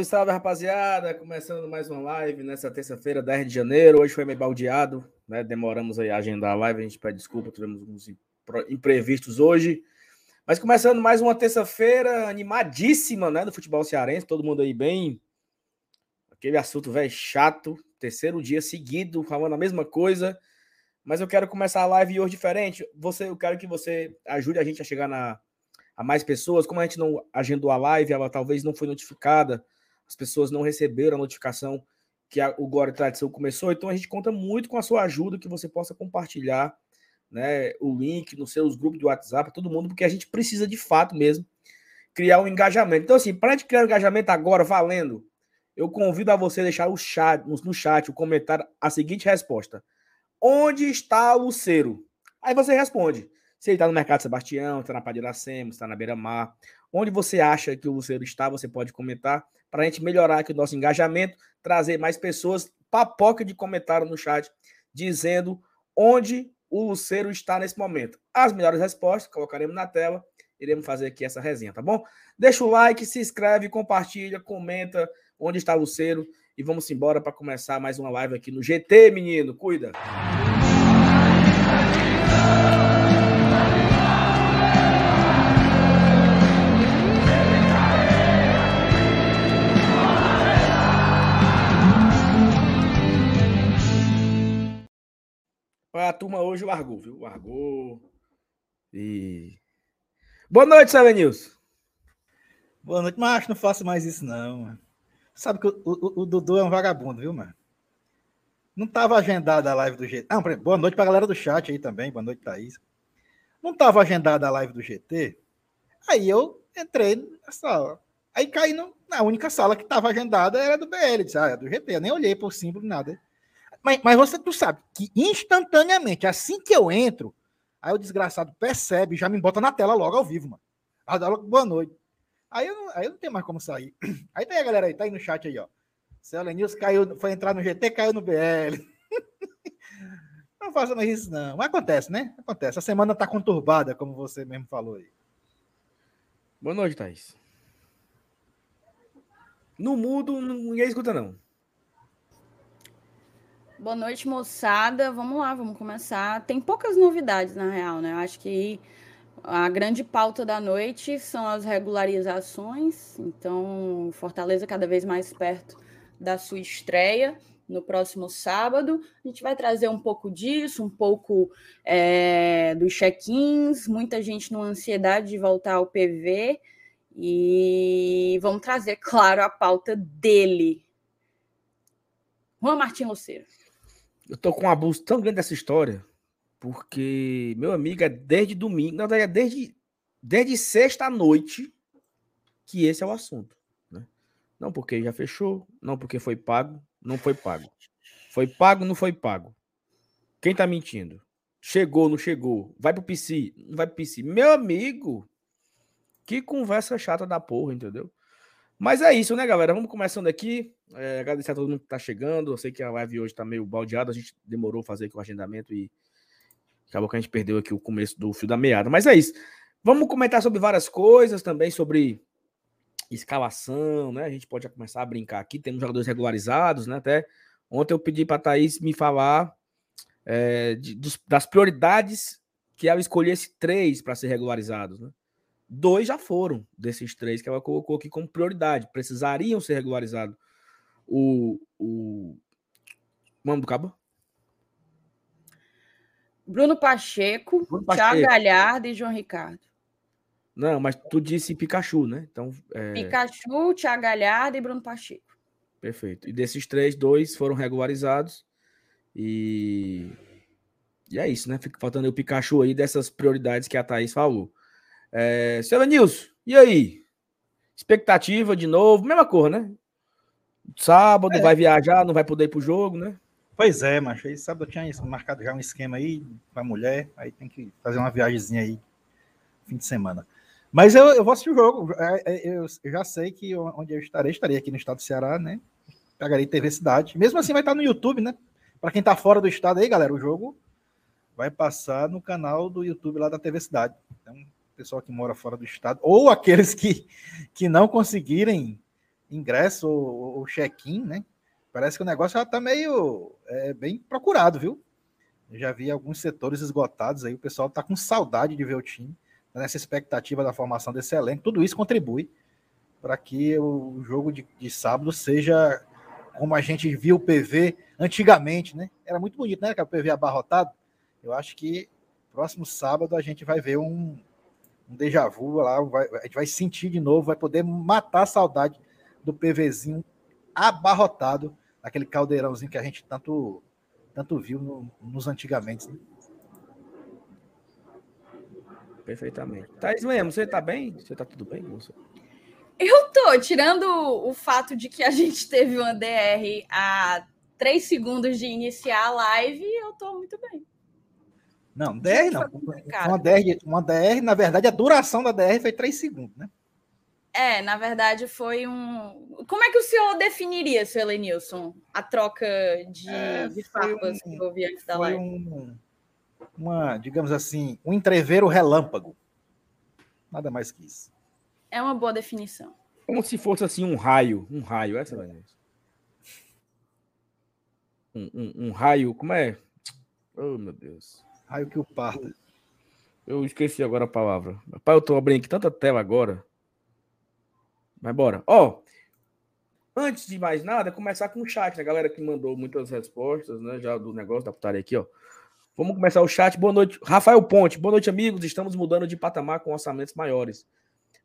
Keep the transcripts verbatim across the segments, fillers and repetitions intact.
Salve, salve, rapaziada! Começando mais uma live nessa terça-feira, dez de janeiro. Hoje foi meio baldeado, né? Demoramos aí a agendar a live, a gente pede desculpa, tivemos uns imprevistos hoje. Mas começando mais uma terça-feira animadíssima, né? Do futebol cearense, todo mundo aí bem. Aquele assunto, velho, chato. Terceiro dia seguido, falando a mesma coisa. Mas eu quero começar a live hoje diferente. Você, eu quero que você ajude a gente a chegar na... a mais pessoas. Como a gente não agendou a live, ela talvez não foi notificada, as pessoas não receberam a notificação que a, o Gore Tradição começou, então a gente conta muito com a sua ajuda, que você possa compartilhar, né, o link nos seus grupos de WhatsApp, todo mundo, porque a gente precisa de fato mesmo criar um engajamento. Então assim, para a gente criar um engajamento agora, valendo, eu convido a você a deixar o chat, no chat o comentário, a seguinte resposta: onde está o Lucero? Aí você responde. Se ele está no Mercado Sebastião, está na Padre Iracema, está na Beira-Mar, onde você acha que o Lucero está, você pode comentar, para a gente melhorar aqui o nosso engajamento, trazer mais pessoas, papoca de comentário no chat, dizendo onde o Lucero está nesse momento. As melhores respostas colocaremos na tela, iremos fazer aqui essa resenha, tá bom? Deixa o like, se inscreve, compartilha, comenta onde está o Lucero e vamos embora para começar mais uma live aqui no G T, menino, cuida! A turma hoje largou, viu? Largou. E... Boa noite, seu Elenilson. Boa noite, mas não faço mais isso, não, mano. Sabe que o, o, o Dudu é um vagabundo, viu, mano? Não tava agendada a live do G T. Ah, boa noite pra galera do chat aí também. Boa noite, Thaís. Não tava agendada a live do G T. Aí eu entrei na sala. Aí caí no... na única sala que tava agendada era do B L. Disse, ah, é do G T. Eu nem olhei pro símbolo, nada. Mas, mas você, tu sabe que instantaneamente, assim que eu entro, aí o desgraçado percebe e já me bota na tela logo ao vivo, mano. Aí dá logo boa noite. Aí eu, não, aí eu não tenho mais como sair. Aí tem a galera aí, tá aí no chat aí, ó. Seu Elenilson caiu, foi entrar no G T, caiu no B L. Não faça mais isso, não. Mas acontece, né? Acontece. A semana tá conturbada, como você mesmo falou aí. Boa noite, Thaís. No mundo, ninguém escuta, não. Boa noite, moçada. Vamos lá, vamos começar. Tem poucas novidades, na real, né? Eu acho que a grande pauta da noite são as regularizações. Então, Fortaleza cada vez mais perto da sua estreia no próximo sábado. A gente vai trazer um pouco disso, um pouco é, dos check-ins, muita gente numa ansiedade de voltar ao P V. E vamos trazer, claro, a pauta dele, Juan Martin Lucero. Eu tô com um abuso tão grande dessa história, porque, meu amigo, é desde domingo, na verdade, é desde, desde sexta à noite que esse é o assunto, né? Não porque já fechou, não porque foi pago, não foi pago. Foi pago, não foi pago. Quem tá mentindo? Chegou, não chegou? Vai pro Pici, não vai pro Pici. Meu amigo, que conversa chata da porra, entendeu? Mas é isso, né, galera? Vamos começando aqui. É, agradecer a todo mundo que tá chegando. Eu sei que a live hoje tá meio baldeada. A gente demorou fazer aqui o agendamento e acabou que a gente perdeu aqui o começo do fio da meada. Mas é isso. Vamos comentar sobre várias coisas também, sobre escalação, né? A gente pode já começar a brincar aqui. Temos jogadores regularizados, né? Até ontem eu pedi pra Thaís me falar é, de, dos, das prioridades que ela escolhesse três para ser regularizados, né? Dois já foram desses três que ela colocou aqui como prioridade. Precisariam ser regularizados. O, o... o nome do cabo? Bruno Pacheco, Bruno Pacheco. Tiago Galhardo e João Ricardo. Não, mas tu disse Pikachu, né? Então, é... Pikachu, Tiago Galhardo e Bruno Pacheco. Perfeito. E desses três, dois foram regularizados. E, e é isso, né? Fica faltando aí o Pikachu aí dessas prioridades que a Thaís falou. É, senhora Nilson, e aí? Expectativa de novo, mesma cor, né? Sábado é. Vai viajar, não vai poder ir pro jogo, né? Pois é, macho. Aí sábado tinha isso, marcado já um esquema aí pra mulher, aí tem que fazer uma viagemzinha aí, fim de semana. Mas eu, eu vou assistir o jogo, eu já sei que onde eu estarei, estarei aqui no estado do Ceará, né? Pegarei T V Cidade. Mesmo assim vai estar no YouTube, né? Pra quem tá fora do estado aí, galera, o jogo vai passar no canal do YouTube lá da T V Cidade. Então, pessoal que mora fora do estado, ou aqueles que, que não conseguirem ingresso ou, ou check-in, né? Parece que o negócio já está meio é, bem procurado, viu? Eu já vi alguns setores esgotados aí, o pessoal está com saudade de ver o time, tá nessa expectativa da formação desse elenco. Tudo isso contribui para que o jogo de, de sábado seja como a gente viu o P V antigamente, né? Era muito bonito, né? Que o P V abarrotado. Eu acho que próximo sábado a gente vai ver um, um déjà vu lá, vai, a gente vai sentir de novo, vai poder matar a saudade do PVzinho abarrotado, aquele caldeirãozinho que a gente tanto, tanto viu no, nos antigamente. Né? Perfeitamente. Thaís Lemos, você tá bem? Você tá tudo bem, moça? Eu tô, tirando o fato de que a gente teve uma D R há três segundos de iniciar a live, eu tô muito bem. Não, D R não. Uma D R, uma D R, na verdade, a duração da D R foi três segundos, né? É, na verdade, foi um... Como é que o senhor definiria, seu Elenilson, a troca de, é, de farpas um, que houve antes da live? Um, uma, digamos assim, um entreveiro relâmpago. Nada mais que isso. É uma boa definição. Como se fosse, assim, um raio. Um raio, essa é um, um, um raio, como é? Oh, meu Deus. Raio que o parta. Eu esqueci agora a palavra. Rapaz, eu tô abrindo aqui tanta tela agora. Vai embora. Ó, oh, antes de mais nada, começar com o chat, né? A galera que mandou muitas respostas, né? Já do negócio da putaria aqui, ó. Vamos começar o chat. Boa noite. Rafael Ponte. Boa noite, amigos. Estamos mudando de patamar com orçamentos maiores.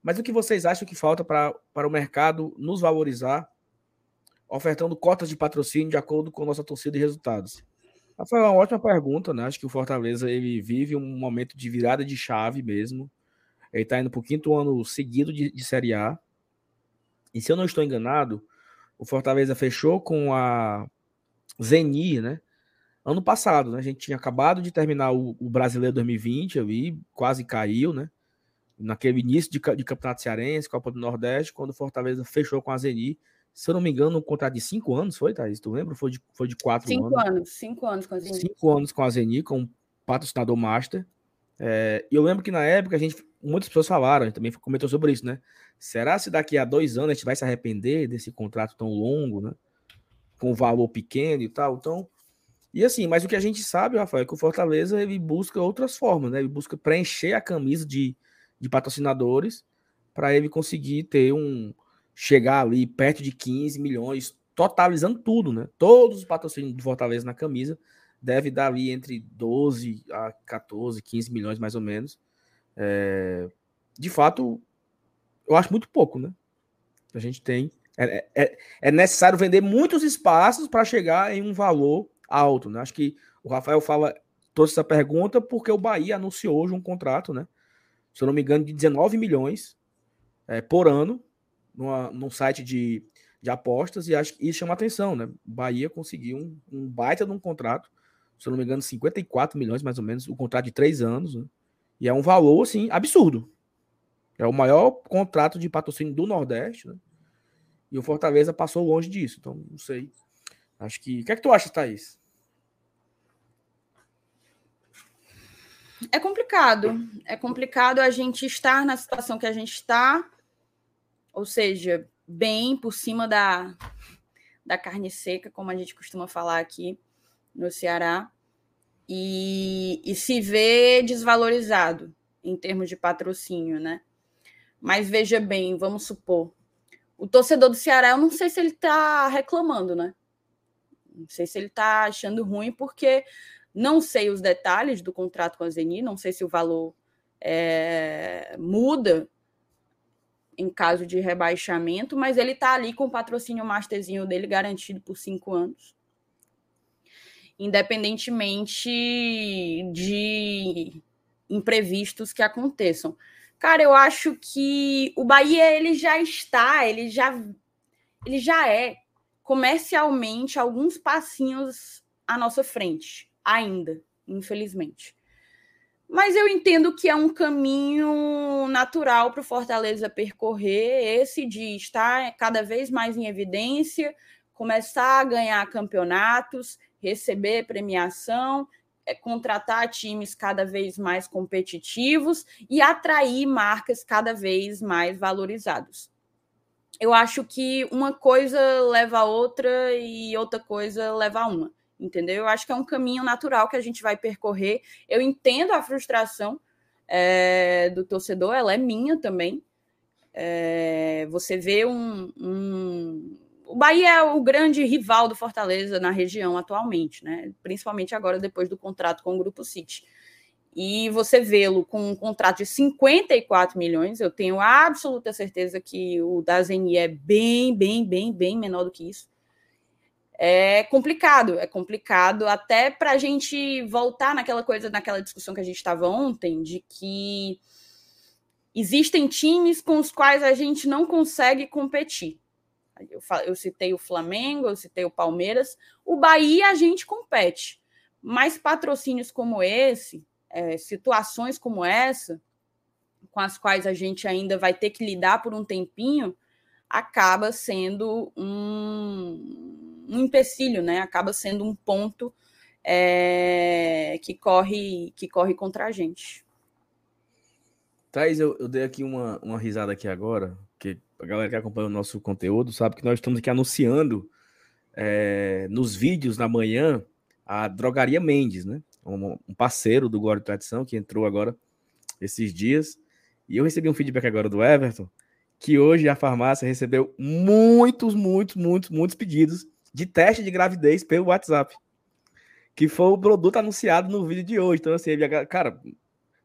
Mas o que vocês acham que falta pra, para o mercado nos valorizar, ofertando cotas de patrocínio de acordo com nossa torcida e resultados? Rafael, é uma ótima pergunta, né? Acho que o Fortaleza ele vive um momento de virada de chave mesmo. Ele está indo para o quinto ano seguido de, de Série A. E se eu não estou enganado, o Fortaleza fechou com a Zeni, né? Ano passado, né? A gente tinha acabado de terminar o, o Brasileiro dois mil e vinte, ali, quase caiu, né? Naquele início de, de Campeonato Cearense, Copa do Nordeste, quando o Fortaleza fechou com a Zeni. Se eu não me engano, um contrato de cinco anos, foi, Thaís? Tu lembra? Foi de, foi de quatro cinco anos. Cinco anos, cinco anos com a Zeni. Cinco anos com a Zeni, como patrocinador master. É, e eu lembro que na época a gente... Muitas pessoas falaram, a gente também comentou sobre isso, né? Será se daqui a dois anos a gente vai se arrepender desse contrato tão longo, né? Com valor pequeno e tal, então... E assim, mas o que a gente sabe, Rafael, é que o Fortaleza, ele busca outras formas, né? Ele busca preencher a camisa de, de patrocinadores para ele conseguir ter um... Chegar ali perto de quinze milhões, totalizando tudo, né? Todos os patrocínios do Fortaleza na camisa deve dar ali entre doze a quatorze, quinze milhões, mais ou menos. É, de fato, eu acho muito pouco, né? A gente tem. É, é, é necessário vender muitos espaços para chegar em um valor alto, né? Acho que o Rafael fala, trouxe essa pergunta porque o Bahia anunciou hoje um contrato, né? Se eu não me engano, de dezenove milhões é, por ano, numa, num site de, de apostas, e acho que isso chama atenção, né? O Bahia conseguiu um, um baita de um contrato, se eu não me engano, cinquenta e quatro milhões mais ou menos, o contrato de três anos, né? E é um valor, assim, absurdo. É o maior contrato de patrocínio do Nordeste, né? E o Fortaleza passou longe disso. Então, não sei. Acho que... O que é que tu acha, Thaís? É complicado. É complicado a gente estar na situação que a gente está, ou seja, bem por cima da, da carne seca, como a gente costuma falar aqui no Ceará. E, e se vê desvalorizado em termos de patrocínio, né? Mas veja bem, vamos supor, o torcedor do Ceará, eu não sei se ele está reclamando, né? Não sei se ele está achando ruim, porque não sei os detalhes do contrato com a Zeni, não sei se o valor é, muda em caso de rebaixamento, mas ele está ali com o patrocínio masterzinho dele garantido por cinco anos. Independentemente de imprevistos que aconteçam. Cara, eu acho que o Bahia, ele já está, ele já, ele já é comercialmente alguns passinhos à nossa frente, ainda, infelizmente. Mas eu entendo que é um caminho natural para o Fortaleza percorrer, esse de estar cada vez mais em evidência, começar a ganhar campeonatos, receber premiação, é, contratar times cada vez mais competitivos e atrair marcas cada vez mais valorizadas. eu acho que uma coisa leva a outra e outra coisa leva a uma, entendeu? Eu acho que é um caminho natural que a gente vai percorrer. Eu entendo a frustração é, do torcedor, ela é minha também. É, você vê um, um... O Bahia é o grande rival do Fortaleza na região atualmente, né? Principalmente agora, depois do contrato com o Grupo City. E você vê-lo com um contrato de cinquenta e quatro milhões, eu tenho absoluta certeza que o da Zeni é bem, bem, bem, bem menor do que isso. É complicado, é complicado até para a gente voltar naquela coisa, naquela discussão que a gente estava ontem, de que existem times com os quais a gente não consegue competir. Eu, eu citei o Flamengo, eu citei o Palmeiras. O Bahia a gente compete, mas patrocínios como esse, é, situações como essa, com as quais a gente ainda vai ter que lidar por um tempinho, acaba sendo um, um empecilho, né? Acaba sendo um ponto é, que, corre, que corre contra a gente. Thaís, eu, eu dei aqui uma, uma risada aqui agora, porque a galera que acompanha o nosso conteúdo sabe que nós estamos aqui anunciando é, nos vídeos na manhã a Drogaria Mendes, né? Um, um parceiro do Gore Tradição que entrou agora esses dias. E eu recebi um feedback agora do Everton, que hoje a farmácia recebeu muitos, muitos, muitos, muitos pedidos de teste de gravidez pelo WhatsApp, que foi o produto anunciado no vídeo de hoje. Então, assim, ele, cara...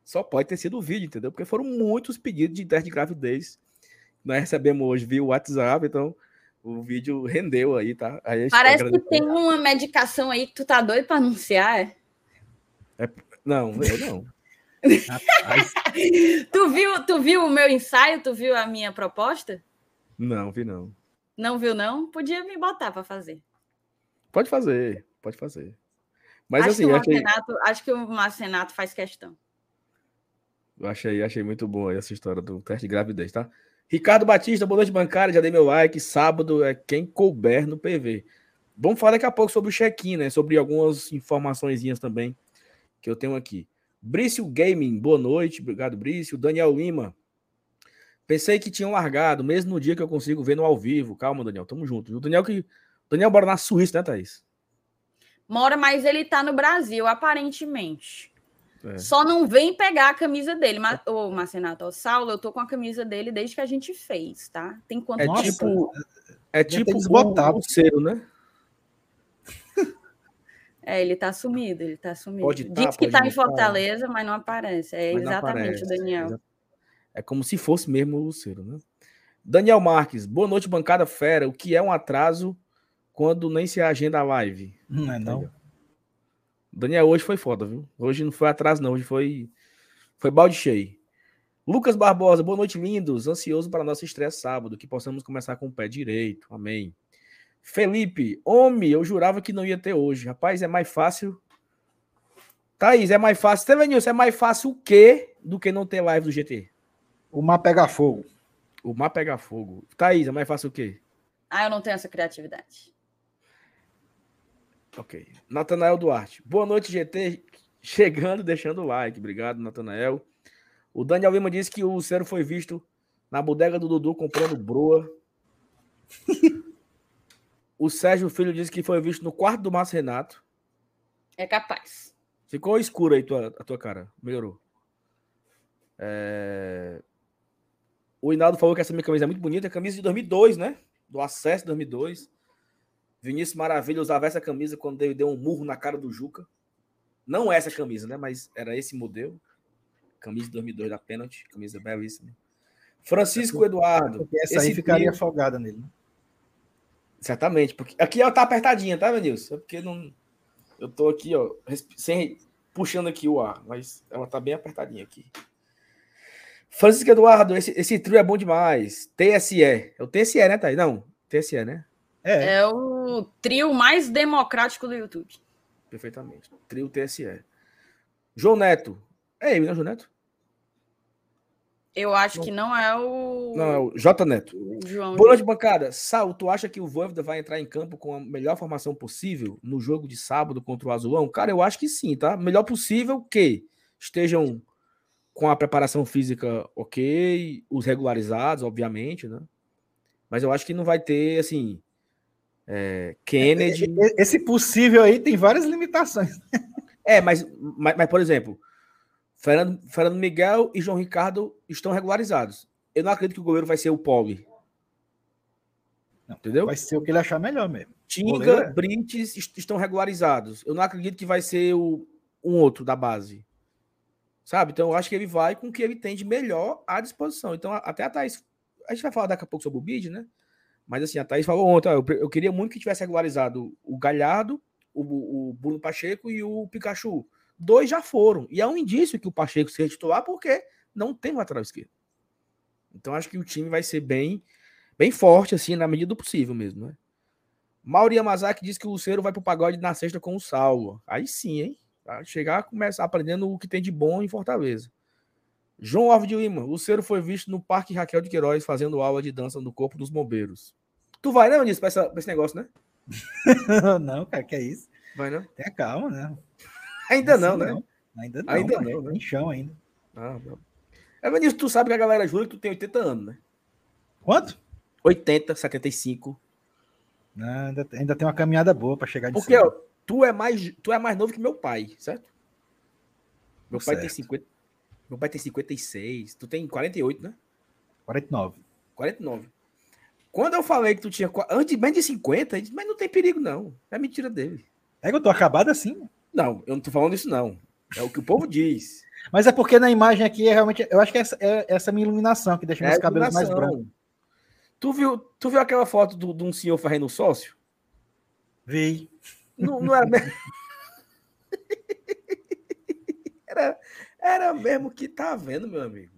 Só pode ter sido o vídeo, entendeu? Porque foram muitos pedidos de teste de gravidez. Nós recebemos hoje via WhatsApp, então o vídeo rendeu aí, tá? Aí parece tá que tem uma medicação aí que tu tá doido pra anunciar. É, não, eu não. Rapaz. tu, viu, tu viu o meu ensaio? Tu viu a minha proposta? Não, vi não. Não viu não? Podia me botar pra fazer. Pode fazer, pode fazer. Mas acho assim... Que achei... Renato, acho que o Márcio Renato faz questão. Eu achei, achei muito boa essa história do teste de gravidez, tá? Ricardo Batista, boa noite, bancária. Já dei meu like. Sábado é quem couber no P V. Vamos falar daqui a pouco sobre o check-in, né? Sobre algumas informaçõezinhas também que eu tenho aqui. Brício Gaming, boa noite. Obrigado, Brício. Daniel Lima. Pensei que tinham largado, mesmo no dia que eu consigo ver no ao vivo. Calma, Daniel. Tamo junto. O Daniel que... Daniel mora na Suíça, né, Thaís? Mora, mas ele tá no Brasil, aparentemente. É. Só não vem pegar a camisa dele. Mas, ô, Marcenato, ô, Saulo, eu tô com a camisa dele desde que a gente fez, tá? Tem quanto? É Nossa, tipo, é tipo botar o cero, né? É, ele tá sumido, ele tá sumido. Pode tá, Diz que tá em Fortaleza, mas não aparece. É mas exatamente aparece, o Daniel. É como se fosse mesmo o Lucero, né? Daniel Marques, boa noite, bancada fera. O que é um atraso quando nem se agenda a live? Não é não. Daniel, hoje foi foda, viu? Hoje não foi atraso, não. Hoje foi, foi balde cheio. Lucas Barbosa, boa noite, lindos. Ansioso para a nossa estreia sábado, que possamos começar com o pé direito. Amém. Felipe, homem, eu jurava que não ia ter hoje. Rapaz, é mais fácil... Thaís, é mais fácil... Telenilson, é mais fácil o quê do que não ter live do G T? O mar pega fogo. O mar pega fogo. Thaís, é mais fácil o quê? Ah, eu não tenho essa criatividade. Ok. Natanael Duarte. Boa noite, G T. Chegando, deixando o like. Obrigado, Natanael. O Daniel Lima disse que o Lucero foi visto na bodega do Dudu comprando broa. O Sérgio Filho disse que foi visto no quarto do Márcio Renato. É capaz. Ficou escuro aí tua, a tua cara. Melhorou. É... O Hinaldo falou que essa minha camisa é muito bonita. É camisa de dois mil e dois, né? Do Acesso dois mil e dois. Vinícius Maravilha usava essa camisa quando ele deu um murro na cara do Juca. Não essa camisa, né? Mas era esse modelo. Camisa de dois mil e dois da Pênalti. Camisa belíssima. Francisco Eduardo. Essa esse aí ficaria trio... folgada nele, né? Certamente. Porque... Aqui ela tá apertadinha, tá, Vinícius? É porque não... eu tô aqui, ó, sem... puxando aqui o ar. Mas ela tá bem apertadinha aqui. Francisco Eduardo, esse, esse trio é bom demais. T S E. É o T S E, né, Thaís? Não, T S E, né? É. é o trio mais democrático do YouTube. Perfeitamente. Trio T S E. João Neto. É ele, né, João Neto? Eu acho não. que não é o... Não, é o J. Neto. João Boa noite, bancada. Saulo, tu acha que o Voivoda vai entrar em campo com a melhor formação possível no jogo de sábado contra o Azulão? Cara, eu acho que sim, tá? Melhor possível que estejam com a preparação física ok, os regularizados, obviamente, né? mas eu acho que não vai ter, assim, é, Kennedy... Esse possível aí tem várias limitações. É, mas, mas, mas por exemplo, Fernando, Fernando Miguel e João Ricardo estão regularizados. Eu não acredito que o goleiro vai ser o Poli. Não, entendeu? Vai ser o que ele achar melhor mesmo. Tinga, é. Brintes est- estão regularizados. Eu não acredito que vai ser o, um outro da base. Sabe? Então, eu acho que ele vai com o que ele tem de melhor à disposição. Então, a, até a Thaís... A gente vai falar daqui a pouco sobre o B I D, né? Mas, assim, a Thaís falou ontem, ó, eu, eu queria muito que tivesse regularizado o Galhardo, o, o Bruno Pacheco e o Pikachu. Dois já foram. E é um indício que o Pacheco se retitular porque não tem lateral esquerdo. Então, acho que o time vai ser bem, bem forte, assim, na medida do possível mesmo, né? Mauri Yamazaki diz que o Lucero vai pro pagode na sexta com o Saulo. Aí sim, hein? Pra chegar, começar aprendendo o que tem de bom em Fortaleza. João Alves de Lima. O Lucero foi visto no Parque Raquel de Queiroz fazendo aula de dança no corpo dos bombeiros. Tu vai, né, Anísio, pra, essa, pra esse negócio, né? Não, cara, que é isso? Vai, não? Tenha calma, né? Ainda não, assim, né? Não. Ainda não. Ainda não, né? Em chão ainda. Ah, não. É, Anísio, tu sabe que a galera jura que tu tem oitenta anos, né? Quanto? oitenta, setenta e cinco... Não, ainda, ainda tem uma caminhada boa para chegar de Porque ó, tu, é mais, tu é mais novo que meu pai, certo? Meu certo. pai tem cinquenta. Meu pai tem cinquenta e seis. Tu tem quarenta e oito, né? quarenta e nove. quarenta e nove. Quando eu falei que tu tinha antes bem de cinquenta, ele disse, mas não tem perigo, não. É mentira dele. É que eu tô acabado assim? Não, eu não tô falando isso, não. É o que o povo diz. Mas é porque na imagem aqui, é realmente, eu acho que é essa, é essa minha iluminação que deixa é meus cabelos mais brancos. Tu viu, tu viu aquela foto de um senhor fazendo sócio? Vi. Não, não era mesmo? era, era mesmo que tá vendo, meu amigo.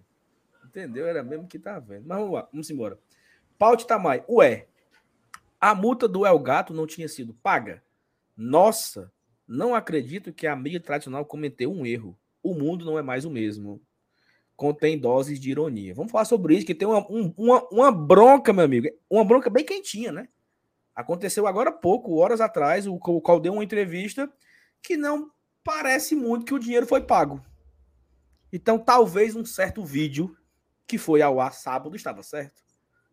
Entendeu? Era mesmo que tá vendo. Mas vamos lá, vamos embora. Paulo Tamay. Ué, a multa do El Gato não tinha sido paga? Nossa, não acredito que a mídia tradicional cometeu um erro. O mundo não é mais o mesmo. Contém doses de ironia. Vamos falar sobre isso, que tem uma, um, uma, uma bronca, meu amigo. Uma bronca bem quentinha, né? Aconteceu agora há pouco, horas atrás, o, o qual deu uma entrevista que não parece muito que o dinheiro foi pago. Então, talvez um certo vídeo que foi ao ar sábado estava certo.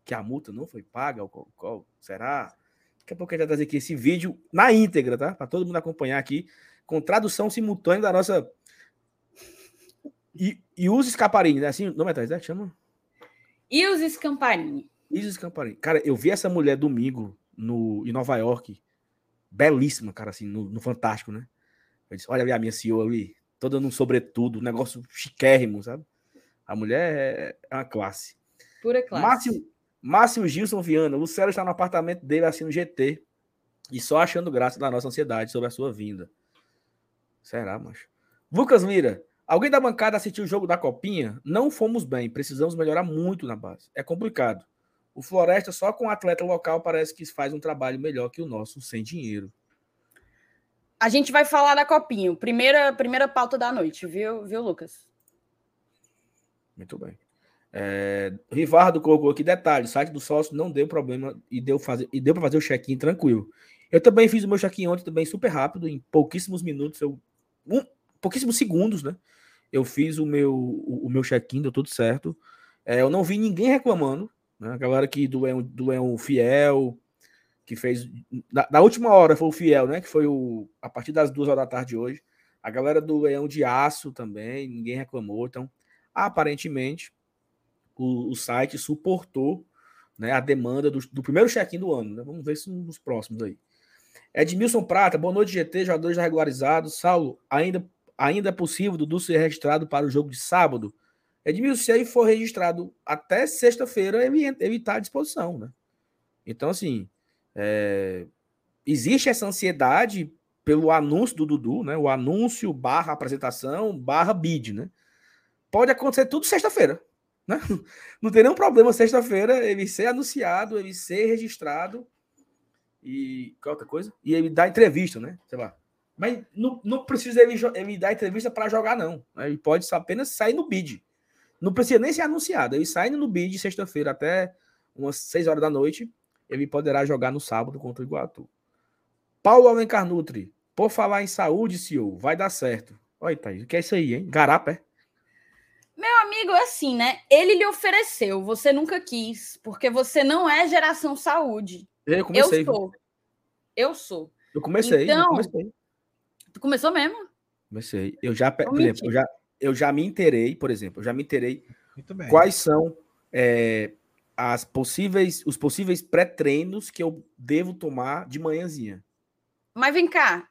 Que a multa não foi paga, o qual, qual será? Daqui a pouco a gente vai trazer aqui esse vídeo na íntegra, tá? Para todo mundo acompanhar aqui, com tradução simultânea da nossa... E, e usa Scamparini, né? Assim, não é atrás, né? Chama? E usa Scamparini. Usa Scamparini. Cara, eu vi essa mulher domingo no, em Nova York. Belíssima, cara, assim, no, no Fantástico, né? Eu disse, olha ali a minha C E O ali, toda num sobretudo, um negócio chiquérrimo, sabe? A mulher é uma classe. Pura classe. Márcio, Márcio Gilson Viana, o Lucero está no apartamento dele, assim, no G T, e só achando graça da nossa ansiedade sobre a sua vinda. Será, macho? Lucas Lira. Alguém da bancada assistiu o jogo da Copinha? Não fomos bem, precisamos melhorar muito na base. É complicado. O Floresta só com atleta local parece que faz um trabalho melhor que o nosso sem dinheiro. A gente vai falar da Copinha. Primeira, primeira pauta da noite, viu, viu Lucas? Muito bem. É, Rivardo colocou aqui detalhe. O site do sócio não deu problema e deu, fazer, e deu para fazer o check-in tranquilo. Eu também fiz o meu check-in ontem também super rápido. Em pouquíssimos minutos, eu, um, pouquíssimos segundos, né? Eu fiz o meu, o meu check-in, deu tudo certo. É, eu não vi ninguém reclamando. Né? A galera que doeu, doeu o Fiel, que fez... Na, na última hora foi o Fiel, né? Que foi o, a partir das duas horas da tarde hoje. A galera do Leão de Aço também, ninguém reclamou. Então, aparentemente, o, o site suportou, né, a demanda do, do primeiro check-in do ano. Né? Vamos ver isso nos próximos aí. Edmilson Prata, boa noite, G T, jogadores já regularizados. Saulo, ainda... Ainda é possível Dudu ser registrado para o jogo de sábado? Edmilson, se ele for registrado até sexta-feira, ele está à disposição, né? Então, assim, é... existe essa ansiedade pelo anúncio do Dudu, né? O anúncio barra apresentação barra bid, né? Pode acontecer tudo sexta-feira, né? Não tem nenhum problema sexta-feira ele ser anunciado, ele ser registrado e qual outra coisa? E ele dar entrevista, né? Sei lá. Mas não, não precisa ele, ele dar entrevista para jogar, não. Ele pode apenas sair no bid. Não precisa nem ser anunciado. Ele saindo no bid sexta-feira até umas seis horas da noite, ele poderá jogar no sábado contra o Iguatu. Paulo Alencar Nutri. Por falar em saúde, C E O, vai dar certo. Olha, Thaís, o que é isso aí, hein? Garapa, é? Meu amigo, amigo, é assim, né? Ele lhe ofereceu, você nunca quis, porque você não é geração saúde. Eu comecei. Eu sou. Eu sou. Eu comecei, então, eu comecei. Tu começou mesmo? Comecei. Eu já, por Mentira. exemplo, eu já, eu já me inteirei, por exemplo, eu já me inteirei quais são é, as possíveis, os possíveis pré-treinos que eu devo tomar de manhãzinha. Mas vem cá,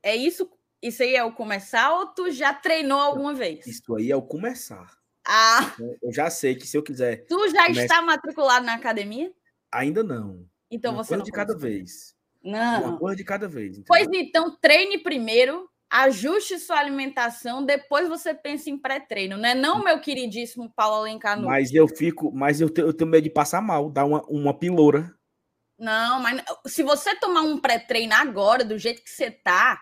é isso, isso aí é o começar ou tu já treinou alguma vez? Isso aí é o começar. Ah! Eu já sei que se eu quiser... Tu já comece... está matriculado na academia? Ainda não. Então uma você coisa não de cada vez. Não. Uma coisa de cada vez. Entendeu? Pois então, treine primeiro, ajuste sua alimentação, depois você pensa em pré-treino, né? Não, meu queridíssimo Paulo Alencar Nunes. Mas eu fico, mas eu tenho, eu tenho medo de passar mal, dar uma, uma piloura. Não, mas se você tomar um pré-treino agora, do jeito que você tá,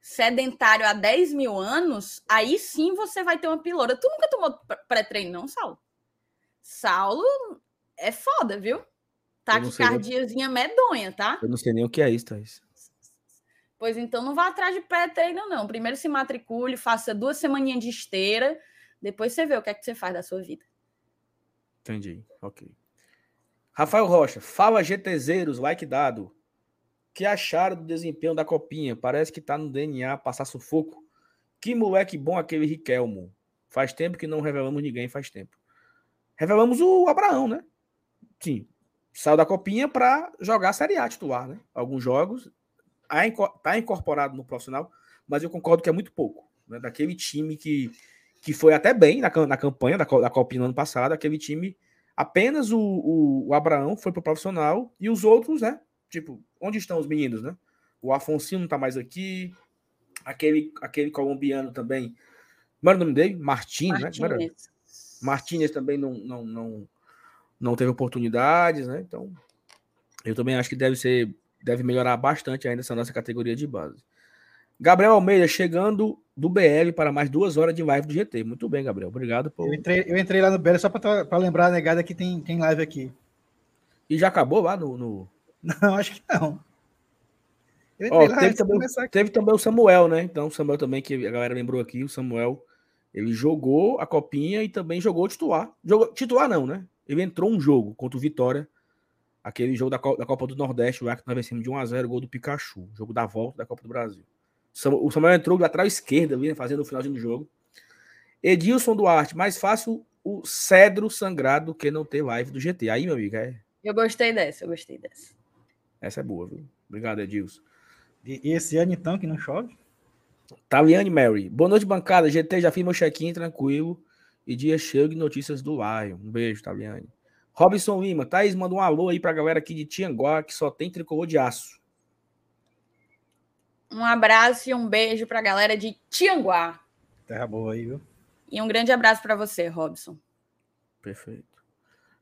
sedentário há dez mil anos, aí sim você vai ter uma piloura. Tu nunca tomou pré-treino, não, Saulo? Saulo é foda, viu? Taquicardiazinha medonha, tá? Eu não sei nem o que é isso, Thaís. Pois então, não vá atrás de pré-treino, não. Primeiro se matricule, faça duas semaninhas de esteira, depois você vê o que é que você faz da sua vida. Entendi, ok. Rafael Rocha, fala GTZeiros, like dado. O que acharam do desempenho da Copinha? Parece que tá no D N A passar sufoco. Que moleque bom aquele Riquelmo. Faz tempo que não revelamos ninguém, faz tempo. Revelamos o Abraão, né? Sim. Saiu da Copinha para jogar a Série A titular, né? Alguns jogos. Está incorporado no profissional, mas eu concordo que é muito pouco. Né? Daquele time que, que foi até bem na, na campanha da, da Copinha no ano passado, aquele time, apenas o, o, o Abraão foi pro profissional e os outros, né? Tipo, onde estão os meninos, né? O Afonso não tá mais aqui, aquele, aquele colombiano também. Não era o nome dele? Martins, né? Martins também não... não, não não teve oportunidades, né? Então, eu também acho que deve ser, deve melhorar bastante ainda essa nossa categoria de base. Gabriel Almeida chegando do B L para mais duas horas de live do G T. Muito bem, Gabriel. Obrigado por... Eu entrei, eu entrei lá no B L só para lembrar a negada que tem, tem live aqui. E já acabou lá no... no... Não, acho que não. Eu entrei Ó, lá teve, também, teve também o Samuel, né? Então, o Samuel também, que a galera lembrou aqui, o Samuel, ele jogou a Copinha e também jogou o titular. Jogou, titular não, né? Ele entrou um jogo contra o Vitória, aquele jogo da Copa, da Copa do Nordeste, o Iago nós vencemos de um a zero, gol do Pikachu, jogo da volta da Copa do Brasil. O Samuel entrou de lateral esquerda, fazendo o finalzinho do jogo. Edilson Duarte, mais fácil o cedro sangrado do que não ter live do G T. Aí, meu amigo, é... Eu gostei dessa, eu gostei dessa. Essa é boa, viu? Obrigado, Edilson. E esse ano, então, que não chove? Taliane Mary. Boa noite, bancada. G T, já fiz meu check-in, tranquilo. E dia cheio de notícias do Lion. Um beijo, Taviane. Robson Lima. Thaís, manda um alô aí pra galera aqui de Tianguá, que só tem tricolor de aço. Um abraço e um beijo pra galera de Tianguá. Terra boa aí, viu? E um grande abraço pra você, Robson. Perfeito.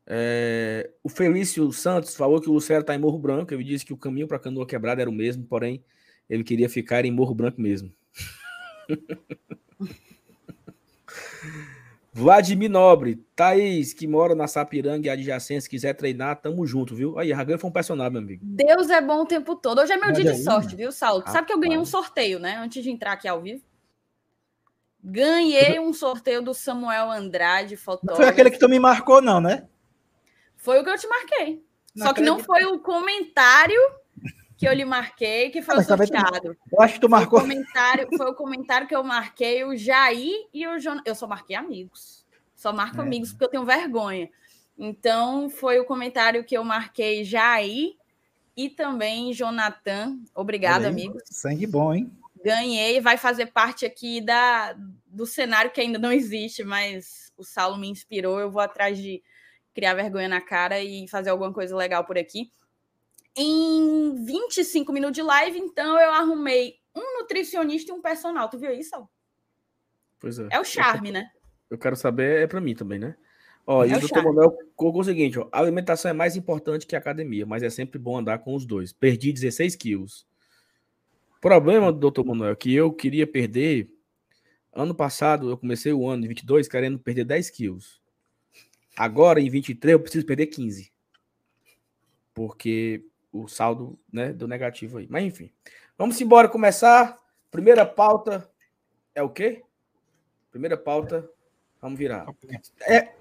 É... O Felício Santos falou que o Lucero tá em Morro Branco. Ele disse que o caminho pra Canoa Quebrada era o mesmo, porém, ele queria ficar em Morro Branco mesmo. Vladimir Nobre, Thaís, que mora na Sapiranga e adjacência, quiser treinar, tamo junto, viu? Aí, Ragan foi um personagem, meu amigo. Deus é bom o tempo todo. Hoje é meu Mas dia é de aí, sorte, mano. Viu, Saulo? Ah, sabe que eu ganhei um sorteio, né? Antes de entrar aqui ao vivo. Ganhei um sorteio do Samuel Andrade, fotógrafo. Não foi aquele que tu me marcou, não, né? Foi o que eu te marquei. Não, Só que não foi o comentário que eu lhe marquei, que foi ah, o sorteado. Eu acho que tu marcou. Foi o comentário, foi o comentário que eu marquei, o Jair e o Jonas. Eu só marquei amigos. Só marco é. amigos porque eu tenho vergonha. Então, foi o comentário que eu marquei Jair e também Jonathan. Obrigado, amigo. Sangue bom, hein? Ganhei. Vai fazer parte aqui da, do cenário que ainda não existe, mas o Saulo me inspirou. Eu vou atrás de criar vergonha na cara e fazer alguma coisa legal por aqui. Em vinte e cinco minutos de live, então, eu arrumei um nutricionista e um personal. Tu viu isso, Saulo? Pois é. É o charme, eu, né? Eu quero saber, é pra mim também, né? Ó, é e o doutor Manuel colocou o seguinte, ó. A alimentação é mais importante que a academia, mas é sempre bom andar com os dois. Perdi dezesseis quilos. O problema do doutor Manuel é que eu queria perder... Ano passado, eu comecei o ano em vinte e dois querendo perder dez quilos. Agora, em vinte e três, eu preciso perder quinze. Porque... O saldo, né, do negativo aí. Mas, enfim. Vamos embora começar. Primeira pauta é o quê? Primeira pauta Vamos virar. É,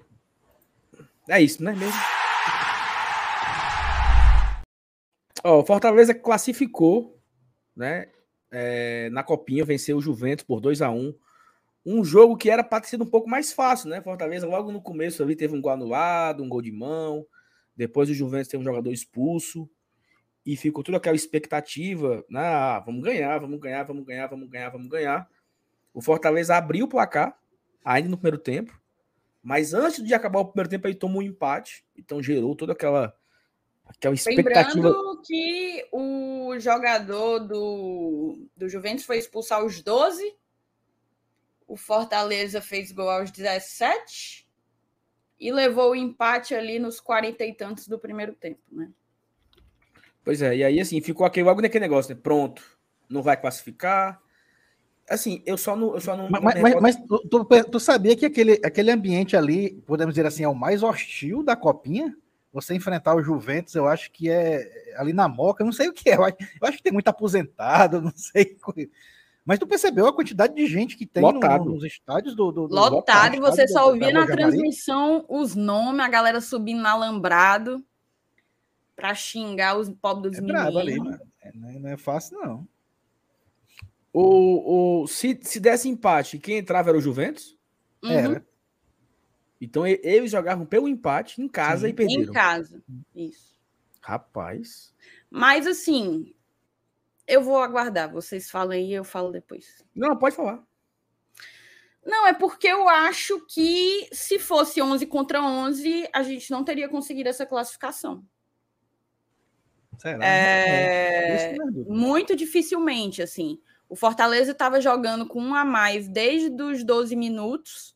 é isso, né? Mesmo? Ó, o Fortaleza classificou, né? É, na Copinha, venceu o Juventus por dois a um. Um jogo que era para ter sido um pouco mais fácil, né? Fortaleza logo no começo ali teve um gol anulado, um gol de mão. Depois o Juventus teve um jogador expulso. E ficou toda aquela expectativa, ah, vamos ganhar, vamos ganhar, vamos ganhar, vamos ganhar, vamos ganhar. O Fortaleza abriu o placar, ainda no primeiro tempo, mas antes de acabar o primeiro tempo, ele tomou um empate, então gerou toda aquela, aquela expectativa. Lembrando que o jogador do, do Juventus foi expulso aos doze, o Fortaleza fez gol aos dezessete e levou o empate ali nos quarenta e tantos do primeiro tempo, né? Pois é, e aí assim, ficou aquele, logo naquele negócio, né? Pronto, não vai classificar. Assim, eu só não... Eu só não mas mas, recordo... mas tu, tu sabia que aquele, aquele ambiente ali, podemos dizer assim, é o mais hostil da Copinha? Você enfrentar o Juventus, eu acho que é ali na Moca, eu não sei o que é. Eu acho, eu acho que tem muito aposentado, não sei... Mas tu percebeu a quantidade de gente que tem no, no, nos estádios do... do, do lotado, lotado, e você só ouvia na transmissão os nomes, a galera subindo na alambrado. Pra xingar os pobres dos meninos. Ali, mano. Não é fácil, não. O, o, se, se desse empate, quem entrava era o Juventus? Uhum. Era. Então, eles jogavam pelo empate em casa. Sim. E perderam. Em casa, isso. Rapaz. Mas, assim, eu vou aguardar. Vocês falam aí, eu falo depois. Não, pode falar. Não, é porque eu acho que se fosse onze contra onze, a gente não teria conseguido essa classificação. Será? É... Muito dificilmente, assim. O Fortaleza estava jogando com um a mais desde os doze minutos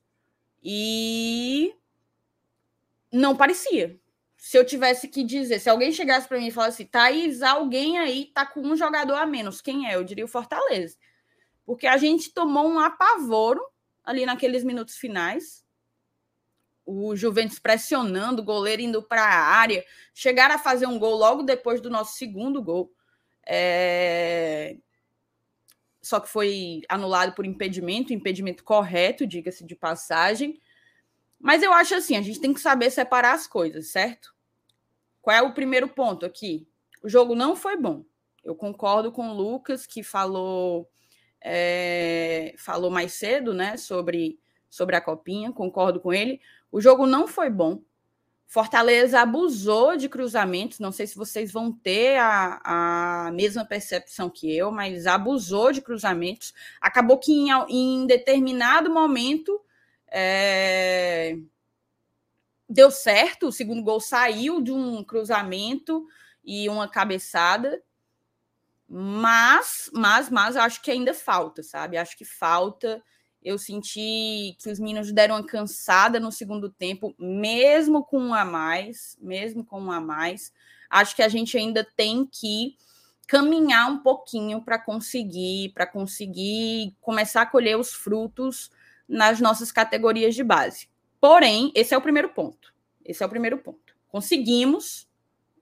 e não parecia. Se eu tivesse que dizer, se alguém chegasse para mim e falasse, Thaís, alguém aí tá com um jogador a menos, quem é? Eu diria o Fortaleza. Porque a gente tomou um apavoro ali naqueles minutos finais. O Juventus pressionando, o goleiro indo para a área, chegaram a fazer um gol logo depois do nosso segundo gol. É... Só que foi anulado por impedimento, impedimento correto, diga-se de passagem. Mas eu acho assim, a gente tem que saber separar as coisas, certo? Qual é o primeiro ponto aqui? O jogo não foi bom. Eu concordo com o Lucas, que falou, é... falou mais cedo, né, sobre, sobre a Copinha, concordo com ele. O jogo não foi bom. Fortaleza abusou de cruzamentos. Não sei se vocês vão ter a, a mesma percepção que eu, mas abusou de cruzamentos. Acabou que em, em determinado momento é, deu certo. O segundo gol saiu de um cruzamento e uma cabeçada. Mas, mas, mas, acho que ainda falta, sabe? Acho que falta... Eu senti que os meninos deram uma cansada no segundo tempo, mesmo com um a mais, mesmo com um a mais. Acho que a gente ainda tem que caminhar um pouquinho para conseguir, para conseguir começar a colher os frutos nas nossas categorias de base. Porém, esse é o primeiro ponto. Esse é o primeiro ponto. Conseguimos,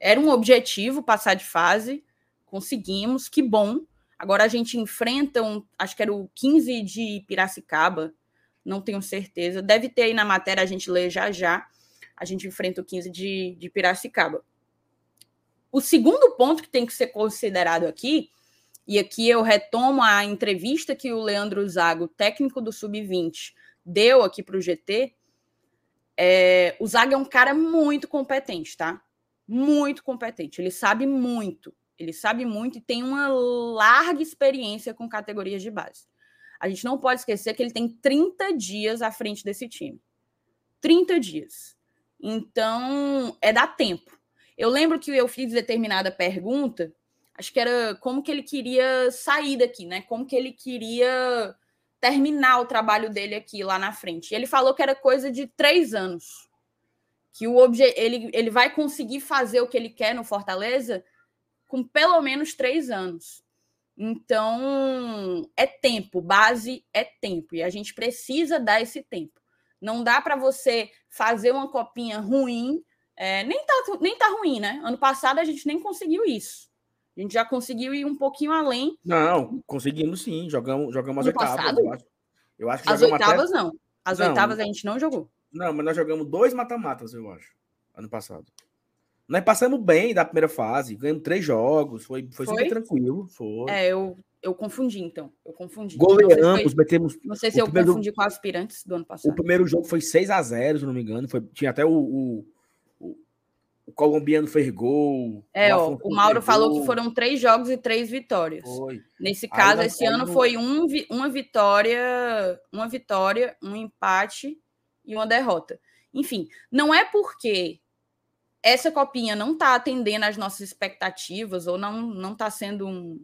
era um objetivo passar de fase, conseguimos, que bom. Agora a gente enfrenta, um, acho que era o quinze de Piracicaba, não tenho certeza. Deve ter aí na matéria, a gente lê já já. A gente enfrenta o quinze de, de Piracicaba. O segundo ponto que tem que ser considerado aqui, e aqui eu retomo a entrevista que o Leandro Zago, técnico do sub vinte, deu aqui para o G T. É, o Zago é um cara muito competente, tá? Muito competente, ele sabe muito. Ele sabe muito e tem uma larga experiência com categorias de base. A gente não pode esquecer que ele tem trinta dias à frente desse time. trinta dias. Então, é dar tempo. Eu lembro que eu fiz determinada pergunta, acho que era como que ele queria sair daqui, né? Como que ele queria terminar o trabalho dele aqui, lá na frente. E ele falou que era coisa de três anos. Que o obje... ele, ele vai conseguir fazer o que ele quer no Fortaleza... com pelo menos três anos. Então, é tempo. Base é tempo. E a gente precisa dar esse tempo. Não dá para você fazer uma Copinha ruim. É, nem, tá, nem tá ruim, né? Ano passado a gente nem conseguiu isso. A gente já conseguiu ir um pouquinho além. Não, conseguimos sim. Jogamos, jogamos as oitavas. Eu acho. Eu acho que as oitavas até... não. As não, oitavas a gente não jogou. Não, mas nós jogamos dois mata-matas, eu acho, ano passado. Nós passamos bem da primeira fase, ganhamos três jogos, foi, foi, foi? super tranquilo. Foi. É, eu, eu confundi, então. Eu confundi. Goleamos, metemos... Não sei se eu primeiro, confundi com aspirantes do ano passado. O primeiro jogo foi seis a zero, se não me engano. Foi, tinha até o, o, o, o colombiano fez gol. É, ó, o Mauro falou gol. que foram três jogos e três vitórias. Foi. Nesse caso, Aí, esse ano no... foi um, uma vitória, uma vitória, um empate e uma derrota. Enfim, não é porque... essa copinha não está atendendo às nossas expectativas ou não, não tá sendo um...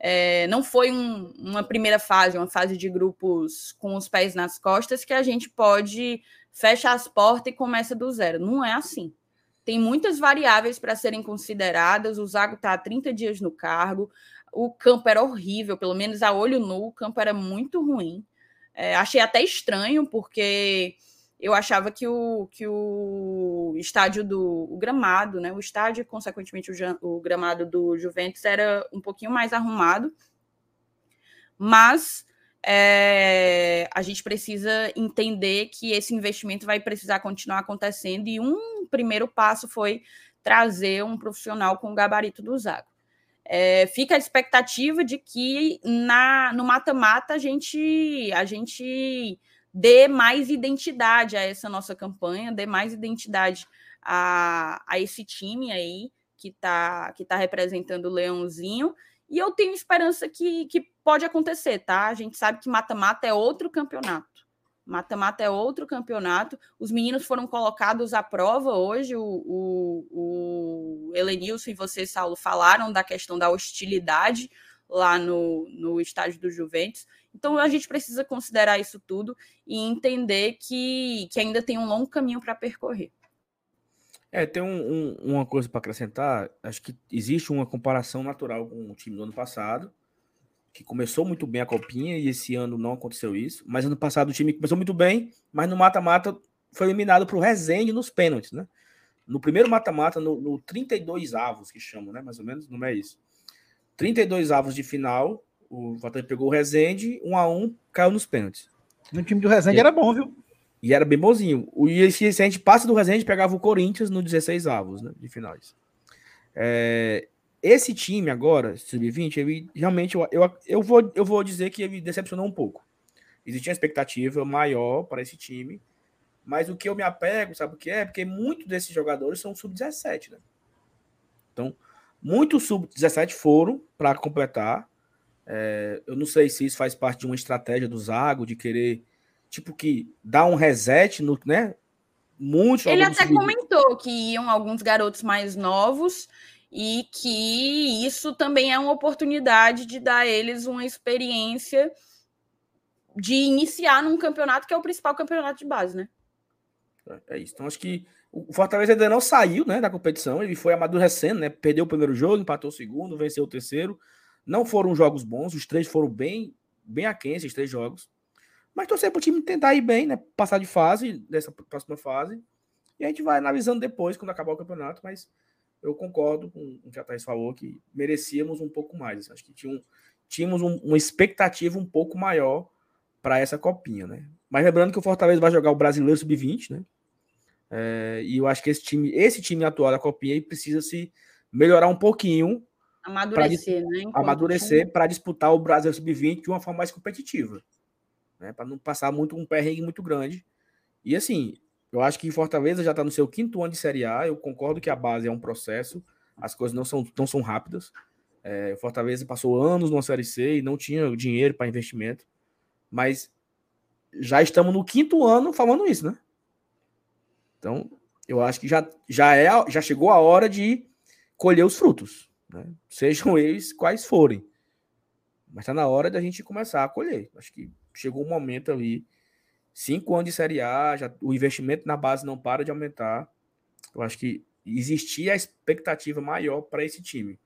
É, não foi um, uma primeira fase, uma fase de grupos com os pés nas costas que a gente pode fechar as portas e começa do zero. Não é assim. Tem muitas variáveis para serem consideradas. O Zago está há trinta dias no cargo. O campo era horrível, pelo menos a olho nu, o campo era muito ruim. É, achei até estranho, porque... eu achava que o, que o estádio do... O gramado, né? O estádio, consequentemente, o, o gramado do Juventus era um pouquinho mais arrumado. Mas é, a gente precisa entender que esse investimento vai precisar continuar acontecendo. E um primeiro passo foi trazer um profissional com o gabarito do Zago. É, fica a expectativa de que na, no mata-mata a gente... A gente dê mais identidade a essa nossa campanha, dê mais identidade a, a esse time aí que está que tá representando o Leãozinho. E eu tenho esperança que, que pode acontecer, tá? A gente sabe que mata-mata é outro campeonato. Mata-mata é outro campeonato. Os meninos foram colocados à prova hoje. O, o, o Elenilson e você, Saulo, falaram da questão da hostilidade lá no, no estádio do Juventus. Então, a gente precisa considerar isso tudo e entender que, que ainda tem um longo caminho para percorrer. É, tem um, um, uma coisa para acrescentar. Acho que existe uma comparação natural com o time do ano passado, que começou muito bem a Copinha e esse ano não aconteceu isso. Mas ano passado o time começou muito bem, mas no mata-mata foi eliminado para o Resende nos pênaltis, né? No primeiro mata-mata, no, no trinta e dois avos, que chamam, né? Mais ou menos, não é isso. trinta e dois avos de final... O Fortaleza pegou o Resende, um a um, caiu nos pênaltis. No time do Resende e, era bom, viu? E era bem bonzinho. E se a gente passa do Resende, pegava o Corinthians no dezesseis avos, né, de finais. É, esse time agora, sub vinte, ele realmente, eu, eu, eu, vou, eu vou dizer que ele decepcionou um pouco. Existia uma expectativa maior para esse time, mas o que eu me apego, sabe o que é? Porque muitos desses jogadores são sub dezessete, né? Então, muitos sub dezessete foram para completar. É, eu não sei se isso faz parte de uma estratégia do Zago, de querer, tipo, que dar um reset, no, né? Muitos, ele até vídeos. Comentou que iam alguns garotos mais novos e que isso também é uma oportunidade de dar a eles uma experiência de iniciar num campeonato que é o principal campeonato de base, né? É isso. Então, acho que o Fortaleza ainda não saiu, né, da competição, ele foi amadurecendo, né? Perdeu o primeiro jogo, empatou o segundo, venceu o terceiro. Não foram jogos bons, os três foram bem, bem aquém, esses três jogos. Mas torcer para o time tentar ir bem, né? Passar de fase, dessa próxima fase. E a gente vai analisando depois, quando acabar o campeonato. Mas eu concordo com o que a Thaís falou, que merecíamos um pouco mais. Acho que tínhamos, tínhamos um, uma expectativa um pouco maior para essa copinha, né? Mas lembrando que o Fortaleza vai jogar o Brasileiro sub vinte, né? É, e eu acho que esse time, esse time atual da copinha precisa se melhorar um pouquinho. Amadurecer, pra, né? Enquanto amadurecer para disputar o Brasil sub vinte de uma forma mais competitiva, né? Para não passar muito um perrengue muito grande. E assim, eu acho que Fortaleza já está no seu quinto ano de Série A. Eu concordo que a base é um processo, as coisas não são, não são rápidas. É, Fortaleza passou anos numa Série C e não tinha dinheiro para investimento, mas já estamos no quinto ano falando isso, né? Então, eu acho que já, já, é, já chegou a hora de colher os frutos, né? Sejam eles quais forem, mas tá na hora da gente começar a colher. Acho que chegou um momento ali, cinco anos de Série A, já, o investimento na base não para de aumentar. Eu acho que existia a expectativa maior para esse time.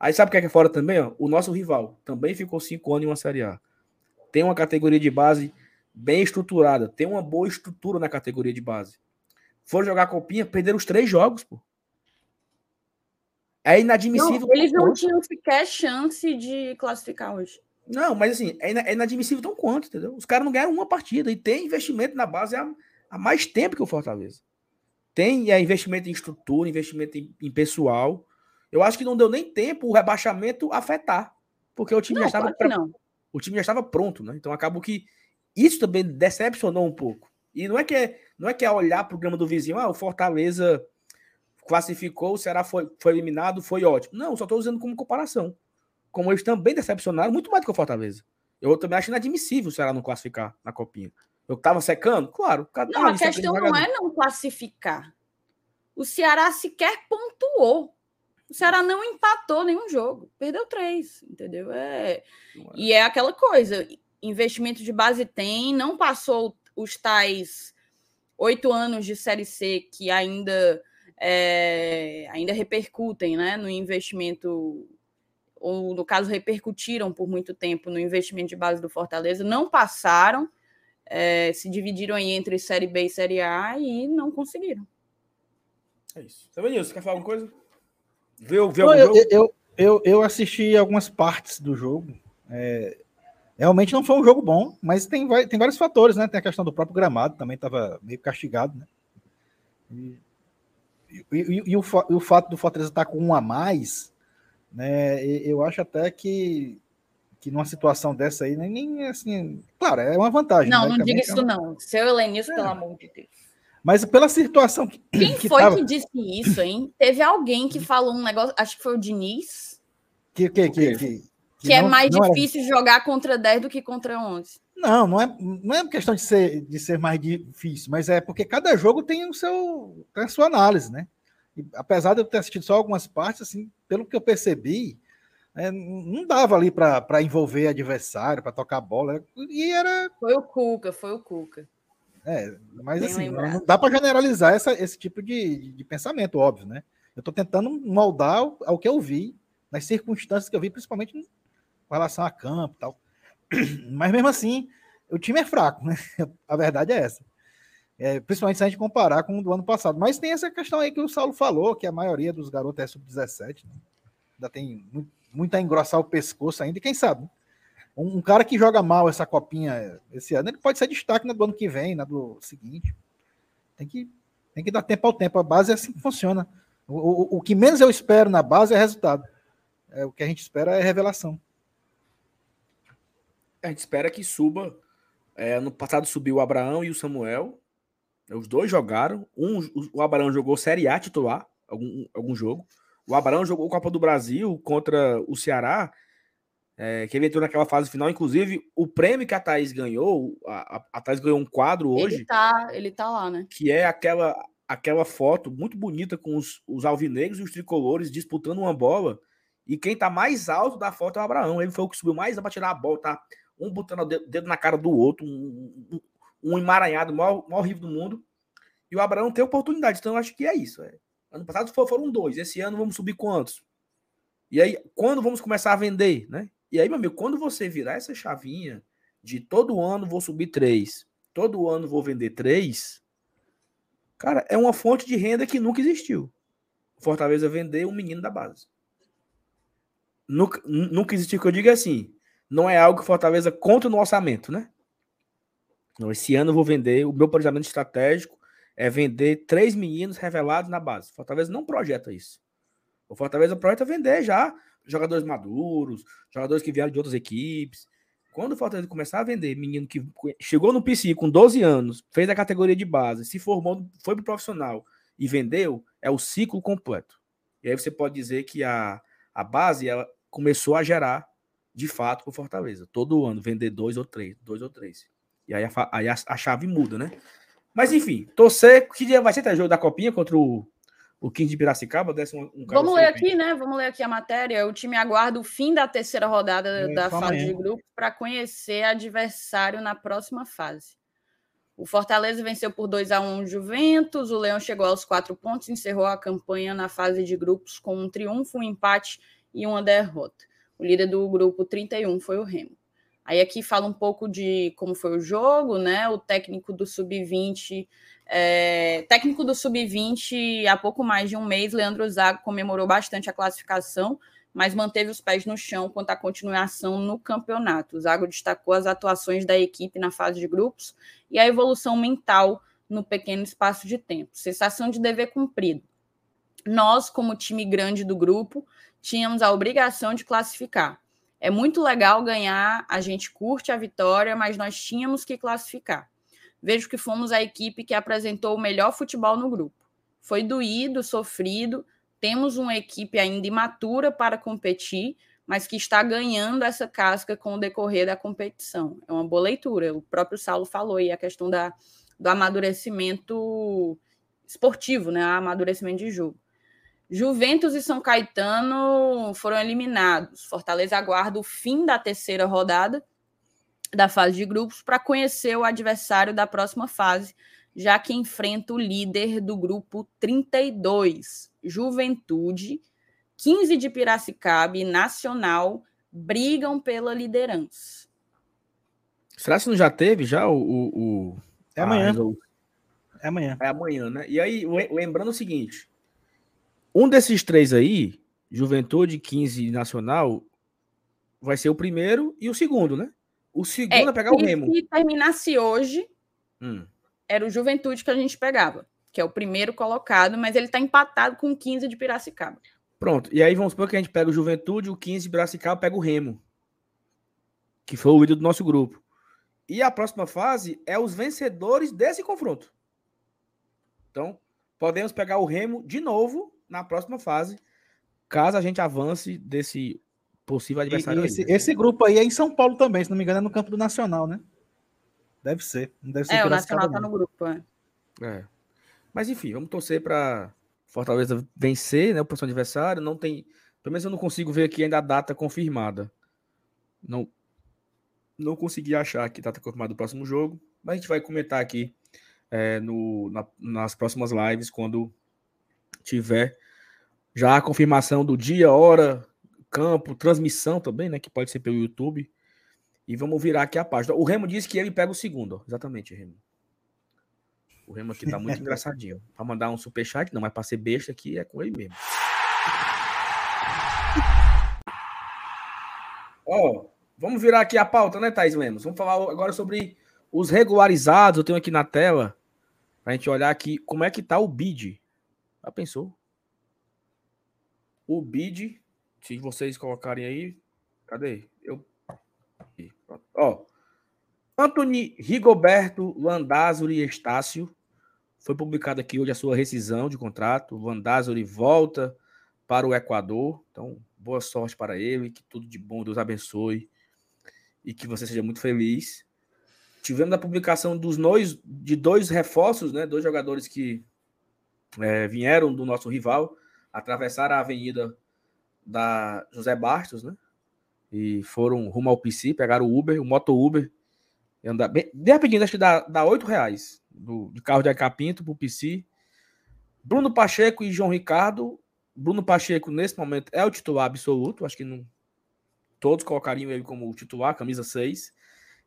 Aí sabe o que é que é fora também? Ó? O nosso rival também ficou cinco anos em uma Série A, tem uma categoria de base bem estruturada, tem uma boa estrutura na categoria de base. Foram jogar a Copinha, perderam os três jogos, pô. É inadmissível. Não, eles não tinham sequer chance de classificar hoje. Não, mas assim, é inadmissível tão quanto, entendeu? Os caras não ganharam uma partida e tem investimento na base há, há mais tempo que o Fortaleza. Tem é, investimento em estrutura, investimento em, em pessoal. Eu acho que não deu nem tempo o rebaixamento afetar, porque o time não, já estava claro pra... não. O time já estava pronto, né? Então acabou que isso também decepcionou um pouco. E não é que é, não é, que é olhar para o programa do vizinho, ah, o Fortaleza classificou, o Ceará foi, foi eliminado, foi ótimo. Não, só estou usando como comparação. Como eles também decepcionaram, muito mais do que o Fortaleza. Eu também acho inadmissível o Ceará não classificar na Copinha. Eu estava secando? Claro. Não, a questão não é não classificar. O Ceará sequer pontuou. O Ceará não empatou nenhum jogo. Perdeu três, entendeu? É... E é aquela coisa. Investimento de base tem, não passou os tais oito anos de Série C que ainda, é... ainda repercutem, né, no investimento... ou, no caso, repercutiram por muito tempo no investimento de base do Fortaleza, não passaram, é, se dividiram aí entre Série B e Série A e não conseguiram. É isso. Elenilson, quer falar alguma coisa? Vê, vê algum eu, jogo? Eu, eu, eu assisti algumas partes do jogo. É, realmente não foi um jogo bom, mas tem, tem vários fatores, né? Tem a questão do próprio gramado, também estava meio castigado, né? E, e, e, e, o, e o fato do Fortaleza estar com um a mais... né, eu acho até que, que numa situação dessa aí, nem assim, claro, é uma vantagem. Não, né? Não diga isso, é uma... não. Seu Elenilson, é. Pelo amor de Deus. Mas pela situação que. Quem que foi tava... que disse isso, hein? Teve alguém que falou um negócio, acho que foi o Diniz. Que, que, que, que, que, que não, é mais difícil era... jogar contra dez do que contra onze. Não, não é, não é questão de ser, de ser mais difícil, mas é porque cada jogo tem, o seu, tem a sua análise, né? Apesar de eu ter assistido só algumas partes, assim, pelo que eu percebi, é, não dava ali para envolver adversário, para tocar a bola. E era... Foi o Cuca, foi o Cuca. É, mas bem assim, lembrado. Não dá para generalizar essa, esse tipo de, de pensamento, óbvio, né? Eu estou tentando moldar ao, ao que eu vi, nas circunstâncias que eu vi, principalmente com relação a campo e tal. Mas mesmo assim, o time é fraco, né? A verdade é essa. É, principalmente se a gente comparar com o do ano passado. Mas tem essa questão aí que o Saulo falou, que a maioria dos garotos é sub dezessete, né? Ainda tem muito, muito a engrossar o pescoço ainda, e quem sabe? Um, um cara que joga mal essa Copinha esse ano, ele pode ser destaque na do ano que vem, na do seguinte. Tem que, tem que dar tempo ao tempo, a base é assim que funciona. O, o, o que menos eu espero na base é resultado. É, o que a gente espera é revelação. A gente espera que suba. É, no passado subiu o Abraão e o Samuel. Os dois jogaram. Um, o Abraão jogou Série A titular, algum, algum jogo. O Abraão jogou Copa do Brasil contra o Ceará, é, que ele entrou naquela fase final. Inclusive, o prêmio que a Thaís ganhou, a, a Thaís ganhou um quadro hoje. Ele tá, ele tá lá, né? Que é aquela, aquela foto muito bonita com os, os alvinegros e os tricolores disputando uma bola. E quem tá mais alto da foto é o Abraão. Ele foi o que subiu mais para tirar a bola, tá? Um botando o dedo, dedo na cara do outro, um... um um emaranhado, o maior, maior rival do mundo, e o Abraão tem oportunidade, então eu acho que é isso. É. Ano passado foram dois, esse ano vamos subir quantos? E aí, quando vamos começar a vender, né? E aí, meu amigo, quando você virar essa chavinha de todo ano vou subir três, todo ano vou vender três, cara, é uma fonte de renda que nunca existiu. Fortaleza vender um menino da base. Nunca, nunca existiu, que eu digo assim, não é algo que Fortaleza conta no orçamento, né? Não, esse ano eu vou vender, o meu planejamento estratégico é vender três meninos revelados na base. O Fortaleza não projeta isso. O Fortaleza projeta vender já jogadores maduros, jogadores que vieram de outras equipes. Quando o Fortaleza começar a vender menino que chegou no Pici com doze anos, fez a categoria de base, se formou, foi pro profissional e vendeu, é o ciclo completo. E aí você pode dizer que a, a base ela começou a gerar de fato pro Fortaleza. Todo ano vender dois ou três, dois ou três. E aí, a, aí a, a chave muda, né? Mas, enfim, torcer. Que dia vai ser, tá? Jogo da Copinha contra o, o quinze de Piracicaba? Desce um, um Vamos ler aqui, né? Vamos ler aqui a matéria. O time aguarda o fim da terceira rodada é, da fase amanhã. De grupo para conhecer adversário na próxima fase. O Fortaleza venceu por dois a um o Juventus. O Leão chegou aos quatro pontos e encerrou a campanha na fase de grupos com um triunfo, um empate e uma derrota. O líder do grupo trinta e um foi o Remo. Aí aqui fala um pouco de como foi o jogo, né? O técnico do sub vinte, é... técnico do sub vinte, há pouco mais de um mês, Leandro Zago comemorou bastante a classificação, mas manteve os pés no chão quanto à continuação no campeonato. O Zago destacou as atuações da equipe na fase de grupos e a evolução mental no pequeno espaço de tempo. Sensação de dever cumprido. Nós, como time grande do grupo, tínhamos a obrigação de classificar. É muito legal ganhar, a gente curte a vitória, mas nós tínhamos que classificar. Vejo que fomos a equipe que apresentou o melhor futebol no grupo. Foi doído, sofrido, temos uma equipe ainda imatura para competir, mas que está ganhando essa casca com o decorrer da competição. É uma boa leitura, o próprio Saulo falou aí, a questão da, do amadurecimento esportivo, né? Amadurecimento de jogo. Juventus e São Caetano foram eliminados. Fortaleza aguarda o fim da terceira rodada da fase de grupos para conhecer o adversário da próxima fase, já que enfrenta o líder do grupo trinta e dois, Juventude, quinze de Piracicaba e Nacional brigam pela liderança. Será que não já teve já o... o, o... É amanhã. Ah, o... É amanhã. É amanhã, né? E aí, lembrando o seguinte... Um desses três aí, Juventude, quinze e Nacional, vai ser o primeiro e o segundo, né? O segundo é, a pegar o Remo. Se terminasse hoje, hum. era o Juventude que a gente pegava, que é o primeiro colocado, mas ele tá empatado com o quinze de Piracicaba. Pronto, e aí vamos supor que a gente pega o Juventude, o quinze de Piracicaba pega o Remo, que foi o líder do nosso grupo. E a próxima fase é os vencedores desse confronto. Então, podemos pegar o Remo de novo na próxima fase, caso a gente avance desse possível adversário. Esse, esse grupo aí é em São Paulo também, se não me engano, é no campo do Nacional, né? Deve ser. Não deve ser é, o Nacional tá no grupo, é. é. Mas enfim, vamos torcer para Fortaleza vencer, né? O próximo adversário não tem... Pelo menos eu não consigo ver aqui ainda a data confirmada. Não, não consegui achar aqui a data confirmada do próximo jogo, mas a gente vai comentar aqui é, no, na, nas próximas lives, quando tiver já a confirmação do dia, hora, campo, transmissão também, né? Que pode ser pelo YouTube. E vamos virar aqui a página. O Remo disse que ele pega o segundo, ó. Exatamente, Remo. O Remo aqui tá muito engraçadinho. Pra mandar um superchat, não, mas pra ser besta aqui é com ele mesmo. Ó, vamos virar aqui a pauta, né, Thaís Lemos? Vamos falar agora sobre os regularizados. Eu tenho aqui na tela, pra gente olhar aqui como é que tá o bid. Já pensou? O bid, se vocês colocarem aí, cadê? Eu... Ó, Antony Rigoberto Landázuri Estácio, foi publicado aqui hoje a sua rescisão de contrato. O Landázuri volta para o Equador, então boa sorte para ele, que tudo de bom, Deus abençoe e que você seja muito feliz. Tivemos a publicação dos dois, de dois reforços, né? Dois jogadores que É, vieram do nosso rival, atravessaram a avenida da José Bastos, né? E foram rumo ao Pici, pegaram o Uber, o moto Uber, e andar bem, bem rapidinho, acho que dá, dá oito reais do, do carro de Acapinto pro Pici. Bruno Pacheco e João Ricardo. Bruno Pacheco, nesse momento, é o titular absoluto, acho que não, todos colocariam ele como titular, camisa seis.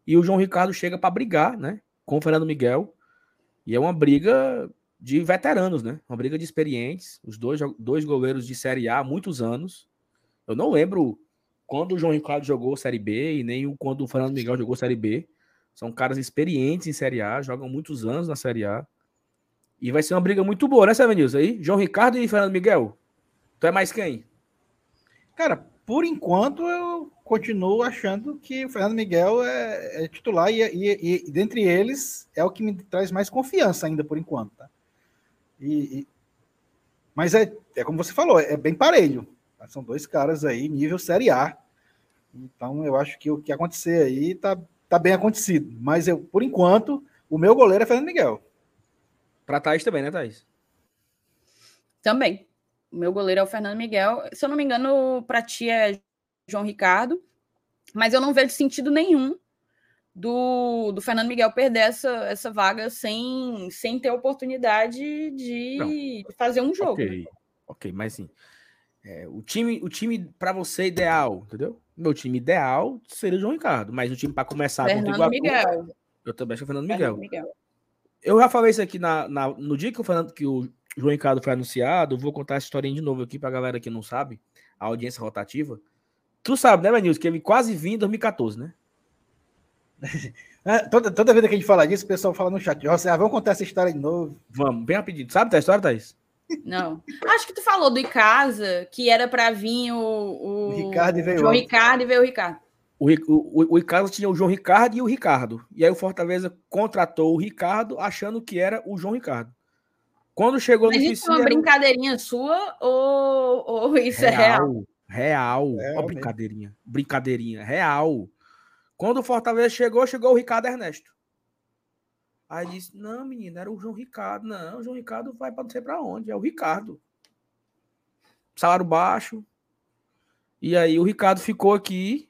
E o João Ricardo chega para brigar, né? Com o Fernando Miguel. E é uma briga de veteranos, né? Uma briga de experientes. Os dois, dois goleiros de Série A há muitos anos. Eu não lembro quando o João Ricardo jogou Série B e nem quando o Fernando Miguel jogou Série B. São caras experientes em Série A, jogam muitos anos na Série A. E vai ser uma briga muito boa, né, Sevenilson? Aí, João Ricardo e Fernando Miguel, tu é mais quem? Cara, por enquanto eu continuo achando que o Fernando Miguel é, é titular e, e, e dentre eles é o que me traz mais confiança ainda por enquanto, tá? E, e, mas é, é como você falou, é bem parelho. São dois caras aí, nível Série A. Então eu acho que o que acontecer aí tá, tá bem acontecido. Mas eu, por enquanto, o meu goleiro é Fernando Miguel. Pra Thaís também, né, Thaís? Também. O meu goleiro é o Fernando Miguel. Se eu não me engano, pra ti é João Ricardo. Mas eu não vejo sentido nenhum Do, do Fernando Miguel perder essa, essa vaga sem, sem ter oportunidade de, não, de fazer um jogo. Ok, né? Ok, mas sim. É, o time, o time para você ideal, entendeu? Meu time ideal seria o João Ricardo, mas o time para começar... Fernando Iguatu, Miguel. Eu também acho o Fernando Miguel. Fernando Miguel. Eu já falei isso aqui na, na, no dia que o, Fernando, que o João Ricardo foi anunciado. Vou contar essa historinha de novo aqui para a galera que não sabe. a audiência rotativa. Tu sabe, né, Elenilson, que ele quase vinha em dois mil e quatorze, né? toda, toda vez que a gente fala disso, o pessoal fala no chat. Você, ah, vamos contar essa história de novo. Vamos, bem rapidinho. Sabe da história, Thaís? Não. Acho que tu falou do Icasa, que era pra vir o... O, o Ricardo e veio o João Ricardo e veio o Ricardo. O, o, o Icasa tinha o João Ricardo e o Ricardo. E aí o Fortaleza contratou o Ricardo achando que era o João Ricardo. Quando chegou no Pici... Mas isso é uma brincadeirinha o... sua ou, ou isso real, é real? Real. É, ó, brincadeirinha. Brincadeirinha. Real. Quando o Fortaleza chegou, chegou o Ricardo Ernesto. Aí disse, não, menino, era o João Ricardo. Não, o João Ricardo vai para não sei para onde. É o Ricardo. Salário baixo. E aí o Ricardo ficou aqui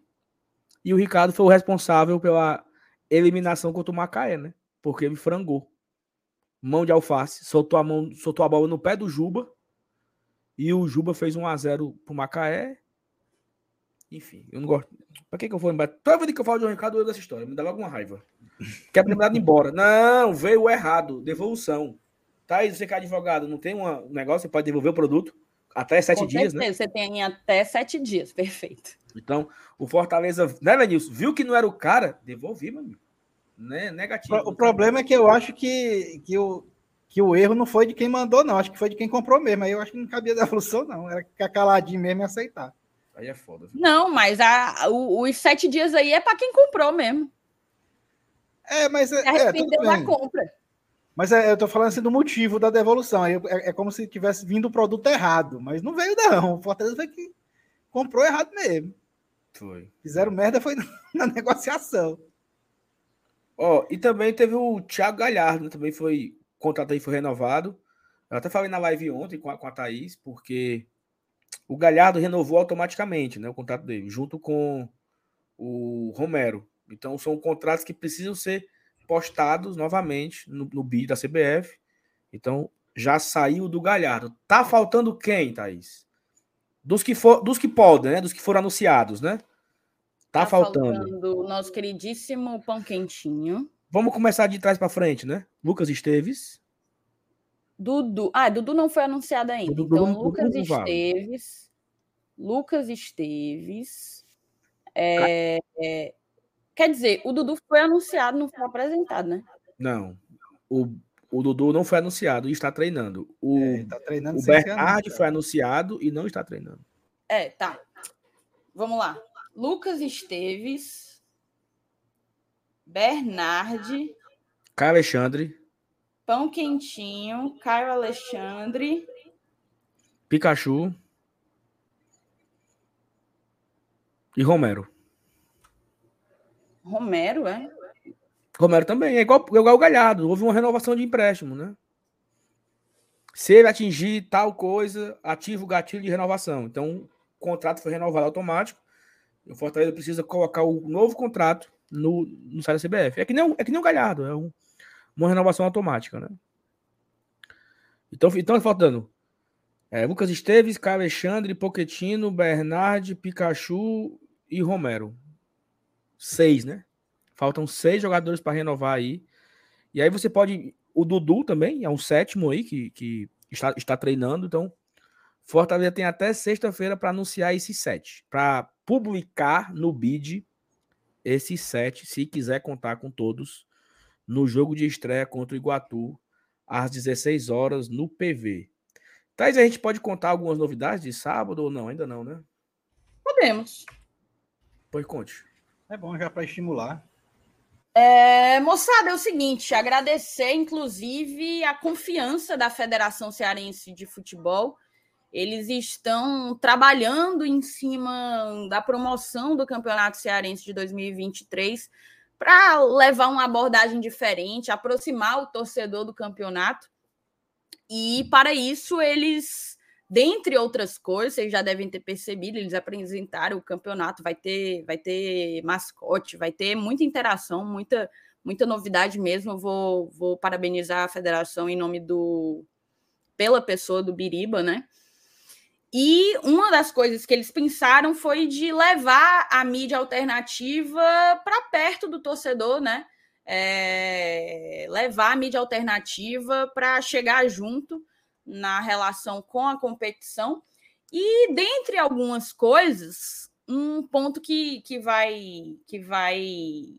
e o Ricardo foi o responsável pela eliminação contra o Macaé, né? Porque ele frangou. Mão de alface. Soltou a, mão, soltou a bola no pé do Juba e o Juba fez um a zero pro Macaé. Enfim, eu não gosto. Pra que que eu vou embora? Toda vez que eu falo de João Ricardo, eu lembro dessa história. Me dá logo uma raiva. Quer me mandar embora. Não, veio errado. Devolução. Tá aí, você que é advogado, não tem uma, um negócio? Você pode devolver o produto até sete dias, né? Você tem até sete dias, perfeito. Então, o Fortaleza, né, Elenilson? Viu que não era o cara? Devolvi, mano. Né? Negativo. O problema é que eu acho que, que, o, que o erro não foi de quem mandou, não. Acho que foi de quem comprou mesmo. Aí eu acho que não cabia devolução, não. Era ficar caladinho mesmo e aceitar. Aí é foda. Viu? Não, mas a, o, os sete dias aí é para quem comprou mesmo. É, mas... É, arrependeu da compra. Mas é, eu tô falando assim do motivo da devolução. É, é, é como se tivesse vindo o produto errado, mas não veio não. O Fortaleza foi que comprou errado mesmo. Foi. Fizeram merda, foi na negociação. Ó, oh, e também teve o Tiago Galhardo, né? Também foi... O contrato aí foi renovado. Eu até falei na live ontem com a, com a Thaís, porque... O Galhardo renovou automaticamente, né, o contrato dele, junto com o Romero. Então, são contratos que precisam ser postados novamente no, no B I D da C B F. Então, já saiu do Galhardo. Tá faltando quem, Thaís? Dos que, for, dos que podem, né? Dos que foram anunciados, né? Tá, tá faltando. faltando o nosso queridíssimo pão quentinho. Vamos começar de trás para frente, né? Lucas Esteves. Dudu. Ah, Dudu não foi anunciado ainda. Dudu, então, Dudu, Lucas, Dudu, Esteves, vale. Lucas Esteves. Lucas é, Esteves. É, quer dizer, o Dudu foi anunciado, não foi apresentado, né? Não. O, o Dudu não foi anunciado e está treinando. O, é, tá treinando o Bernardo foi anunciado e não está treinando. É, tá. Vamos lá. Lucas Esteves. Bernardo. Caio Alexandre. Pão Quentinho, Caio Alexandre. Pikachu. E Romero. Romero, é? Romero também. É igual, igual o Galhardo. Houve uma renovação de empréstimo, né? Se ele atingir tal coisa, ativa o gatilho de renovação. Então, o contrato foi renovado automático. O Fortaleza precisa colocar o novo contrato no, no site da C B F. É que nem, é que nem o Galhardo. É um... uma renovação automática, né? Então, então faltando é, Lucas Esteves, Caio Alexandre, Pochettino, Bernardo, Pikachu e Romero. Seis, né? Faltam seis jogadores para renovar aí. E aí você pode... O Dudu também, é um sétimo aí que, que está, está treinando. Então, Fortaleza tem até sexta-feira para anunciar esses sete. Para publicar no B I D esses sete, se quiser contar com todos no jogo de estreia contra o Iguatu, às dezesseis horas, no P V. Thaís, a gente pode contar algumas novidades de sábado ou não? Ainda não, né? Podemos. Pois conte. É bom já para estimular. É, moçada, é o seguinte, agradecer, inclusive, a confiança da Federação Cearense de Futebol. Eles estão trabalhando em cima da promoção do Campeonato Cearense de dois mil e vinte e três, para levar uma abordagem diferente, aproximar o torcedor do campeonato. E, para isso, eles, dentre outras coisas, vocês já devem ter percebido, eles apresentaram o campeonato, vai ter, vai ter mascote, vai ter muita interação, muita, muita novidade mesmo. Eu vou, vou parabenizar a federação em nome do... pela pessoa do Biriba, né? E uma das coisas que eles pensaram foi de levar a mídia alternativa para perto do torcedor, né? É... Levar a mídia alternativa para chegar junto na relação com a competição. E dentre algumas coisas, um ponto que, que, vai, que vai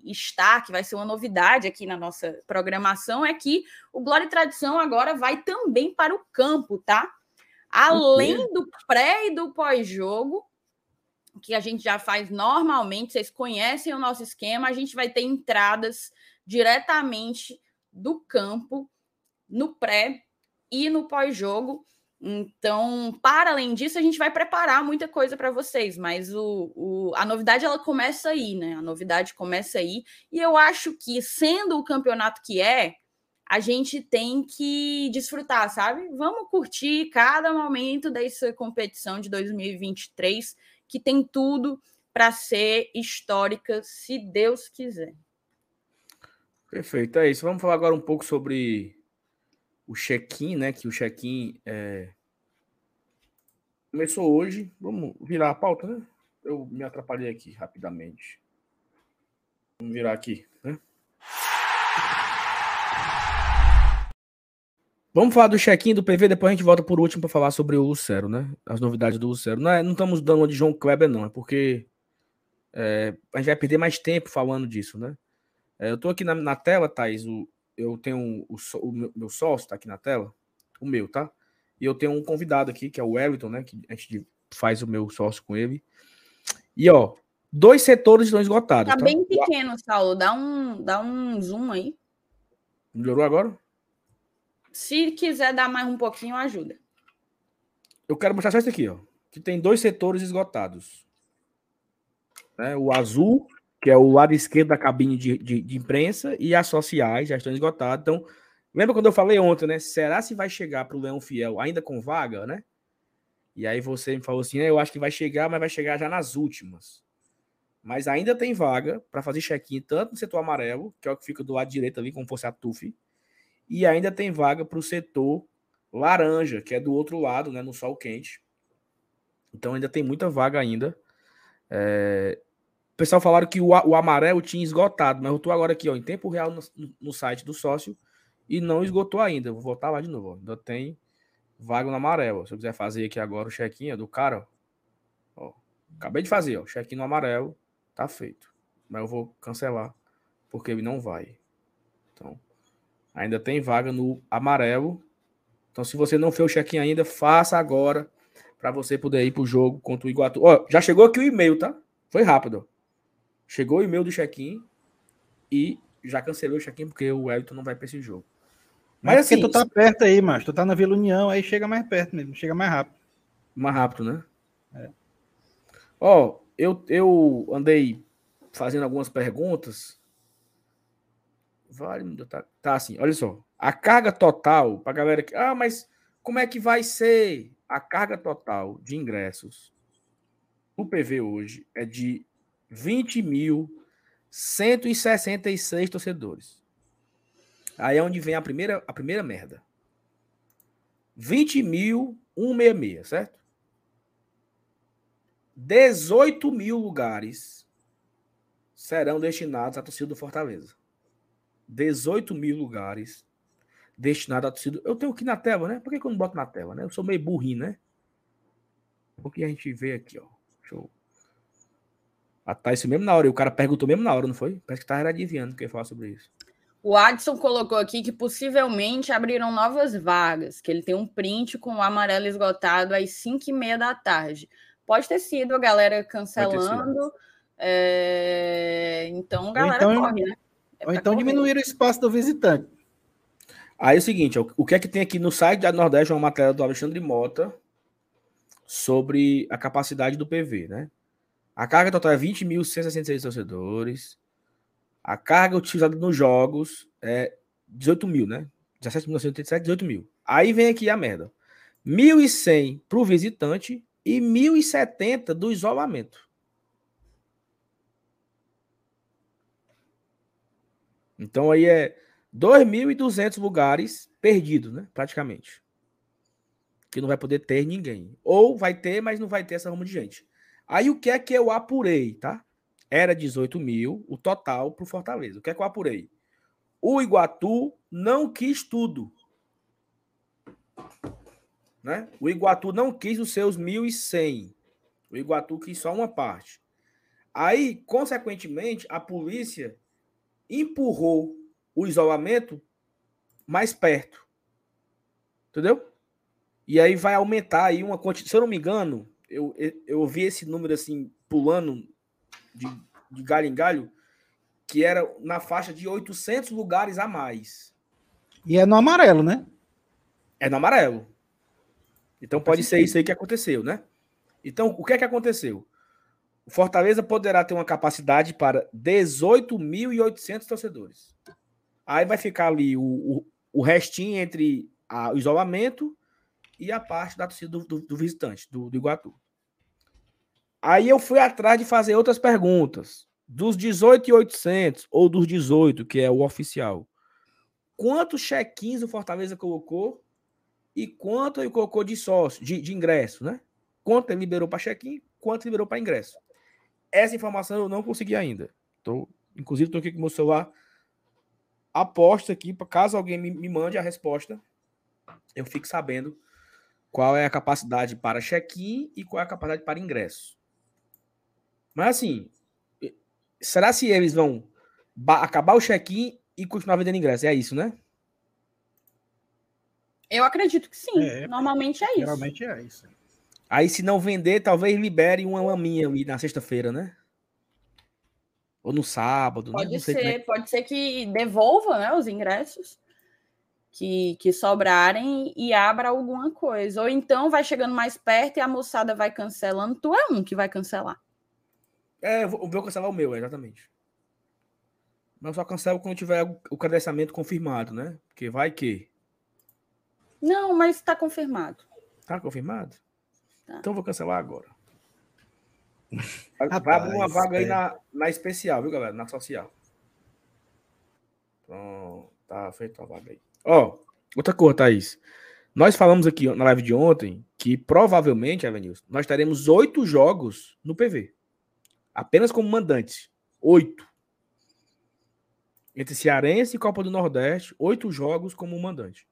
estar, que vai ser uma novidade aqui na nossa programação, é que o Glória e Tradição agora vai também para o campo, tá? Além do pré e do pós-jogo, que a gente já faz normalmente, vocês conhecem o nosso esquema, a gente vai ter entradas diretamente do campo, no pré e no pós-jogo. Então, para além disso, a gente vai preparar muita coisa para vocês, mas o, o, a novidade ela começa aí, né? A novidade começa aí, e eu acho que, sendo o campeonato que é, a gente tem que desfrutar, sabe? Vamos curtir cada momento dessa competição de dois mil e vinte e três, que tem tudo para ser histórica, se Deus quiser. Perfeito, é isso. Vamos falar agora um pouco sobre o check-in, né? Que o check-in é... começou hoje. Vamos virar a pauta, né? Eu me atrapalhei aqui rapidamente. Vamos virar aqui, né? Vamos falar do check-in do P V, depois a gente volta por último para falar sobre o Lucero, né? As novidades do Lucero. Não, é, não estamos dando uma de João Kleber, não. É porque é, a gente vai perder mais tempo falando disso, né? É, eu tô aqui na, na tela, Thaís, o... Eu tenho o, o meu, meu sócio, tá aqui na tela, o meu, tá? E eu tenho um convidado aqui, que é o Everton, né? Que a gente faz o meu sócio com ele. E, ó, dois setores estão esgotados. Tá, tá bem pequeno, Saulo. Dá um, dá um zoom aí. Melhorou agora? Se quiser dar mais um pouquinho, ajuda. Eu quero mostrar só isso aqui, ó. Que tem dois setores esgotados. Né? O azul, que é o lado esquerdo da cabine de, de, de imprensa, e as sociais já estão esgotadas. Então, lembra quando eu falei ontem, né? Será se vai chegar para o Leão Fiel ainda com vaga, né? E aí você me falou assim, né? Eu acho que vai chegar, mas vai chegar já nas últimas. Mas ainda tem vaga para fazer check-in tanto no setor amarelo, que é o que fica do lado direito ali, como fosse a T U F, e ainda tem vaga para o setor laranja, que é do outro lado, né? No sol quente. Então, ainda tem muita vaga ainda. É... O pessoal falaram que o, o amarelo tinha esgotado, mas eu estou agora aqui, ó, em tempo real no, no site do sócio e não esgotou ainda. Eu vou voltar lá de novo. Ó. Ainda tem vaga no amarelo. Se eu quiser fazer aqui agora o check-in do cara, ó, ó, acabei de fazer, ó, check-in no amarelo, tá feito. Mas eu vou cancelar porque ele não vai. Então, ainda tem vaga no amarelo. Então, se você não fez o check-in ainda, faça agora para você poder ir pro jogo contra o Iguatu. Ó, já chegou aqui o e-mail, tá? Foi rápido. Chegou o e-mail do check-in e já cancelou o check-in porque o Wellington não vai para esse jogo. Mas, mas assim... Tu tá perto aí, macho. Tu tá na Vila União, aí chega mais perto mesmo. Chega mais rápido. Mais rápido, né? É. Ó, eu, eu andei fazendo algumas perguntas. Vale, tá, tá assim, olha só. A carga total pra galera que... Ah, mas como é que vai ser a carga total de ingressos? O P V hoje é de vinte mil cento e sessenta e seis torcedores. Aí é onde vem a primeira, a primeira merda. vinte mil cento e sessenta e seis, certo? dezoito mil lugares serão destinados à torcida do Fortaleza. dezoito mil lugares destinados à torcida... Eu tenho aqui na tela, né? Por que, que eu não boto na tela, né? Eu sou meio burrinho, né? Porque a gente vê aqui, ó. Deixa eu... Ah, tá, isso mesmo na hora. E o cara perguntou mesmo na hora, não foi? Parece que tava adivinhando que eu ia falar sobre isso. O Adson colocou aqui que possivelmente abriram novas vagas, que ele tem um print com o amarelo esgotado às cinco e meia da tarde. Pode ter sido a galera cancelando. É... Então, a galera então, corre, né? É ou então diminuir o espaço do visitante. Aí é o seguinte, o que é que tem aqui no site da Nordeste, uma matéria do Alexandre Mota sobre a capacidade do P V, né? A carga total é vinte mil cento e sessenta e seis torcedores. A carga utilizada nos jogos é dezoito mil, né? dezessete mil novecentos e oitenta e sete, dezoito mil. Aí vem aqui a merda. mil e cem para o visitante e mil e setenta do isolamento. Então aí é dois mil e duzentos lugares perdidos, né? Praticamente. Que não vai poder ter ninguém. Ou vai ter, mas não vai ter essa ruma de gente. Aí o que é que eu apurei, tá? Era dezoito mil, o total pro Fortaleza. O que é que eu apurei? O Iguatu não quis tudo. né? O Iguatu não quis os seus mil e cem. O Iguatu quis só uma parte. Aí, consequentemente, a polícia empurrou o isolamento mais perto. Entendeu? E aí vai aumentar aí uma quantidade. Se eu não me engano, eu, eu, eu vi esse número assim, pulando de, de galho em galho, que era na faixa de oitocentos lugares a mais. E é no amarelo, né? É no amarelo. Então pode ser isso aí que aconteceu, né? Então, o que é que aconteceu? O Fortaleza poderá ter uma capacidade para dezoito mil e oitocentos torcedores. Aí vai ficar ali o, o, o restinho entre a, o isolamento e a parte da torcida do, do, do visitante, do, do Iguatu. Aí eu fui atrás de fazer outras perguntas. Dos dezoito mil e oitocentos ou dos dezoito, que é o oficial, quantos check-ins o Fortaleza colocou e quanto ele colocou de sócio, de, de ingresso, né? Quanto ele liberou para check-in, quanto liberou para ingresso. Essa informação eu não consegui ainda. Tô, inclusive, estou aqui com o meu celular aposta aqui, caso alguém me, me mande a resposta, eu fico sabendo qual é a capacidade para check-in e qual é a capacidade para ingresso. Mas assim, será se eles vão acabar o check-in e continuar vendendo ingresso? É isso, né? Eu acredito que sim. É, Normalmente é isso. Geralmente é isso. Aí, se não vender, talvez libere uma laminha ali na sexta-feira, né? Ou no sábado. Pode, né? Não sei ser, como é que... pode ser que devolva, né, os ingressos que, que sobrarem e abra alguma coisa. Ou então vai chegando mais perto e a moçada vai cancelando. Tu é um que vai cancelar. É, eu vou, eu vou cancelar o meu, exatamente. Mas só cancelo quando tiver o cadastramento confirmado, né? Porque vai que... Não, mas está confirmado. Está confirmado? Tá. Então vou cancelar agora. Rapaz, vai abrir uma vaga é. aí na, na especial, viu, galera? Na social. Pronto, tá feita a vaga aí. Ó, outra coisa, Thaís. Nós falamos aqui na live de ontem que provavelmente, Elenilson, nós teremos oito jogos no P V. Apenas como mandante. Oito. Entre Cearense e Copa do Nordeste, oito jogos como mandante.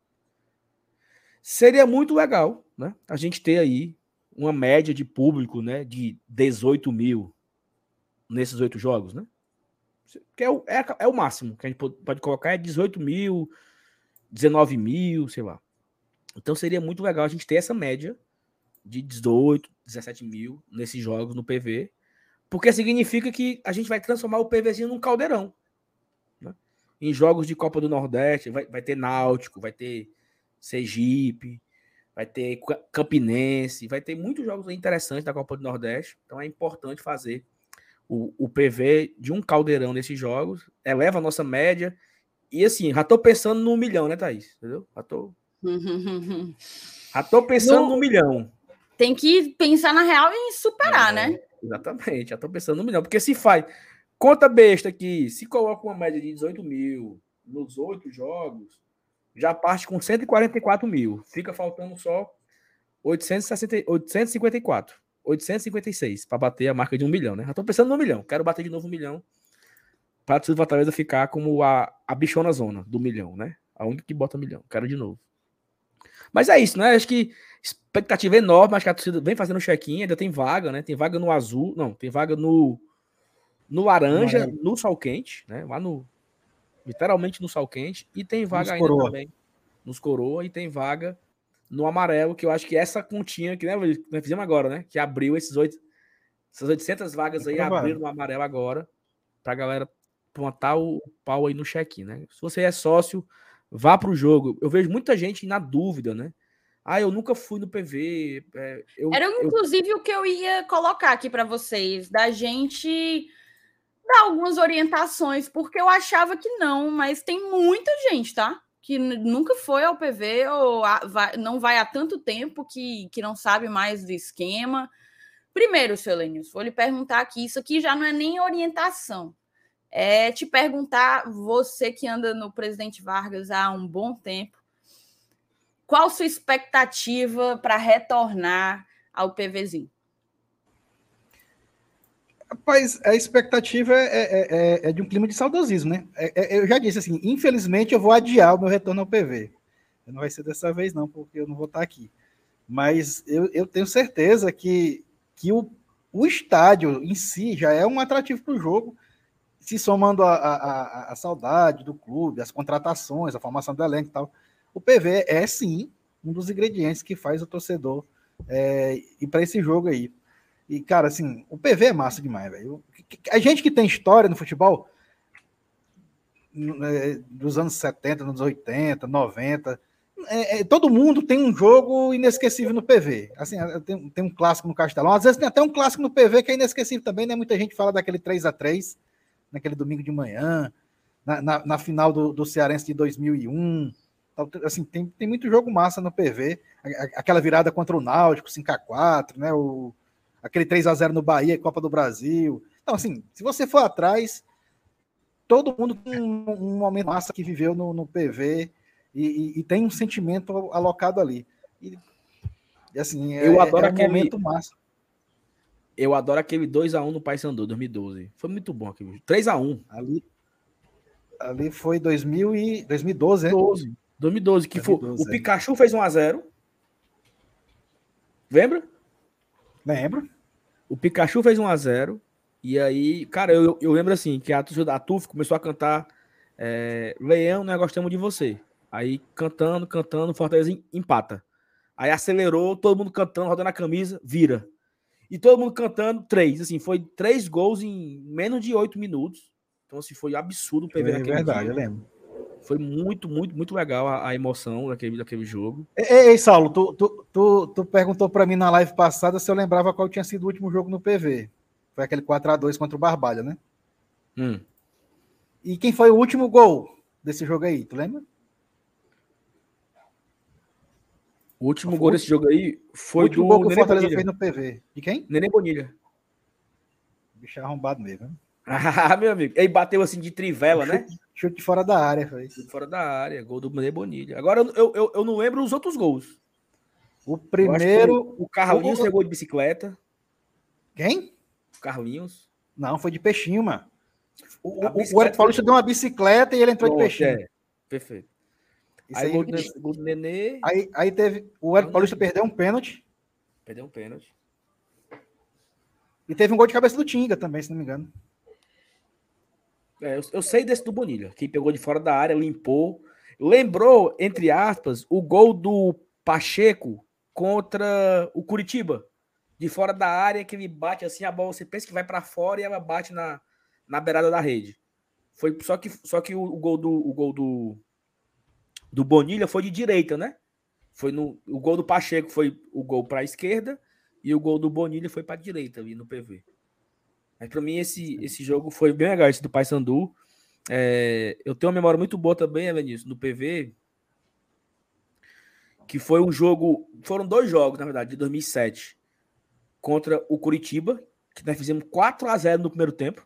Seria muito legal, né? A gente ter aí uma média de público, né, de dezoito mil nesses oito jogos, né? Que é, o, é, é o máximo que a gente pode colocar, é dezoito mil, dezenove mil, sei lá. Então seria muito legal a gente ter essa média de dezoito, dezessete mil nesses jogos no P V, porque significa que a gente vai transformar o PVzinho num caldeirão. Em jogos de Copa do Nordeste, vai, vai ter Náutico, vai ter Sergipe, vai ter Campinense, vai ter muitos jogos interessantes da Copa do Nordeste. Então é importante fazer o, o P V de um caldeirão desses jogos, eleva a nossa média. E assim, já tô pensando no milhão, né, Thaís? Entendeu? Já tô, já tô pensando no... no milhão. Tem que pensar na real e superar, é, né? Exatamente, já tô pensando no milhão. Porque se faz... Conta besta aqui, se coloca uma média de dezoito mil nos oito jogos, já parte com cento e quarenta e quatro mil. Fica faltando só oitocentos e sessenta, oitocentos e cinquenta e quatro, oitocentos e cinquenta e seis para bater a marca de um milhão, né? Já estou pensando no milhão. Quero bater de novo um milhão para o Fortaleza ficar como a, a bichona zona do milhão, né? A única que bota milhão. Quero de novo. Mas é isso, né? Acho que expectativa enorme. Acho que a torcida vem fazendo check-in. Ainda tem vaga, né? Tem vaga no azul. Não, tem vaga no... No laranja, Maravilha. no sol quente, né? Lá no... Literalmente no sol quente. E tem vaga nos ainda coroa. também. Nos coroa. E tem vaga no amarelo, que eu acho que essa continha que, né, nós fizemos agora, né? Que abriu esses oito... Essas oitocentas vagas aí, abriram no amarelo agora, pra galera plantar o pau aí no check-in, né? Se você é sócio, vá pro jogo. Eu vejo muita gente na dúvida, né? Ah, eu nunca fui no P V. É, eu, Era, inclusive, eu... o que eu ia colocar aqui pra vocês. Da gente... Dar algumas orientações, porque eu achava que não, mas tem muita gente, tá? Que nunca foi ao P V ou a, vai, não vai há tanto tempo que, que não sabe mais do esquema. Primeiro, seu Elenilson, vou lhe perguntar aqui, isso aqui já não é nem orientação, é te perguntar, você que anda no Presidente Vargas há um bom tempo, qual sua expectativa para retornar ao PVzinho? Rapaz, a expectativa é, é, é de um clima de saudosismo, né? É, é, eu já disse assim, infelizmente eu vou adiar o meu retorno ao P V. Não vai ser dessa vez não, porque eu não vou estar aqui. mas eu, eu tenho certeza que, que o, o estádio em si já é um atrativo para o jogo, se somando a, a, a saudade do clube, as contratações, a formação do elenco e tal. O P V é, sim, um dos ingredientes que faz o torcedor é, ir para esse jogo aí. E, cara, assim, o P V é massa demais, velho. A gente que tem história no futebol, dos anos setenta, anos oitenta, noventa, é, é, todo mundo tem um jogo inesquecível no P V. Assim, tem, tem um clássico no Castelão, às vezes tem até um clássico no P V que é inesquecível também, né? Muita gente fala daquele três a três, naquele domingo de manhã, na, na, na final do, do Cearense de dois mil e um. Assim, tem, tem muito jogo massa no P V. Aquela virada contra o Náutico, cinco a quatro, né? O, aquele três a zero no Bahia, Copa do Brasil. Então, assim, se você for atrás, todo mundo tem um, um momento massa que viveu no, no P V e, e, e tem um sentimento alocado ali. E, assim, eu é, adoro é um aquele momento massa. Eu adoro aquele dois a um no Paysandu, dois mil e doze. Foi muito bom aquele três a um. Ali, ali foi dois mil e, dois mil e doze, doze. dois mil e doze, que dois mil e doze, foi, é. O Pikachu fez um a zero. Lembra? Lembro. O Pikachu fez um a zero. E aí, cara, eu, eu lembro assim, que a torcida Tuf começou a cantar é, Leão, nós gostamos de você. Aí, cantando, cantando, Fortaleza empata. Aí acelerou, todo mundo cantando, rodando a camisa, vira. E todo mundo cantando, três. Assim, foi três gols em menos de oito minutos. Então, assim, foi absurdo o P V naquele. É verdade, dia. Eu lembro. Foi muito, muito, muito legal a, a emoção daquele, daquele jogo. Ei, ei Saulo, tu, tu, tu, tu perguntou para mim na live passada se eu lembrava qual tinha sido o último jogo no P V. Foi aquele quatro a dois contra o Barbalha, né? Hum. E quem foi o último gol desse jogo aí? Tu lembra? O último gol desse jogo aí foi do... O último do gol que o Fortaleza Bonilha fez no P V. De quem? Nenê Bonilha. O bicho é arrombado mesmo, né? Ah, meu amigo. Ele bateu assim de trivela, né? Chute fora da área, foi. Chute fora da área, gol do Mané Bonilha. Agora eu, eu, eu não lembro os outros gols. O primeiro... O Carlinhos pegou de bicicleta. Quem? O Carlinhos. Não, foi de peixinho, mano. O, o Eric Paulista deu uma bicicleta e ele entrou, poxa, de peixinho. É. Perfeito. Isso aí, aí, gol do, gol do Nenê. Aí, aí teve... O Eric Paulista perdeu um pênalti. Perdeu um pênalti. E teve um gol de cabeça do Tinga também, se não me engano. É, eu, eu sei desse do Bonilha, que pegou de fora da área, limpou. Lembrou, entre aspas, o gol do Pacheco contra o Curitiba. De fora da área, que ele bate assim, a bola você pensa que vai para fora e ela bate na, na beirada da rede. Foi, só que, só que o, o gol, do, o gol do, do Bonilha foi de direita, né? Foi no, o gol do Pacheco foi o gol para a esquerda e o gol do Bonilha foi para a direita ali no P V. Mas pra mim esse, esse jogo foi bem legal, esse do Paysandu. É, eu tenho uma memória muito boa também, Elenilson, do P V, que foi um jogo, foram dois jogos, na verdade, de dois mil e sete, contra o Curitiba, que nós fizemos quatro a zero no primeiro tempo.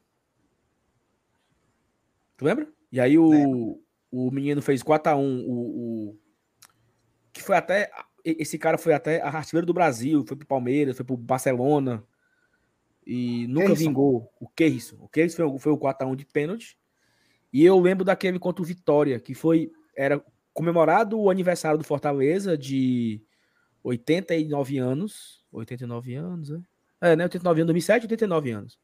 Tu lembra? E aí o, o menino fez quatro a um, o, o, que foi até, esse cara foi até artilheiro do Brasil, foi pro Palmeiras, foi pro Barcelona, e nunca Keirson vingou o Keirson. O Keirson foi, foi o quatro a um de pênalti. E eu lembro daquele contra o Vitória, que foi, era comemorado o aniversário do Fortaleza de oitenta e nove anos. oitenta e nove anos, né? É, né? oitenta e nove anos, dois mil e sete, oitenta e nove anos.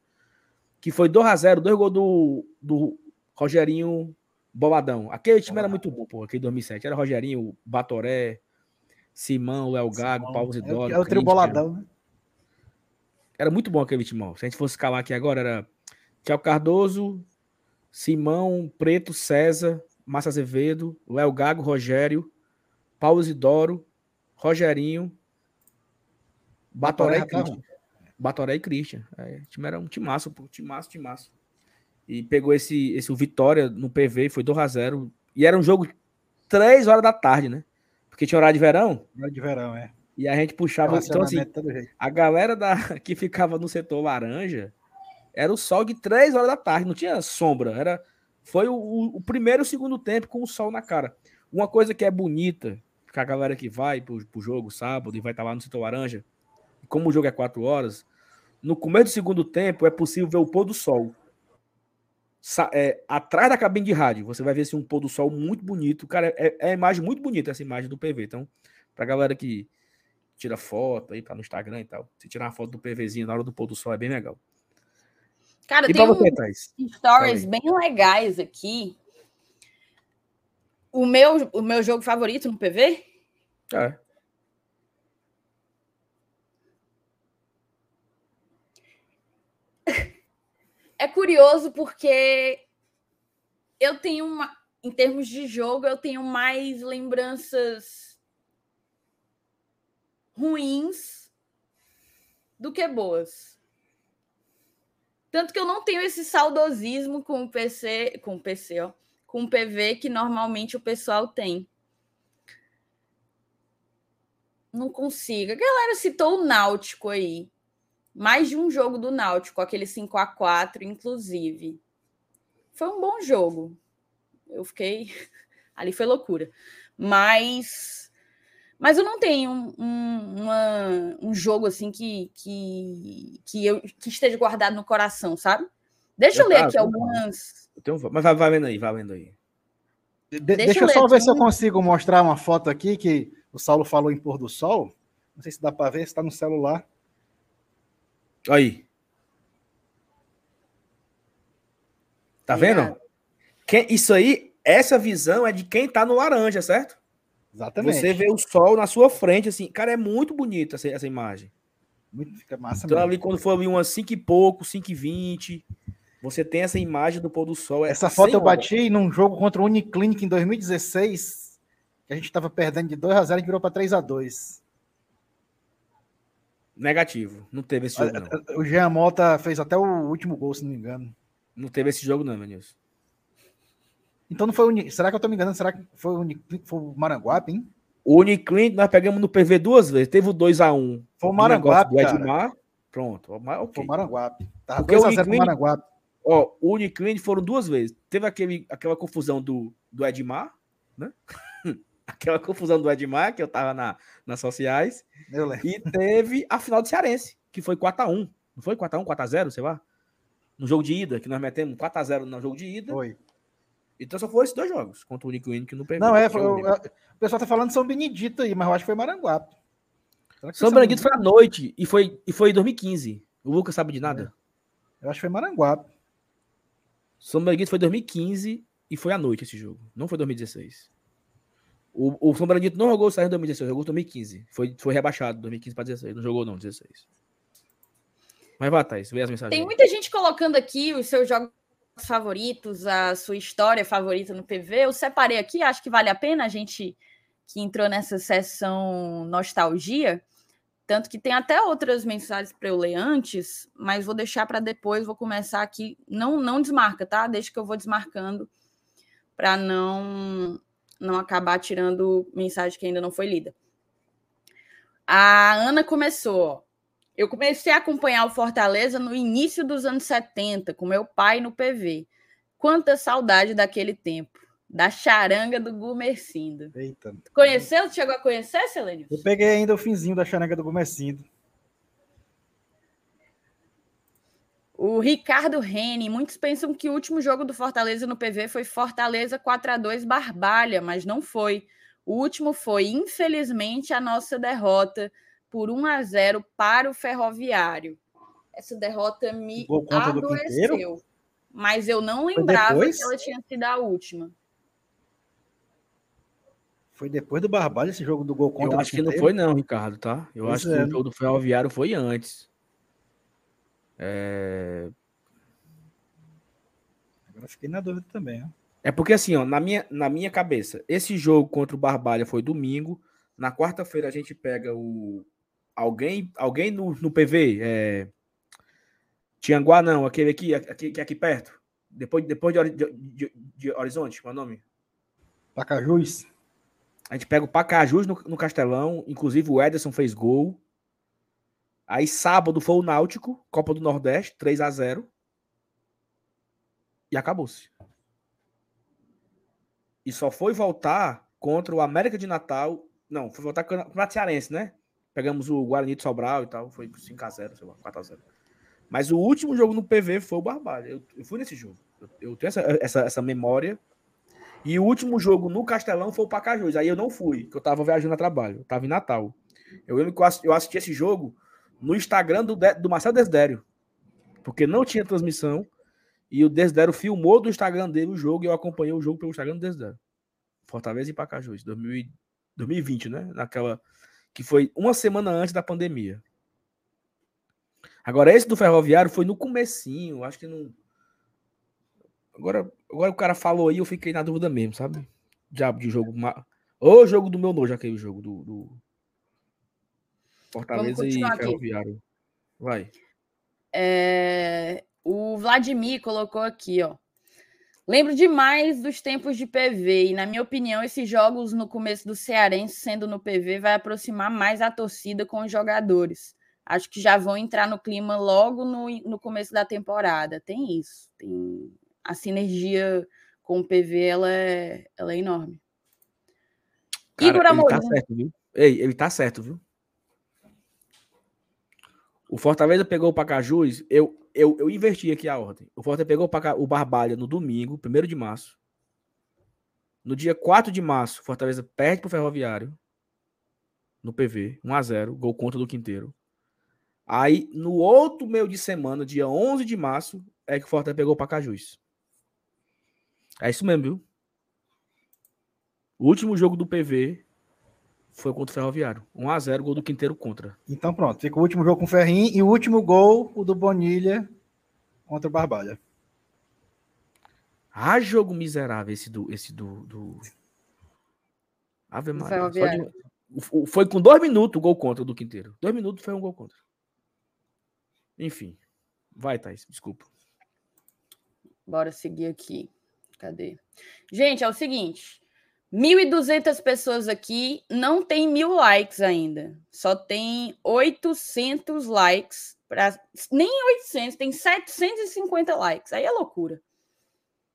Que foi dois a zero, dois gols do, do Rogerinho Boladão. Aquele time ah, era muito bom, pô, aquele dois mil e sete. Era Rogerinho, Batoré, Simão, Léo Gago, Paulo Zidoro. É, é o trio Boladão, né? Era muito bom aquele timão. Se a gente fosse calar aqui agora, era Tiago Cardoso, Simão, Preto, César, Márcio Azevedo, Léo Gago, Rogério, Paulo Isidoro, Rogerinho, Batoré, Batoré e Christian. Batoré e Christian. É, o time era um timaço, pô. Timaço, timaço. E pegou esse, esse o Vitória no P V, foi dois a zero. E era um jogo três horas da tarde, né? Porque tinha horário de verão. Horário de verão, é. E a gente puxava, então assim, a galera da, que ficava no setor laranja, era o sol de três horas da tarde, não tinha sombra, era, foi o, o primeiro e o segundo tempo com o sol na cara. Uma coisa que é bonita, que a galera que vai pro, pro jogo sábado e vai estar tá lá no setor laranja, como o jogo é quatro horas, no começo do segundo tempo é possível ver o pôr do sol. Sa- é, atrás da cabine de rádio, você vai ver assim, um pôr do sol muito bonito, cara, é, é a imagem muito bonita essa imagem do P V, então, pra galera que tira foto aí, tá no Instagram e tal. Se tirar uma foto do PVzinho na hora do pôr do sol, é bem legal. Cara, e tem você, um stories bem legais aqui. O meu, o meu jogo favorito no P V? É. É curioso porque eu tenho uma... Em termos de jogo, eu tenho mais lembranças ruins do que boas. Tanto que eu não tenho esse saudosismo com o P C, com o P C, ó, com o P V que normalmente o pessoal tem. Não consigo. A galera citou o Náutico aí. Mais de um jogo do Náutico, aquele cinco a quatro, inclusive. Foi um bom jogo. Eu fiquei... Ali foi loucura. Mas... Mas eu não tenho um, um, uma, um jogo, assim, que, que, que, eu, que esteja guardado no coração, sabe? Deixa eu, eu ler tá, aqui eu algumas... Eu tenho... Mas vai, vai vendo aí, vai vendo aí. De, deixa, deixa eu só ver aqui. Se eu consigo mostrar uma foto aqui que o Saulo falou em pôr do sol. Não sei se dá para ver, se tá no celular. Aí. Tá Obrigado. Vendo? Quem, isso aí, essa visão é de quem tá no laranja, certo? Exatamente. Você vê o sol na sua frente, assim. Cara, é muito bonita essa, essa imagem. Muito, fica massa então, mesmo. Ali, quando for ali umas cinco e pouco, cinco e vinte, você tem essa imagem do pôr do sol. É essa foto eu bati num jogo contra o Uniclinic em dois mil e dezesseis, que a gente tava perdendo de dois a zero e virou pra três a dois. Negativo. Não teve esse jogo, não. O Jean Mota fez até o último gol, se não me engano. Não teve esse jogo, não, Manilson. Então não foi o Uniclinic. Será que eu tô me enganando? Será que foi o Uniclinic? Foi o Maranguape, hein? O Uniclinic nós pegamos no P V duas vezes. Teve o dois a um. Foi o Maranguape, o Edmar. Pronto. Okay. Foi o Maranguape. Tava dois a zero pro Maranguape. Ó, o Uniclinic foram duas vezes. Teve aquele, aquela confusão do, do Edmar, né? Aquela confusão do Edmar, que eu tava na, nas sociais. Eu lembro. E teve a final do Cearense, que foi quatro a um. Não foi quatro a um, quatro a zero, sei lá? No jogo de ida, que nós metemos quatro a zero no jogo de ida. Foi. Então só foram esses dois jogos contra o Uniclinic que não perdeu. Não, é, foi, o, o pessoal tá falando São Benedito aí, mas eu acho que foi Maranguape. São, São Benedito foi à noite e foi em e foi dois mil e quinze. O Lucas sabe de nada? É. Eu acho que foi Maranguape. São Benedito foi em dois mil e quinze e foi à noite esse jogo. Não foi dois mil e dezesseis. O, o São Benedito não jogou o Ceará em dois mil e dezesseis, jogou em dois mil e quinze. Foi, foi rebaixado dois mil e quinze para dois mil e dezesseis. Não jogou não, dezesseis. Mas vai, Thaís, vê as mensagens. Tem muita gente colocando aqui os seus jogos favoritos, a sua história favorita no P V, eu separei aqui, acho que vale a pena a gente que entrou nessa sessão nostalgia, tanto que tem até outras mensagens para eu ler antes, mas vou deixar para depois, vou começar aqui, não, não desmarca, tá? Deixa que eu vou desmarcando para não, não acabar tirando mensagem que ainda não foi lida. A Ana começou, ó. Eu comecei a acompanhar o Fortaleza no início dos anos setenta, com meu pai no P V. Quanta saudade daquele tempo. Da charanga do Gumercindo. Eita. Conheceu? Chegou a conhecer, Selênio? Eu peguei ainda o finzinho da charanga do Gumercindo. O Ricardo Rene. Muitos pensam que o último jogo do Fortaleza no P V foi Fortaleza quatro a dois Barbalha, mas não foi. O último foi, infelizmente, a nossa derrota por um a zero para o Ferroviário. Essa derrota me adoeceu. Mas eu não lembrava que ela tinha sido a última. Foi depois do Barbalho esse jogo do gol contra o Quinteiro? Eu acho que não foi não, Ricardo, tá? Eu pois acho é. que o jogo do Ferroviário foi antes. É... Agora fiquei na dúvida também. Ó. É porque assim, ó, na, minha, na minha cabeça, esse jogo contra o Barbalho foi domingo. Na quarta-feira a gente pega o... Alguém, alguém no, no P V, é... Tianguá não, aquele aqui, aqui, aqui perto, depois, depois de, de, de, de Horizonte, qual é o nome? Pacajus. A gente pega o Pacajus no, no Castelão, inclusive o Ederson fez gol. Aí sábado foi o Náutico, Copa do Nordeste, três a zero. E acabou-se. E só foi voltar contra o América de Natal, não, foi voltar contra o Cearense, né? Pegamos o Guarani de Sobral e tal, foi cinco a zero, sei lá, quatro a zero. Mas o último jogo no P V foi o Barbalho. Eu, eu fui nesse jogo. Eu, eu tenho essa, essa, essa memória. E o último jogo no Castelão foi o Pacajus. Aí eu não fui, porque eu tava viajando a trabalho. Eu tava em Natal. Eu lembro que eu assisti, eu assisti esse jogo no Instagram do, do Marcelo Desdério, porque não tinha transmissão, e o Desdério filmou do Instagram dele o jogo, e eu acompanhei o jogo pelo Instagram do Desdério. Fortaleza e Pikachu, isso, dois mil e vinte, né? Naquela que foi uma semana antes da pandemia. Agora, esse do Ferroviário foi no comecinho, acho que não... Agora, agora o cara falou aí, eu fiquei na dúvida mesmo, sabe? Diabo de jogo... Ô, jogo do meu nojo, aquele jogo do... do... Fortaleza e Ferroviário. Aqui. Vai. É, o Vladimir colocou aqui, ó. Lembro demais dos tempos de P V e, na minha opinião, esses jogos no começo do Cearense, sendo no P V, vai aproximar mais a torcida com os jogadores. Acho que já vão entrar no clima logo no, no começo da temporada. Tem isso. Tem... A sinergia com o P V, ela é, ela é enorme. Cara, Igor Amorim. Ele tá certo, viu? Ei, ele tá certo, viu? O Fortaleza pegou o Pacajus, eu, eu, eu inverti aqui a ordem. O Fortaleza pegou o, Paca, o Barbalha no domingo, primeiro de março. No dia quatro de março, o Fortaleza perde pro Ferroviário. No P V, um a zero, gol contra do Quinteiro. Aí, no outro meio de semana, dia onze de março, é que o Fortaleza pegou o Pacajus. É isso mesmo, viu? O último jogo do P V... Foi contra o Ferroviário. um a zero, gol do Quinteiro contra. Então pronto, fica o último jogo com o Ferrinho e o último gol, o do Bonilha contra o Barbalha. Ah, jogo miserável esse do... Esse do, do... Ave Maria. De... Foi com dois minutos o gol contra do Quinteiro. Dois minutos foi um gol contra. Enfim. Vai, Thaís, desculpa. Bora seguir aqui. Cadê? Gente, é o seguinte... mil e duzentas pessoas aqui, não tem mil likes ainda. Só tem oitocentos likes. Pra... Nem oitocentos, tem setecentos e cinquenta likes. Aí é loucura.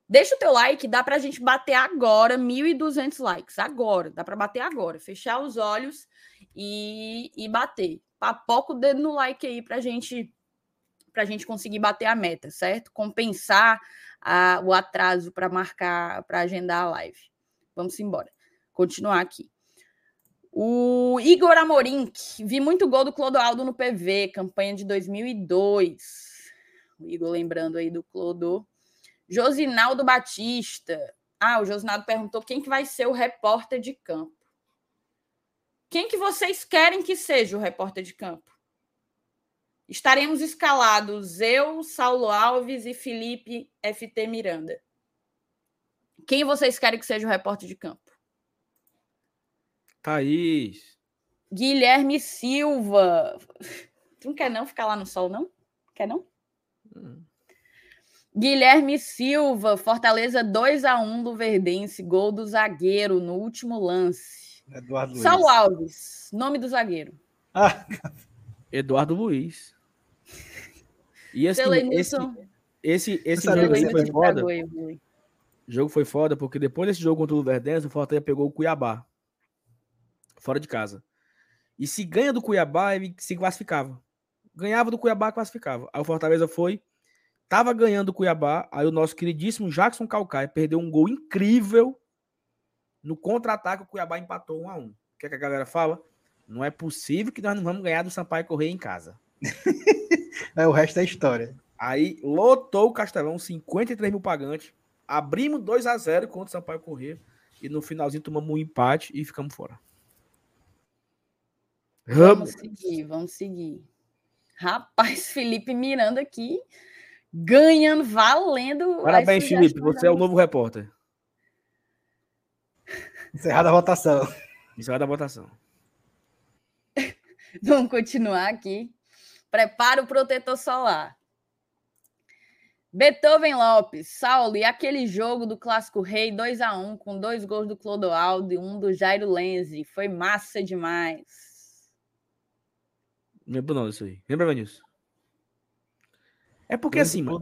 Deixa o teu like, dá pra gente bater agora mil e duzentos likes. Agora, dá pra bater agora. Fechar os olhos e, e bater. Papoca o dedo no like aí pra gente, pra gente conseguir bater a meta, certo? Compensar a, o atraso pra marcar, pra agendar a live. Vamos embora. Continuar aqui. O Igor Amorim. Vi muito gol do Clodoaldo no P V. Campanha de dois mil e dois. O Igor lembrando aí do Clodo. Josinaldo Batista. Ah, o Josinaldo perguntou quem que vai ser o repórter de campo. Quem que vocês querem que seja o repórter de campo? Estaremos escalados eu, Saulo Alves e Felipe F T Miranda. Quem vocês querem que seja o repórter de campo? Thaís. Guilherme Silva. Tu não quer não ficar lá no sol, não? Quer não? Hum. Guilherme Silva. Fortaleza dois a um do Verdense. Gol do zagueiro no último lance. Eduardo Luiz. Saulo Alves. Nome do zagueiro. Ah. Eduardo Luiz. E esse, Elenilson. Esse, esse, esse jogo aí foi foda. O jogo foi foda, porque depois desse jogo contra o Luverdense, o Fortaleza pegou o Cuiabá. Fora de casa. E se ganha do Cuiabá, ele se classificava. Ganhava do Cuiabá, classificava. Aí o Fortaleza foi, tava ganhando o Cuiabá, aí o nosso queridíssimo Jackson Calcaia perdeu um gol incrível. No contra-ataque, o Cuiabá empatou um a um. O que é que a galera fala? Não é possível que nós não vamos ganhar do Sampaio Corrêa em casa. É, o resto é história. Aí lotou o Castelão, cinquenta e três mil pagantes. Abrimos dois a zero contra o Sampaio Corrêa e no finalzinho tomamos um empate e ficamos fora. Vamos seguir, vamos seguir. Rapaz, Felipe Miranda aqui ganhando, valendo. Parabéns, Felipe, você é o novo repórter. Encerrada a votação. Encerrada a votação. Vamos continuar aqui. Prepara o protetor solar. Beethoven Lopes, Saulo, e aquele jogo do Clássico Rei dois a um, com dois gols do Clodoaldo e um do Jairo Lenzi. Foi massa demais. Lembro não disso aí. Lembra, Vanilson? É porque assim, mano,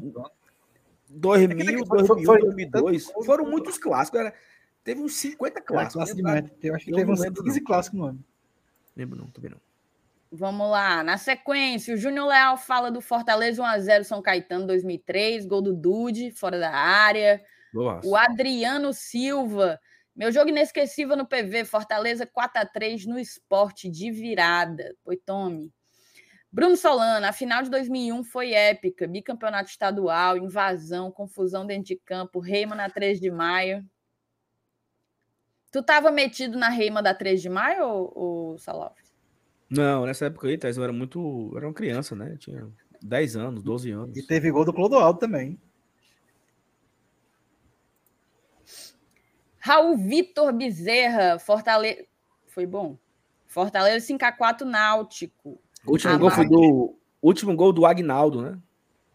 dois mil, dois mil e dois, foram muitos clássicos. Era, teve uns cinquenta clássicos. Eu acho que teve uns quinze clássicos no ano. Lembro não, tô vendo. Vamos lá, na sequência, o Júnior Leal fala do Fortaleza um a zero São Caetano dois mil e três, gol do Dude, fora da área. Boa. O Adriano Silva, Meu jogo inesquecível no P V, Fortaleza quatro a três no Sport de virada. Pois tome. Bruno Solana, a final de dois mil e um foi épica. Bicampeonato estadual, invasão, confusão dentro de campo, reima na três de maio. Tu tava metido na reima da três de maio, ou, ou Salov? Não, nessa época aí, Thaís, eu era muito... Eu era uma criança, né? Eu tinha dez anos, doze anos. E teve gol do Clodoaldo também. Raul Vitor Bezerra, Fortaleza... Foi bom. Fortaleza cinco a quatro Náutico. O último, gol foi do... último gol do Agnaldo, né?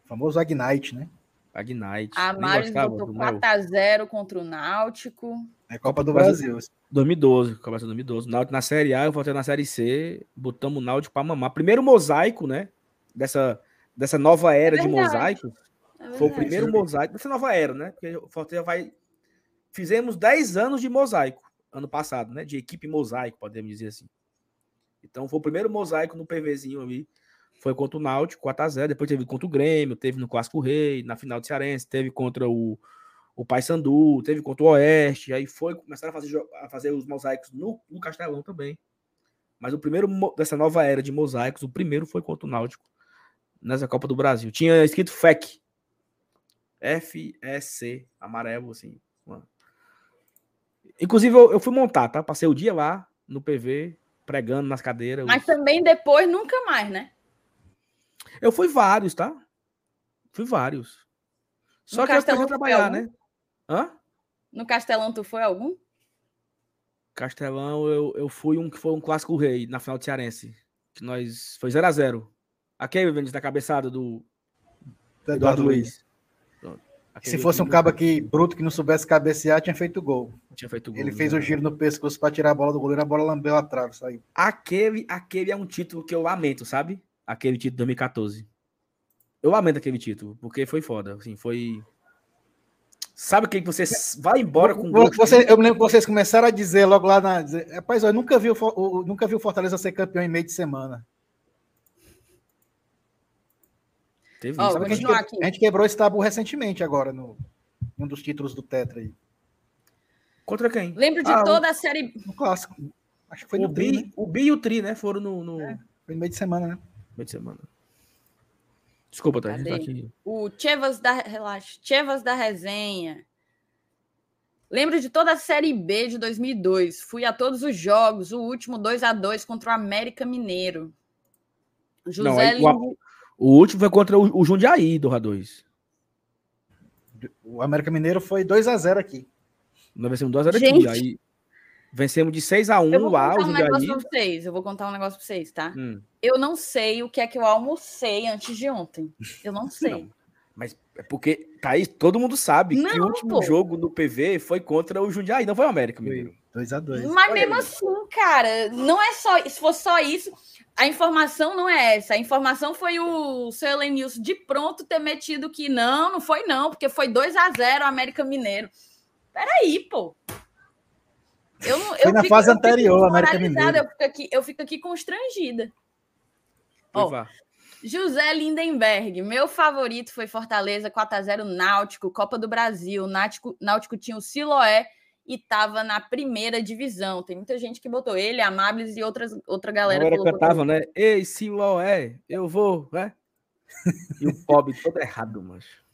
O famoso Agnite, né? Agnite. A Maris botou quatro a zero contra o Náutico. É Copa do Brasil. dois mil e doze, Copa do dois mil e doze. Náutico na Série A, eu voltei na Série C, botamos o Náutico pra mamar. Primeiro mosaico, né? Dessa, dessa nova era é de mosaico. É foi o primeiro mosaico dessa nova era, né? Porque o Fortaleza vai... Fizemos dez anos de mosaico ano passado, né? De equipe mosaico, podemos dizer assim. Então, foi o primeiro mosaico no PVzinho ali. Foi contra o Náutico, quatro a zero. Depois teve contra o Grêmio, teve no Clássico Rei, na final do Cearense, teve contra o, o Paysandu, teve contra o Oeste. Aí foi, começaram a fazer, a fazer os mosaicos no, no Castelão também. Mas o primeiro dessa nova era de mosaicos, o primeiro foi contra o Náutico nessa Copa do Brasil. Tinha escrito F E C. F E C, amarelo, assim, mano. Inclusive, eu, eu fui montar, tá? Passei o dia lá no P V, pregando nas cadeiras. Mas eu... também depois, nunca mais, né? Eu fui vários, tá? Fui vários. Só no que eu fui trabalhar, né? Hã? No Castelão, tu foi algum? Castelão, eu, eu fui um que foi um clássico rei na final de Cearense. Que nós... Foi zero a zero. Aquele, Vênus, da cabeçada do... do Eduardo Luiz. Luiz. Se fosse um cabo aqui bruto que não soubesse cabecear, tinha feito gol. Tinha feito gol. Ele fez o giro no pescoço para tirar a bola do goleiro, a bola lambeu a trave, saiu. Aquele, aquele é um título que eu lamento, sabe? Aquele título de dois mil e quatorze. Eu lamento aquele título, porque foi foda. Assim, foi... Sabe o que você vai embora com... Você, eu me lembro que vocês começaram a dizer logo lá na... Rapaz, eu nunca vi o, nunca vi o Fortaleza ser campeão em meio de semana. Teve, oh, a, gente que, a gente quebrou esse tabu recentemente agora, no um dos títulos do Tetra aí. Contra quem? Lembro de ah, toda o, a série... O clássico. Acho que foi o no Bi, Tri, né? O Bi e o Tri, né? Foram no... no... É, foi no meio de semana, né? Meio de semana. Desculpa, tá, a gente tá aqui. O Chevas da... Relaxa. Chevas da Resenha. Lembro de toda a Série B de dois mil e dois. Fui a todos os jogos. O último dois a dois contra o América Mineiro. José Não, aí, Lingu... o... O último foi contra o Jundiaí do R dois. O América Mineiro foi dois a zero aqui. Nós vencemos dois a zero aqui. Aí vencemos de seis a um lá. Eu vou contar um negócio pra vocês. Eu vou contar um negócio pra vocês, tá? Hum. Eu não sei o que é que eu almocei antes de ontem. Eu não sei. Não, mas é porque, Thaís, todo mundo sabe não, que o último pô. jogo do P V foi contra o Jundiaí. Não foi o América Mineiro. dois a dois. Mas mesmo assim, cara, não é só... Se fosse só isso... A informação não é essa. A informação foi o seu Elenilson de pronto ter metido que não, não foi não, porque foi dois a zero América Mineiro. Peraí, pô. Eu, eu foi na fico, fase eu anterior, América Mineiro. Eu fico aqui, eu fico aqui constrangida. Ó, José Lindenberg. Meu favorito foi Fortaleza, quatro a zero Náutico, Copa do Brasil. Náutico, Náutico tinha o Siloé e estava na primeira divisão. Tem muita gente que botou ele, a Mables e outras, outra galera. A galera cantava, né? Ei, Siloé, eu vou, né? E o pobre todo errado, macho.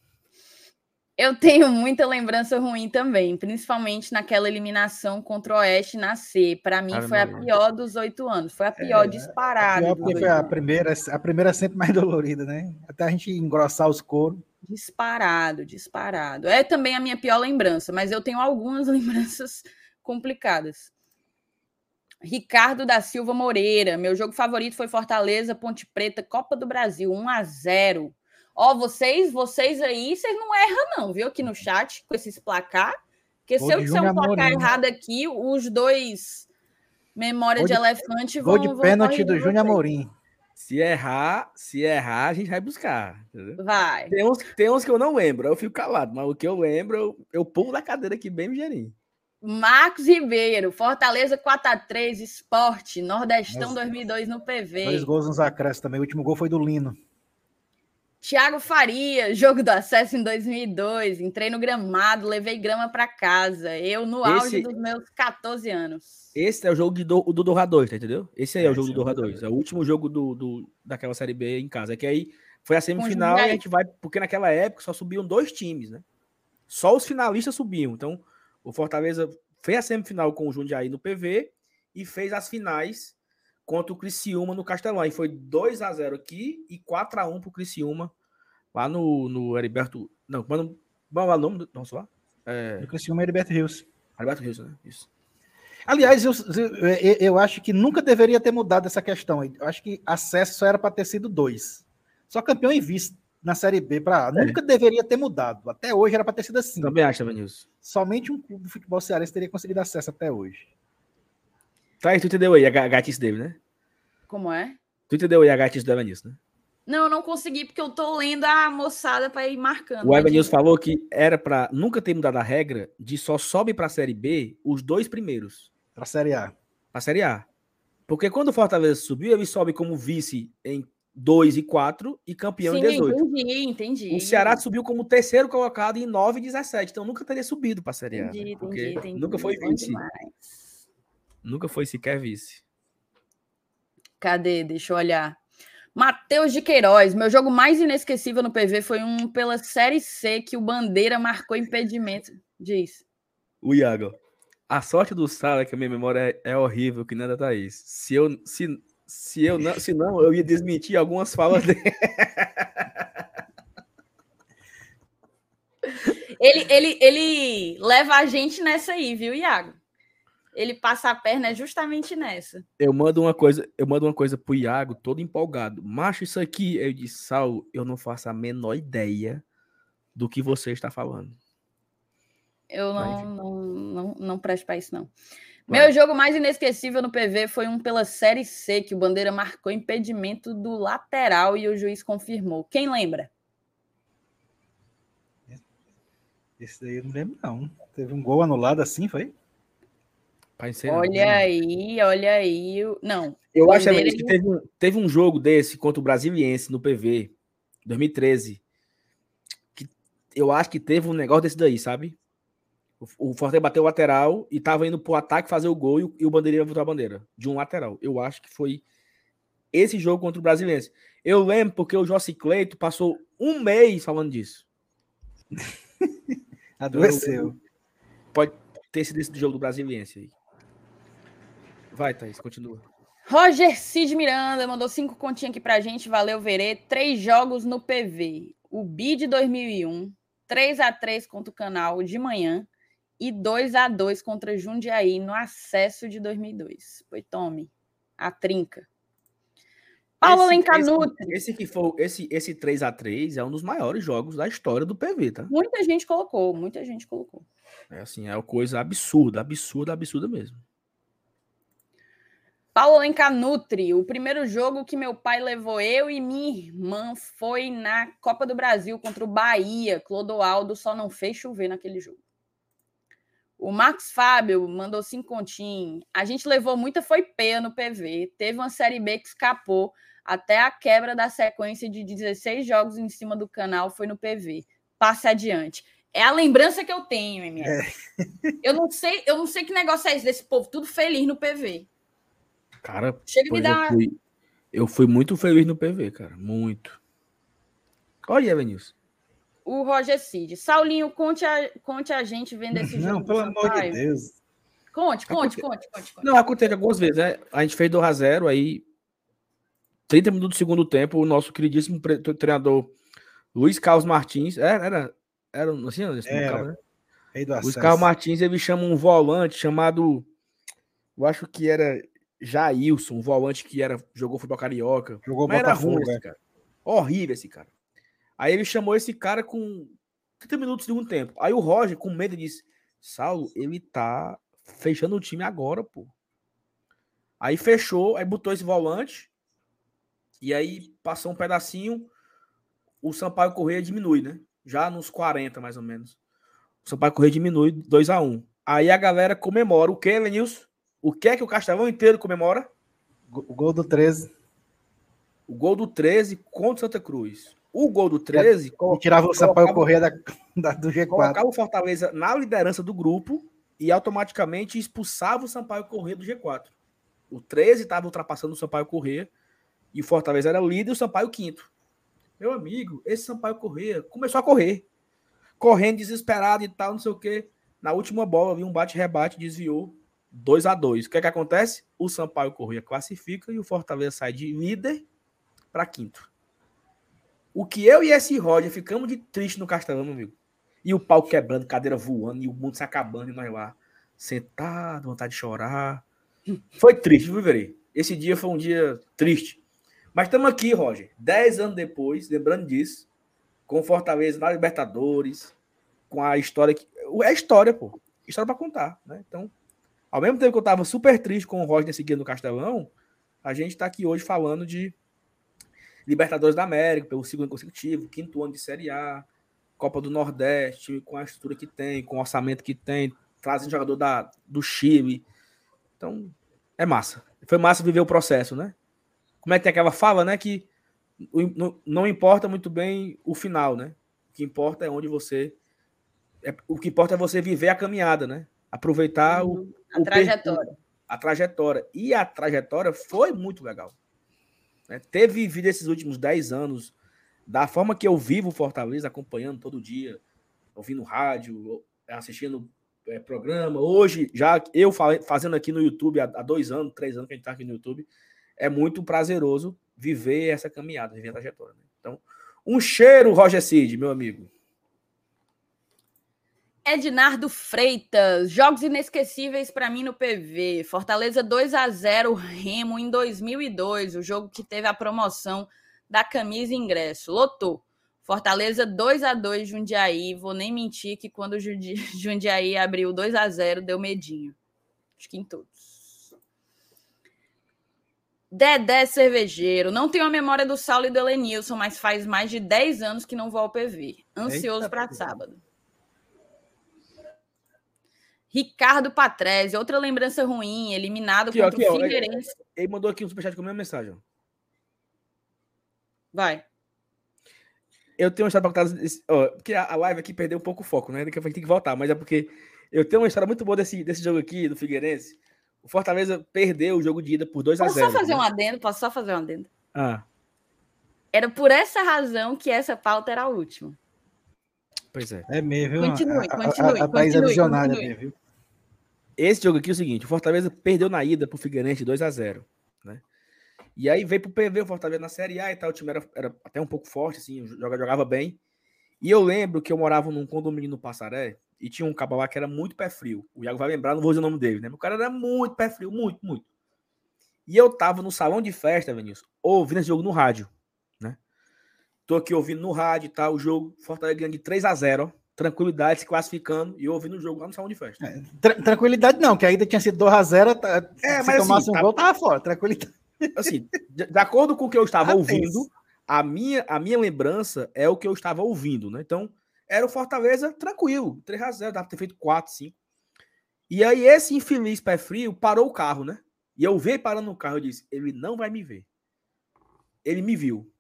Eu tenho muita lembrança ruim também, principalmente naquela eliminação contra o Oeste na C. Para mim, Ave foi Maria. A pior dos oito anos. Foi a pior é, disparada. A pior porque foi a primeira, a primeira é sempre mais dolorida, né? Até a gente engrossar os coros. Disparado, disparado. É também a minha pior lembrança, mas eu tenho algumas lembranças complicadas. Ricardo da Silva Moreira. Meu jogo favorito foi Fortaleza, Ponte Preta, Copa do Brasil, um a zero. Ó, vocês, vocês aí, vocês não erram não, viu? Aqui no chat, com esses placar. Porque se eu disser um placar errado aqui, os dois memória de elefante vão... Gol de pênalti do Júnior Amorim. Se errar, se errar, a gente vai buscar. Entendeu? Vai. Tem uns, tem uns que eu não lembro, eu fico calado. Mas o que eu lembro, eu, eu pulo da cadeira aqui bem ligeirinho. Marcos Ribeiro, Fortaleza quatro a três, Sport, Nordestão. Nossa, dois mil e dois no P V. Dois gols nos acréscimos também. O último gol foi do Lino. Tiago Faria, jogo do acesso em dois mil e dois, entrei no gramado, levei grama para casa, eu no auge esse, dos meus catorze anos. Esse é o jogo do, do Doha dois, tá, entendeu? Esse aí é, é o jogo do Doha dois, é o último jogo do, do, daquela Série B em casa, é que aí foi a semifinal e a gente vai, porque naquela época só subiam dois times, né? Só os finalistas subiam, então o Fortaleza fez a semifinal com o Jundiaí no P V e fez as finais contra o Criciúma no Castelão. Aí foi dois a zero aqui e quatro a um pro Criciúma lá no, no Heriberto... Não, mano, qual é o nome do nosso lá? É... O Criciúma é Heriberto Rios. Heriberto Rios, né? Isso. Aliás, eu, eu, eu acho que nunca deveria ter mudado essa questão. Eu acho que acesso só era para ter sido dois. Só campeão e vice na Série B para A. É. Nunca deveria ter mudado. Até hoje era para ter sido assim. Também acho, Evanilson. Somente um clube do futebol cearense teria conseguido acesso até hoje. Thaís, tu entendeu aí a gatice dele, né? Como é? Tu entendeu aí a gatice do Evanilson, né? Não, eu não consegui, porque eu tô lendo a moçada para ir marcando. O Evanilson falou que era para nunca ter mudado a regra de só sobe para a Série B os dois primeiros. Para a Série A. Para a Série A. Porque quando o Fortaleza subiu, ele sobe como vice em dois e quatro e campeão. Sim, em dezoito. Entendi, entendi. O Ceará subiu como terceiro colocado em nove e dezessete, então nunca teria subido para a Série A. Entendi, né? Entendi, entendi. Nunca foi vice. Demais. Nunca foi sequer vice. Cadê? Deixa eu olhar. Matheus de Queiroz. Meu jogo mais inesquecível no P V foi um pela Série C que o Bandeira marcou impedimento. Diz. O Iago. A sorte do Sala é que a minha memória é, é horrível, que nem a da Thaís. Se eu, se, se eu não, se não, eu ia desmentir algumas falas dele. ele, ele, ele leva a gente nessa aí, viu, Iago? Ele passa a perna é justamente nessa. Eu mando uma coisa, eu mando uma coisa pro Iago, todo empolgado. Macho, isso aqui, eu disse, Saulo, eu não faço a menor ideia do que você está falando. Eu não, não, não, não presto para isso, não. Vai. Meu jogo mais inesquecível no P V foi um pela Série C, que o Bandeira marcou impedimento do lateral e o juiz confirmou. Quem lembra? Esse daí eu não lembro, não. Teve um gol anulado assim, foi? Olha aí, olha aí. Não. Eu acho que teve um, teve um jogo desse contra o Brasiliense no P V, dois mil e treze. Que eu acho que teve um negócio desse daí, sabe? O, o Fortaleza bateu o lateral e tava indo pro ataque fazer o gol e o, e o Bandeirinha voltou a bandeira de um lateral. Eu acho que foi esse jogo contra o Brasiliense. Eu lembro porque o Jossi Cleito passou um mês falando disso. Adoeceu. Pode ter sido esse jogo do Brasiliense aí. Vai, Thaís, continua. Roger Cid Miranda mandou cinco continhas aqui pra gente. Valeu, Verê. Três jogos no P V. O B I de dois mil e um, três a três contra o Canal de manhã e dois a dois contra Jundiaí no acesso de dois mil e dois. Foi, tome. A trinca. Paulo Alencar Nutri. Esse que foi, esse, esse três a três é um dos maiores jogos da história do P V, tá? Muita gente colocou, muita gente colocou. É assim, é uma coisa absurda, absurda, absurda mesmo. Paulo Alencar Nutri, o primeiro jogo que meu pai levou eu e minha irmã foi na Copa do Brasil contra o Bahia. Clodoaldo só não fez chover naquele jogo. O Marcos Fábio mandou cinco continhos. A gente levou muita foi peia no P V. Teve uma Série B que escapou até a quebra da sequência de dezesseis jogos em cima do Canal. Foi no P V. Passa adiante. É a lembrança que eu tenho, M L. É. Eu não sei, eu não sei que negócio é esse desse povo, tudo feliz no P V. Cara, chega me dar... eu, fui, eu fui muito feliz no P V, cara. Muito. Olha aí, Elenilson. O Roger Cid. Saulinho, conte a, conte a gente vendo esse jogo. Não, pelo amor de Deus. Conte, conte, conte, conte, conte. Não, acontece algumas vezes, né? A gente fez dois a zero, aí trinta minutos do segundo tempo, o nosso queridíssimo treinador Luiz Carlos Martins, era... era Era assim, não, era. Carro, né? Os Carlos Martins, ele chama um volante chamado, eu acho que era Jailson, um volante que era, jogou futebol carioca. Jogou mas era ruim, esse cara. Horrível esse cara. Aí ele chamou esse cara com trinta minutos de um tempo. Aí o Roger, com medo, disse, Saulo, ele tá fechando o time agora, pô. Aí fechou, aí botou esse volante, e aí passou um pedacinho, o Sampaio Corrêa diminui, né? Já nos quarenta, mais ou menos. O Sampaio Corrêa diminui dois a um. Aí a galera comemora. O que, Elenilson? O que é que o Castelão inteiro comemora? O gol do treze. O gol do treze contra o Santa Cruz. O gol do treze... Coloca, tirava o Sampaio Corrêa da, da, do G quatro. Colocava o Fortaleza na liderança do grupo e automaticamente expulsava o Sampaio Corrêa do G quatro. O treze estava ultrapassando o Sampaio Corrêa e o Fortaleza era líder e o Sampaio quinto. Meu amigo, esse Sampaio Corrêa começou a correr. Correndo desesperado e tal, não sei o quê. Na última bola, viu um bate-rebate, desviou dois a dois. O que é que acontece? O Sampaio Corrêa classifica e o Fortaleza sai de líder para quinto. O que eu e esse Roger ficamos de triste no Castelão, meu amigo. E o pau quebrando, cadeira voando, e o mundo se acabando, e nós lá, sentado, vontade de chorar. Foi triste, viu, Verê? Esse dia foi um dia triste. Mas estamos aqui, Roger, dez anos depois, lembrando disso, com o Fortaleza na Libertadores, com a história que... É história, pô. História pra contar, né? Então, ao mesmo tempo que eu tava super triste com o Roger nesse dia no Castelão, a gente tá aqui hoje falando de Libertadores da América, pelo segundo consecutivo, quinto ano de Série A, Copa do Nordeste, com a estrutura que tem, com o orçamento que tem, trazendo jogador da, do Chile. Então, é massa. Foi massa viver o processo, né? Como é que tem aquela fala, né? Que não importa muito bem o final, né? O que importa é onde você... É, o que importa é você viver a caminhada, né? Aproveitar o... A o trajetória. Per... A trajetória. E a trajetória foi muito legal. É, ter vivido esses últimos dez anos da forma que eu vivo Fortaleza, acompanhando todo dia, ouvindo rádio, assistindo é, programa. Hoje, já eu falei, fazendo aqui no YouTube há, há dois anos, três anos que a gente está aqui no YouTube, é muito prazeroso viver essa caminhada, viver a trajetória. Né? Então, um cheiro, Roger Cid, meu amigo. Ednardo Freitas, jogos inesquecíveis para mim no P V, Fortaleza dois a zero, Remo em dois mil e dois, o jogo que teve a promoção da camisa e ingresso, lotou, Fortaleza dois a dois, Jundiaí, vou nem mentir que quando o Jundiaí abriu dois a zero, deu medinho, acho que em todos. Dedé Cervejeiro, não tenho a memória do Saulo e do Elenilson, mas faz mais de dez anos que não vou ao P V, ansioso para sábado. Ricardo Patrese, outra lembrança ruim, eliminado aqui, contra aqui, o Figueirense. Ele mandou aqui um superchat com a minha mensagem. Vai. Eu tenho uma história para contar... Ó, porque a live aqui perdeu um pouco o foco, né? Daqui a pouco tem que voltar, mas é porque eu tenho uma história muito boa desse, desse jogo aqui, do Figueirense. O Fortaleza perdeu o jogo de ida por dois a zero. Posso só fazer né? um adendo? Posso só fazer um adendo? Ah. Era por essa razão que essa pauta era a última. Pois é. É mesmo, viu? Continue, a, continue. A, a, a Thaís é visionária mesmo, viu? Esse jogo aqui é o seguinte, o Fortaleza perdeu na ida pro Figueirense dois a zero, né? E aí veio pro P V, o Fortaleza na Série A e tal, o time era, era até um pouco forte, assim, jogava, jogava bem. E eu lembro que eu morava num condomínio no Passaré e tinha um caba lá que era muito pé frio. O Iago vai lembrar, não vou dizer o nome dele, né? O cara era muito pé frio, muito, muito. E eu tava no salão de festa, Vinícius, ouvindo esse jogo no rádio, né? Tô aqui ouvindo no rádio e tal, o jogo, Fortaleza ganhando de três a zero, ó. Tranquilidade, se classificando e ouvindo o jogo lá no salão de festa. É, tra- tranquilidade não, que ainda tinha sido dois a zero, tá, é, se tomasse assim, um tá, gol, tava fora, tranquilidade. Assim, de, de acordo com o que eu estava ah, ouvindo, a minha, a minha lembrança é o que eu estava ouvindo, né? Então, era o Fortaleza tranquilo, três a zero, dava pra ter feito quatro, cinco. E aí esse infeliz pé frio parou o carro, né? E eu vi parando o carro, eu disse, ele não vai me ver. Ele me viu.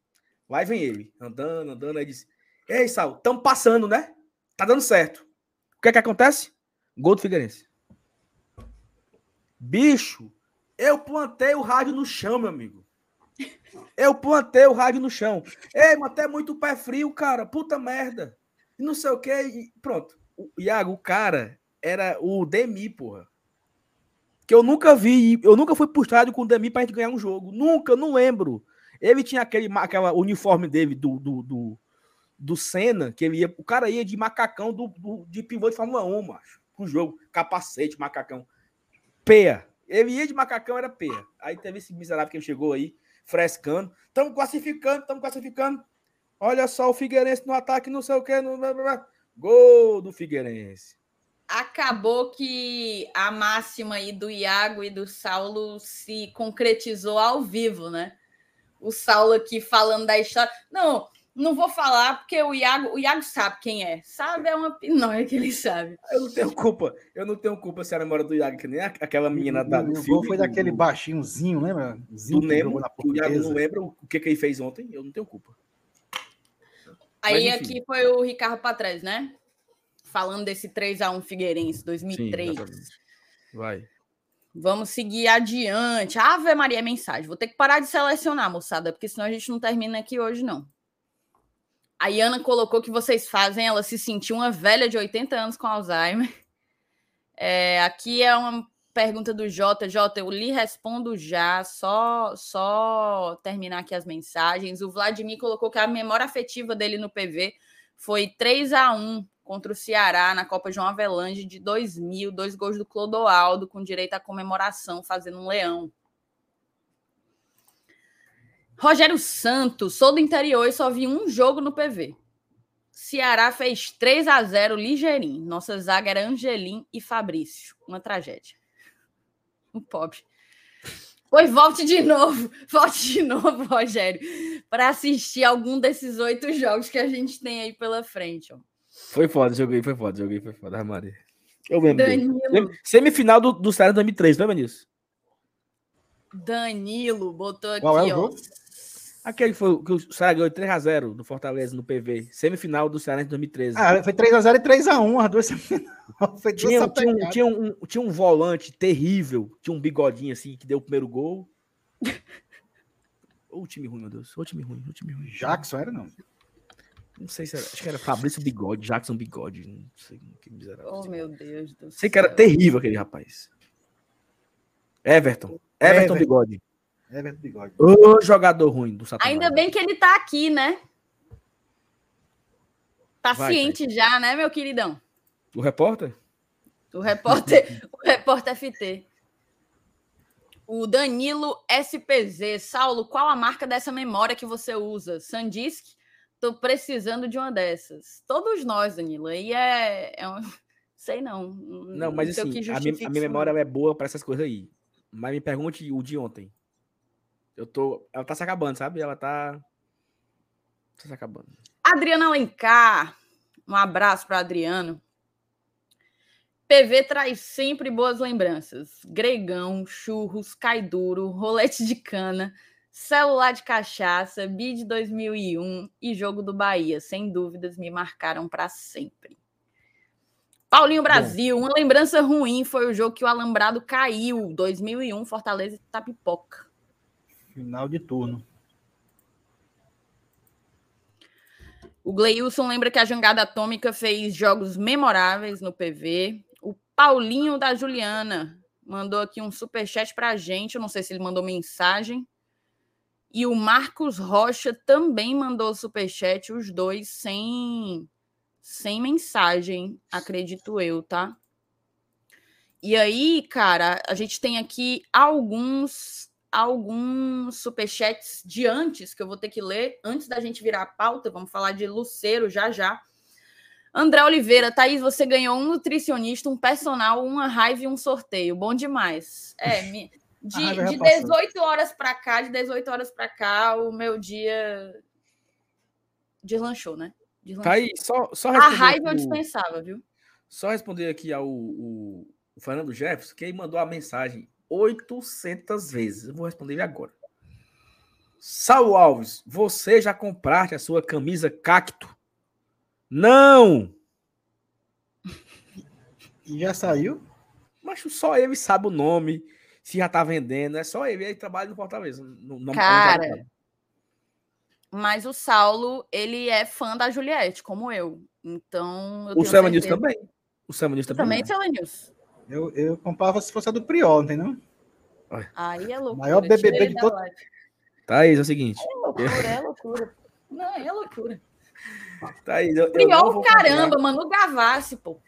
Lá vem ele, andando, andando, aí disse, ei, Sal, tamo passando, né? Tá dando certo. O que é que acontece? Gol do Figueirense. Bicho, eu plantei o rádio no chão, meu amigo. Eu plantei o rádio no chão. Ei, mas até muito pé frio, cara. Puta merda. E não sei o quê. E pronto. O Iago, o cara, era o Demi, porra. Que eu nunca vi. Eu nunca fui pro estádio com o Demi pra gente ganhar um jogo. Nunca, não lembro. Ele tinha aquele aquela uniforme dele do... do, do do Senna, que ele ia, o cara ia de macacão do, do, de pivô de Fórmula um, macho, pro jogo, capacete, macacão. Peia. Ele ia de macacão, era peia. Aí teve esse miserável que ele chegou aí, frescando. Estamos classificando, estamos classificando. Olha só o Figueirense no ataque, não sei o quê. No... Gol do Figueirense. Acabou que a máxima aí do Iago e do Saulo se concretizou ao vivo, né? O Saulo aqui falando da história. Não... Não vou falar, porque o Iago, o Iago sabe quem é. Sabe, é uma pinóia que ele sabe. Eu não tenho culpa. Eu não tenho culpa se a memória do Iago, que nem aquela menina da... O gol foi daquele do... baixinhozinho, lembra? Zinho do Nemo. O Iago não lembra o que, que ele fez ontem. Eu não tenho culpa. Aí mas, aqui foi o Ricardo para trás, né? Falando desse três a um Figueirense, dois mil e três. Sim, vai. Vamos seguir adiante. Ave Maria, mensagem. Vou ter que parar de selecionar, moçada, porque senão a gente não termina aqui hoje, não. A Iana colocou que vocês fazem ela se sentir uma velha de oitenta anos com Alzheimer. É, aqui é uma pergunta do Jota. Jota, eu lhe respondo já. Só, só terminar aqui as mensagens. O Vladimir colocou que a memória afetiva dele no P V foi três a um contra o Ceará na Copa João Avelange de dois mil. Dois gols do Clodoaldo com direito à comemoração, fazendo um leão. Rogério Santos, sou do interior e só vi um jogo no P V. Ceará fez três a zero ligeirinho. Nossa zaga era Angelim e Fabrício. Uma tragédia. Um pobre. Pois volte de novo, volte de novo, Rogério, para assistir algum desses oito jogos que a gente tem aí pela frente. Ó. Foi foda, joguei, foi foda, joguei, foi foda. Ah, Maria. Eu lembro. Danilo... Semifinal do, do Ceará dois mil e três, lembra disso? Danilo botou aqui, qual é o ó. Jogo? Aquele foi que o Ceará ganhou três a zero no Fortaleza, no P V. Semifinal do Ceará em dois mil e treze. Ah, foi três a zero e três a um, as duas semifinais. Foi tinha, tinha, um, tinha, um, tinha um volante terrível, tinha um bigodinho assim, que deu o primeiro gol. Ô, time ruim, meu Deus. Ô, time ruim, ô, time ruim. Jackson era, não. Não sei se era. Acho que era Fabrício Bigode, Jackson Bigode. Não sei que miserável. Oh, meu Deus do céu. Sei que era terrível aquele rapaz. Everton. Everton, Everton. Bigode. Everton Bigode. Ô, jogador ruim do Satanás. Ainda bem que ele tá aqui, né? Tá vai, ciente vai. Já, né, meu queridão? O repórter? O repórter, o repórter F T. O Danilo S P Z. Saulo, qual a marca dessa memória que você usa? Sandisk? Tô precisando de uma dessas. Todos nós, Danilo. Aí é... é um... Sei não. Não, mas assim, a minha, a minha memória ela é boa pra essas coisas aí. Mas me pergunte o de ontem. Eu tô... Ela tá se acabando, sabe? Ela tá... tá se acabando. Adriana Alencar. Um abraço pra Adriano. P V traz sempre boas lembranças. Gregão, churros, caiduro, rolete de cana, celular de cachaça, bid dois mil e um e jogo do Bahia. Sem dúvidas, me marcaram para sempre. Paulinho Brasil, bom. Uma lembrança ruim foi o jogo que o Alambrado caiu. dois mil e um, Fortaleza e Tapipoca. Final de turno. O Gleilson lembra que a Jangada Atômica fez jogos memoráveis no P V. O Paulinho da Juliana mandou aqui um superchat pra gente. Eu não sei se ele mandou mensagem. E o Marcos Rocha também mandou superchat. Os dois sem, sem mensagem, acredito eu, tá? E aí, cara, a gente tem aqui alguns... alguns superchats de antes, que eu vou ter que ler, antes da gente virar a pauta, vamos falar de Lucero já já. André Oliveira, Thaís, você ganhou um nutricionista, um personal, uma raiva e um sorteio, bom demais. É, de, de dezoito horas para cá, de dezoito horas para cá, o meu dia deslanchou, né? Deslanchou. Thaís, só, só a raiva o... eu dispensava, viu? Só responder aqui ao o Fernando Jefferson, que aí mandou a mensagem oitocentas vezes. Eu vou responder ele agora. Saulo Alves, você já compraste a sua camisa cacto? Não! E já saiu? Mas só ele sabe o nome, se já tá vendendo. É só ele, ele trabalha no Fortaleza. No, no, Cara, no mas o Saulo, ele é fã da Juliette, como eu. Então, eu o Samuel também. O Samuel também. Também, é. Eu, eu comprava se fosse a do Priol, não tem não? Aí é loucura. Maior B B B de todo... Thaís, é o seguinte... É loucura, eu... é loucura. Não, é loucura. Thaís, eu, Priol, eu caramba, mano, o Gavassi, pô.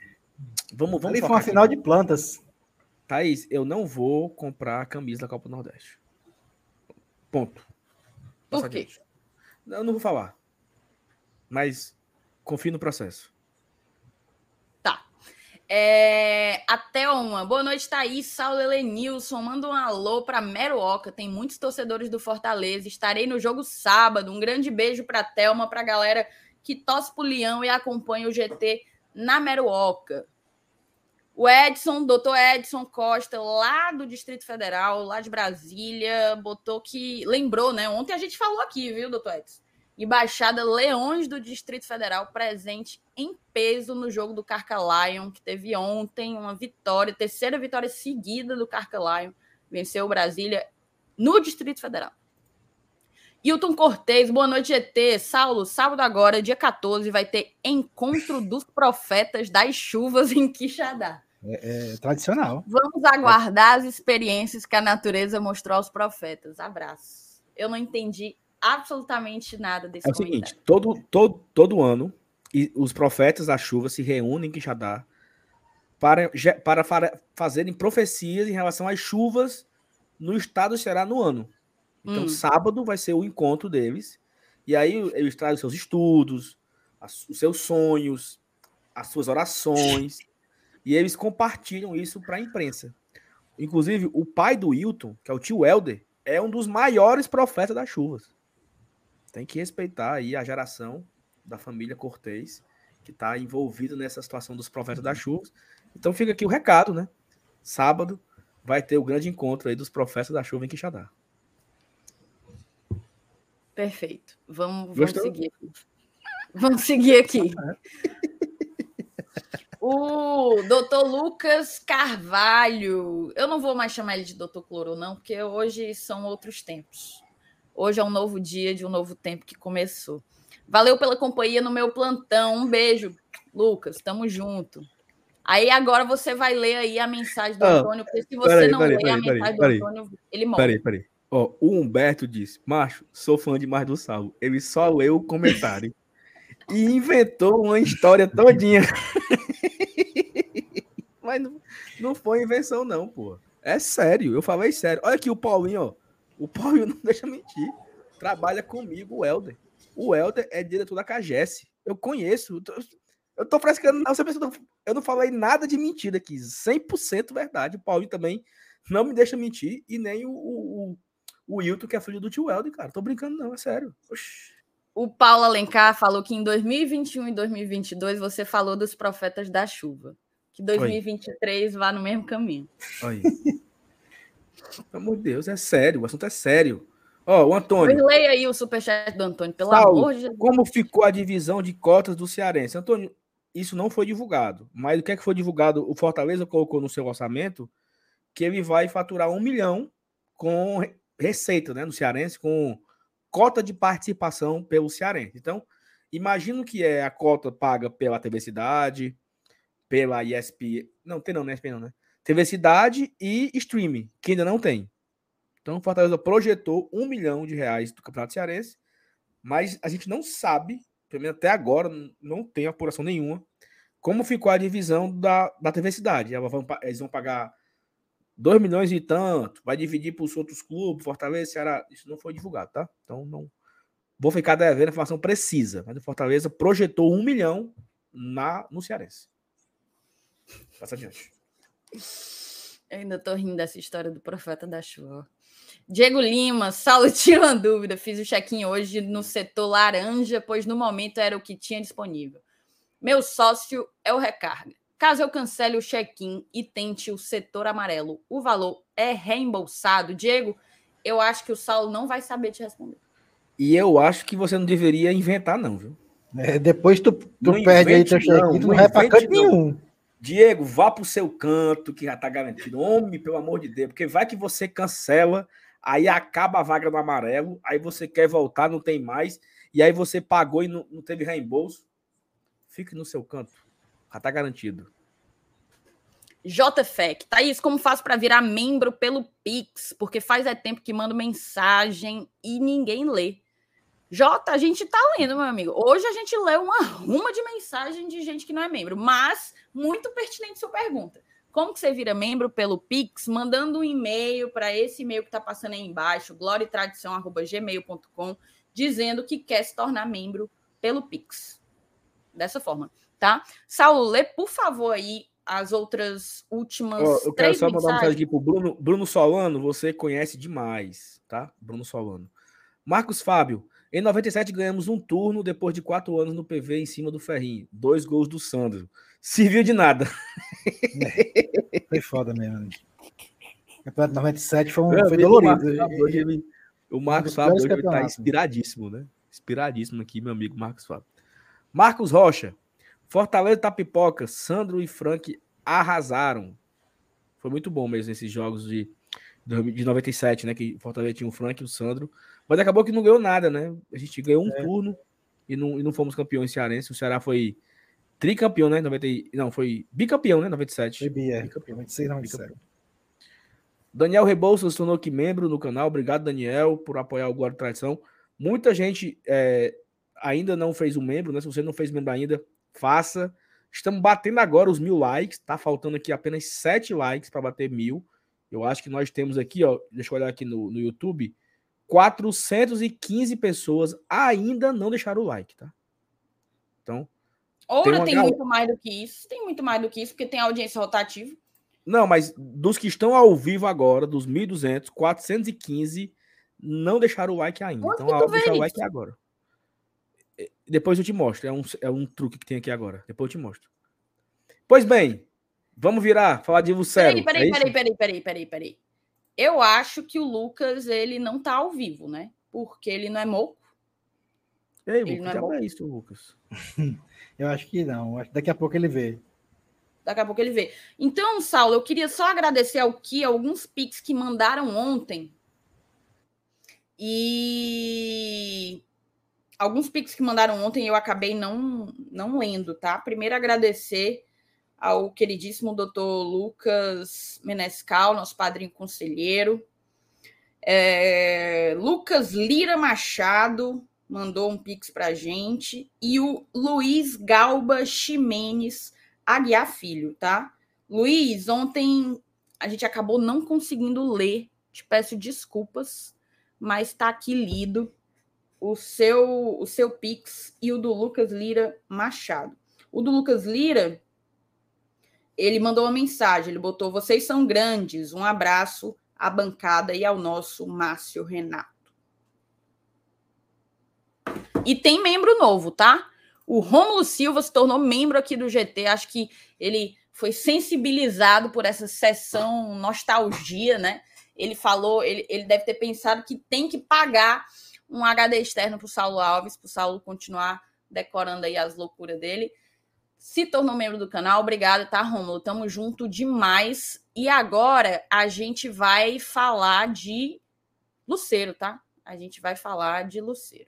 Vamos, vamos ali foi uma aqui, final de plantas. Thaís, eu não vou comprar a camisa da Copa do Nordeste. Ponto. Por quê? Eu não vou falar. Mas confio no processo. É, até uma. Boa noite, Thaís, Saulo, Elenilson. Manda um alô para Meruoca. Tem muitos torcedores do Fortaleza. Estarei no jogo sábado. Um grande beijo para a Thelma, para a galera que torce pro Leão e acompanha o G T na Meruoca. O Edson, doutor Edson Costa, lá do Distrito Federal, lá de Brasília, botou que... Lembrou, né? Ontem a gente falou aqui, viu, doutor Edson? e Baixada Leões do Distrito Federal, presente em peso no jogo do Carca Lion, que teve ontem uma vitória, terceira vitória seguida do Carca Lion, venceu o Brasília no Distrito Federal. Hilton Cortez, boa noite, G T. Saulo, sábado agora, dia quatorze, vai ter Encontro dos Profetas das Chuvas em Quixadá. É, é tradicional. Vamos aguardar as experiências que a natureza mostrou aos profetas. Abraço. Eu não entendi absolutamente nada desse comentário. É o seguinte, todo, todo, todo ano, os profetas da chuva se reúnem em Quixadá para, para, para fazerem profecias em relação às chuvas no estado do Ceará no ano. Então, hum. sábado vai ser o encontro deles. E aí eles trazem os seus estudos, as, os seus sonhos, as suas orações. E eles compartilham isso para a imprensa. Inclusive, o pai do Hilton, que é o tio Helder, é um dos maiores profetas das chuvas. Tem que respeitar aí a geração da família Cortez, que está envolvida nessa situação dos profetas das chuvas. Então fica aqui o recado, né? Sábado vai ter o grande encontro aí dos profetas da chuva em Quixadá. Perfeito. Vamos, vamos seguir aqui. Vamos seguir aqui. O doutor Lucas Carvalho, eu não vou mais chamar ele de doutor Cloro, não, porque hoje são outros tempos. Hoje é um novo dia de um novo tempo que começou. Valeu pela companhia no meu plantão. Um beijo, Lucas. Tamo junto. Aí agora você vai ler aí a mensagem do ah, Antônio, porque se você aí, não ler a mensagem peraí, do Antônio, peraí, ele morre. Peraí, peraí. Ó, o Humberto disse, macho, sou fã demais do Saulo. Ele só leu o comentário e inventou uma história todinha. Mas não, não foi invenção, não, pô. É sério, eu falei sério. Olha aqui o Paulinho, ó. O Paulinho não deixa mentir. Trabalha comigo, o Helder. O Helder é diretor da Cagesse. Eu conheço. Eu tô, eu tô frescando. Eu não falei nada de mentira aqui. cem por cento verdade. O Paulinho também não me deixa mentir. E nem o, o, o Hilton, que é filho do tio Helder, cara. Tô brincando, não. É sério. Oxi. O Paulo Alencar falou que em dois mil e vinte e um e dois mil e vinte e dois você falou dos profetas da chuva. Que dois mil e vinte e três Oi. vá no mesmo caminho. Oi. Pelo amor de Deus, é sério. O assunto é sério. Ó, oh, o Antônio. Eu leio aí o superchat do Antônio, pelo Saulo, amor de Deus. Como ficou a divisão de cotas do Cearense? Antônio, isso não foi divulgado. Mas o que é que foi divulgado? O Fortaleza colocou no seu orçamento que ele vai faturar um milhão com receita, né, no Cearense, com cota de participação pelo Cearense. Então, imagino que é a cota paga pela T V Cidade... Pela E S P N. Não, tem não, né? E S P N não, né? T V Cidade e streaming, que ainda não tem. Então, o Fortaleza projetou um milhão de reais do Campeonato Cearense, mas a gente não sabe, pelo menos até agora, não tem apuração nenhuma, como ficou a divisão da, da T V Cidade. Eles vão pagar dois milhões e tanto, vai dividir para os outros clubes, Fortaleza, Ceará. Isso não foi divulgado, tá? Então, não vou ficar devendo a informação precisa, mas o Fortaleza projetou um milhão na, no Cearense. Passa adiante. Eu ainda tô rindo dessa história do profeta da chuva. Diego Lima, Saulo, tira uma dúvida. Fiz o check-in hoje no setor laranja, pois no momento era o que tinha disponível. Meu sócio é o recarga. Caso eu cancele o check-in e tente o setor amarelo, o valor é reembolsado? Diego, eu acho que o Saulo não vai saber te responder. E eu acho que você não deveria inventar, não, viu? É, depois tu, tu perde aí teu check-in, tu não vai pra canto nenhum. Diego, vá pro seu canto, que já tá garantido. Homem, pelo amor de Deus, porque vai que você cancela, aí acaba a vaga do amarelo, aí você quer voltar, não tem mais, e aí você pagou e não, não teve reembolso. Fique no seu canto, já tá garantido. J F E C, Thaís, como faço para virar membro pelo Pix? Porque faz é tempo que mando mensagem e ninguém lê. Jota, a gente tá lendo, meu amigo. Hoje a gente lê uma ruma de mensagem de gente que não é membro, mas muito pertinente sua pergunta. Como que você vira membro pelo Pix? Mandando um e-mail para esse e-mail que tá passando aí embaixo, gloretradição arroba gmail ponto com, dizendo que quer se tornar membro pelo Pix. Dessa forma, tá? Saulo, lê, por favor, aí as outras últimas três mensagens. Eu quero só mandar uma mensagem aqui pro Bruno, Bruno Solano, você conhece demais, tá? Bruno Solano. Marcos Fábio, em noventa e sete ganhamos um turno depois de quatro anos no P V em cima do Ferrinho. Dois gols do Sandro. Serviu de nada. É, foi foda mesmo. O campeonato de noventa e sete foi um... Foi dolorido. O Marcos Fábio está inspiradíssimo, né? Inspiradíssimo aqui, meu amigo Marcos Fábio. Marcos Rocha. Fortaleza Tapipoca. Sandro e Frank arrasaram. Foi muito bom mesmo esses jogos de, de noventa e sete, né? Que Fortaleza tinha o Frank e o Sandro. Mas acabou que não ganhou nada, né? A gente ganhou um é. turno e não, e não fomos campeões cearense. O Ceará foi tricampeão, né? noventa, não, foi bicampeão, né? noventa e sete. Foi bi, é. Bicampeão, noventa e seis, noventa e sete. Daniel Rebouças tornou aqui membro no canal. Obrigado, Daniel, por apoiar o Gore Tradição. Muita gente é, ainda não fez um membro, né? Se você não fez membro ainda, faça. Estamos batendo agora os mil likes. Tá faltando aqui apenas sete likes para bater mil. Eu acho que nós temos aqui, ó, deixa eu olhar aqui no, no YouTube, quatrocentas e quinze pessoas ainda não deixaram o like, tá? Então... Ouro tem, tem muito mais do que isso. Tem muito mais do que isso, porque tem audiência rotativa. Não, mas dos que estão ao vivo agora, dos mil e duzentos, quatrocentos e quinze não deixaram o like ainda. Onde então, deixa o like agora. Depois eu te mostro. É um, é um truque que tem aqui agora. Depois eu te mostro. Pois bem, vamos virar, falar de Lucero. Peraí, peraí, é peraí, peraí, peraí, peraí, peraí. Eu acho que o Lucas, ele não tá ao vivo, né? Porque ele não é moco. Ei, ele Lucas, não é, é isso, Lucas. Eu acho que não. Daqui a pouco ele vê. Daqui a pouco ele vê. Então, Saulo, eu queria só agradecer ao Ki, alguns Pix que mandaram ontem. E alguns Pix que mandaram ontem eu acabei não, não lendo, tá? Primeiro, agradecer ao queridíssimo doutor Lucas Menescal, nosso padrinho conselheiro. É... Lucas Lira Machado mandou um Pix pra gente. E o Luiz Galba Ximenes Aguiar Filho, tá? Luiz, ontem a gente acabou não conseguindo ler, te peço desculpas, mas tá aqui lido o seu, o seu Pix e o do Lucas Lira Machado. O do Lucas Lira, ele mandou uma mensagem, ele botou: vocês são grandes, um abraço à bancada e ao nosso Márcio Renato. E tem membro novo, tá? O Rômulo Silva se tornou membro aqui do G T. Acho que ele foi sensibilizado por essa sessão nostalgia, né? Ele falou, ele, ele deve ter pensado que tem que pagar um H D externo para o Saulo Alves, para o Saulo continuar decorando aí as loucuras dele. Se tornou membro do canal. Obrigado, tá, Rômulo? Tamo junto demais. E agora a gente vai falar de Lucero, tá? A gente vai falar de Lucero.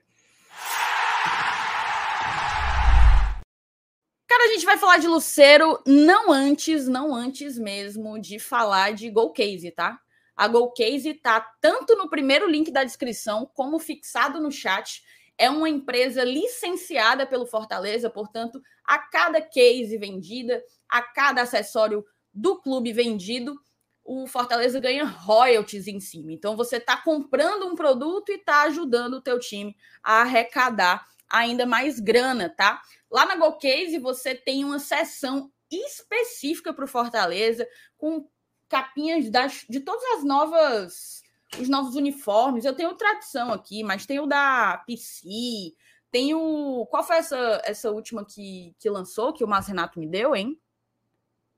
Cara, a gente vai falar de Lucero não antes, não antes mesmo de falar de Goal Case, tá? A Goal Case tá tanto no primeiro link da descrição como fixado no chat. É uma empresa licenciada pelo Fortaleza, portanto, a cada case vendida, a cada acessório do clube vendido, o Fortaleza ganha royalties em cima. Então, você está comprando um produto e está ajudando o teu time a arrecadar ainda mais grana, tá? Lá na Goal Case você tem uma seção específica para o Fortaleza com capinhas das, de todas as novas, os novos uniformes. Eu tenho Tradição aqui, mas tem o da Pici, tem o... Qual foi essa, essa última que, que lançou, que o Márcio Renato me deu, hein?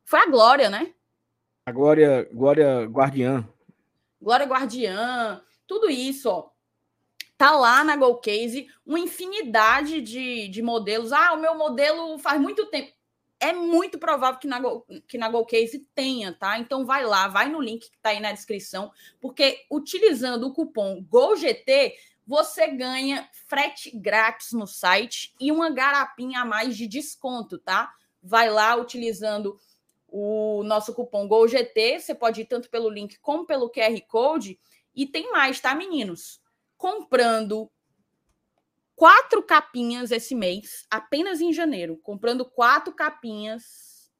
Foi a Glória, né? A Glória, Glória Guardiã. Glória Guardiã, tudo isso, ó. Tá lá na Goal Case uma infinidade de, de modelos. Ah, o meu modelo faz muito tempo. É muito provável que na, que na Goal Case tenha, tá? Então vai lá, vai no link que tá aí na descrição, porque utilizando o cupom GOLGT, você ganha frete grátis no site e uma garapinha a mais de desconto, tá? Vai lá utilizando o nosso cupom GOLGT, você pode ir tanto pelo link como pelo Q R Code. E tem mais, tá, meninos? Comprando quatro capinhas esse mês, apenas em janeiro, comprando quatro capinhas,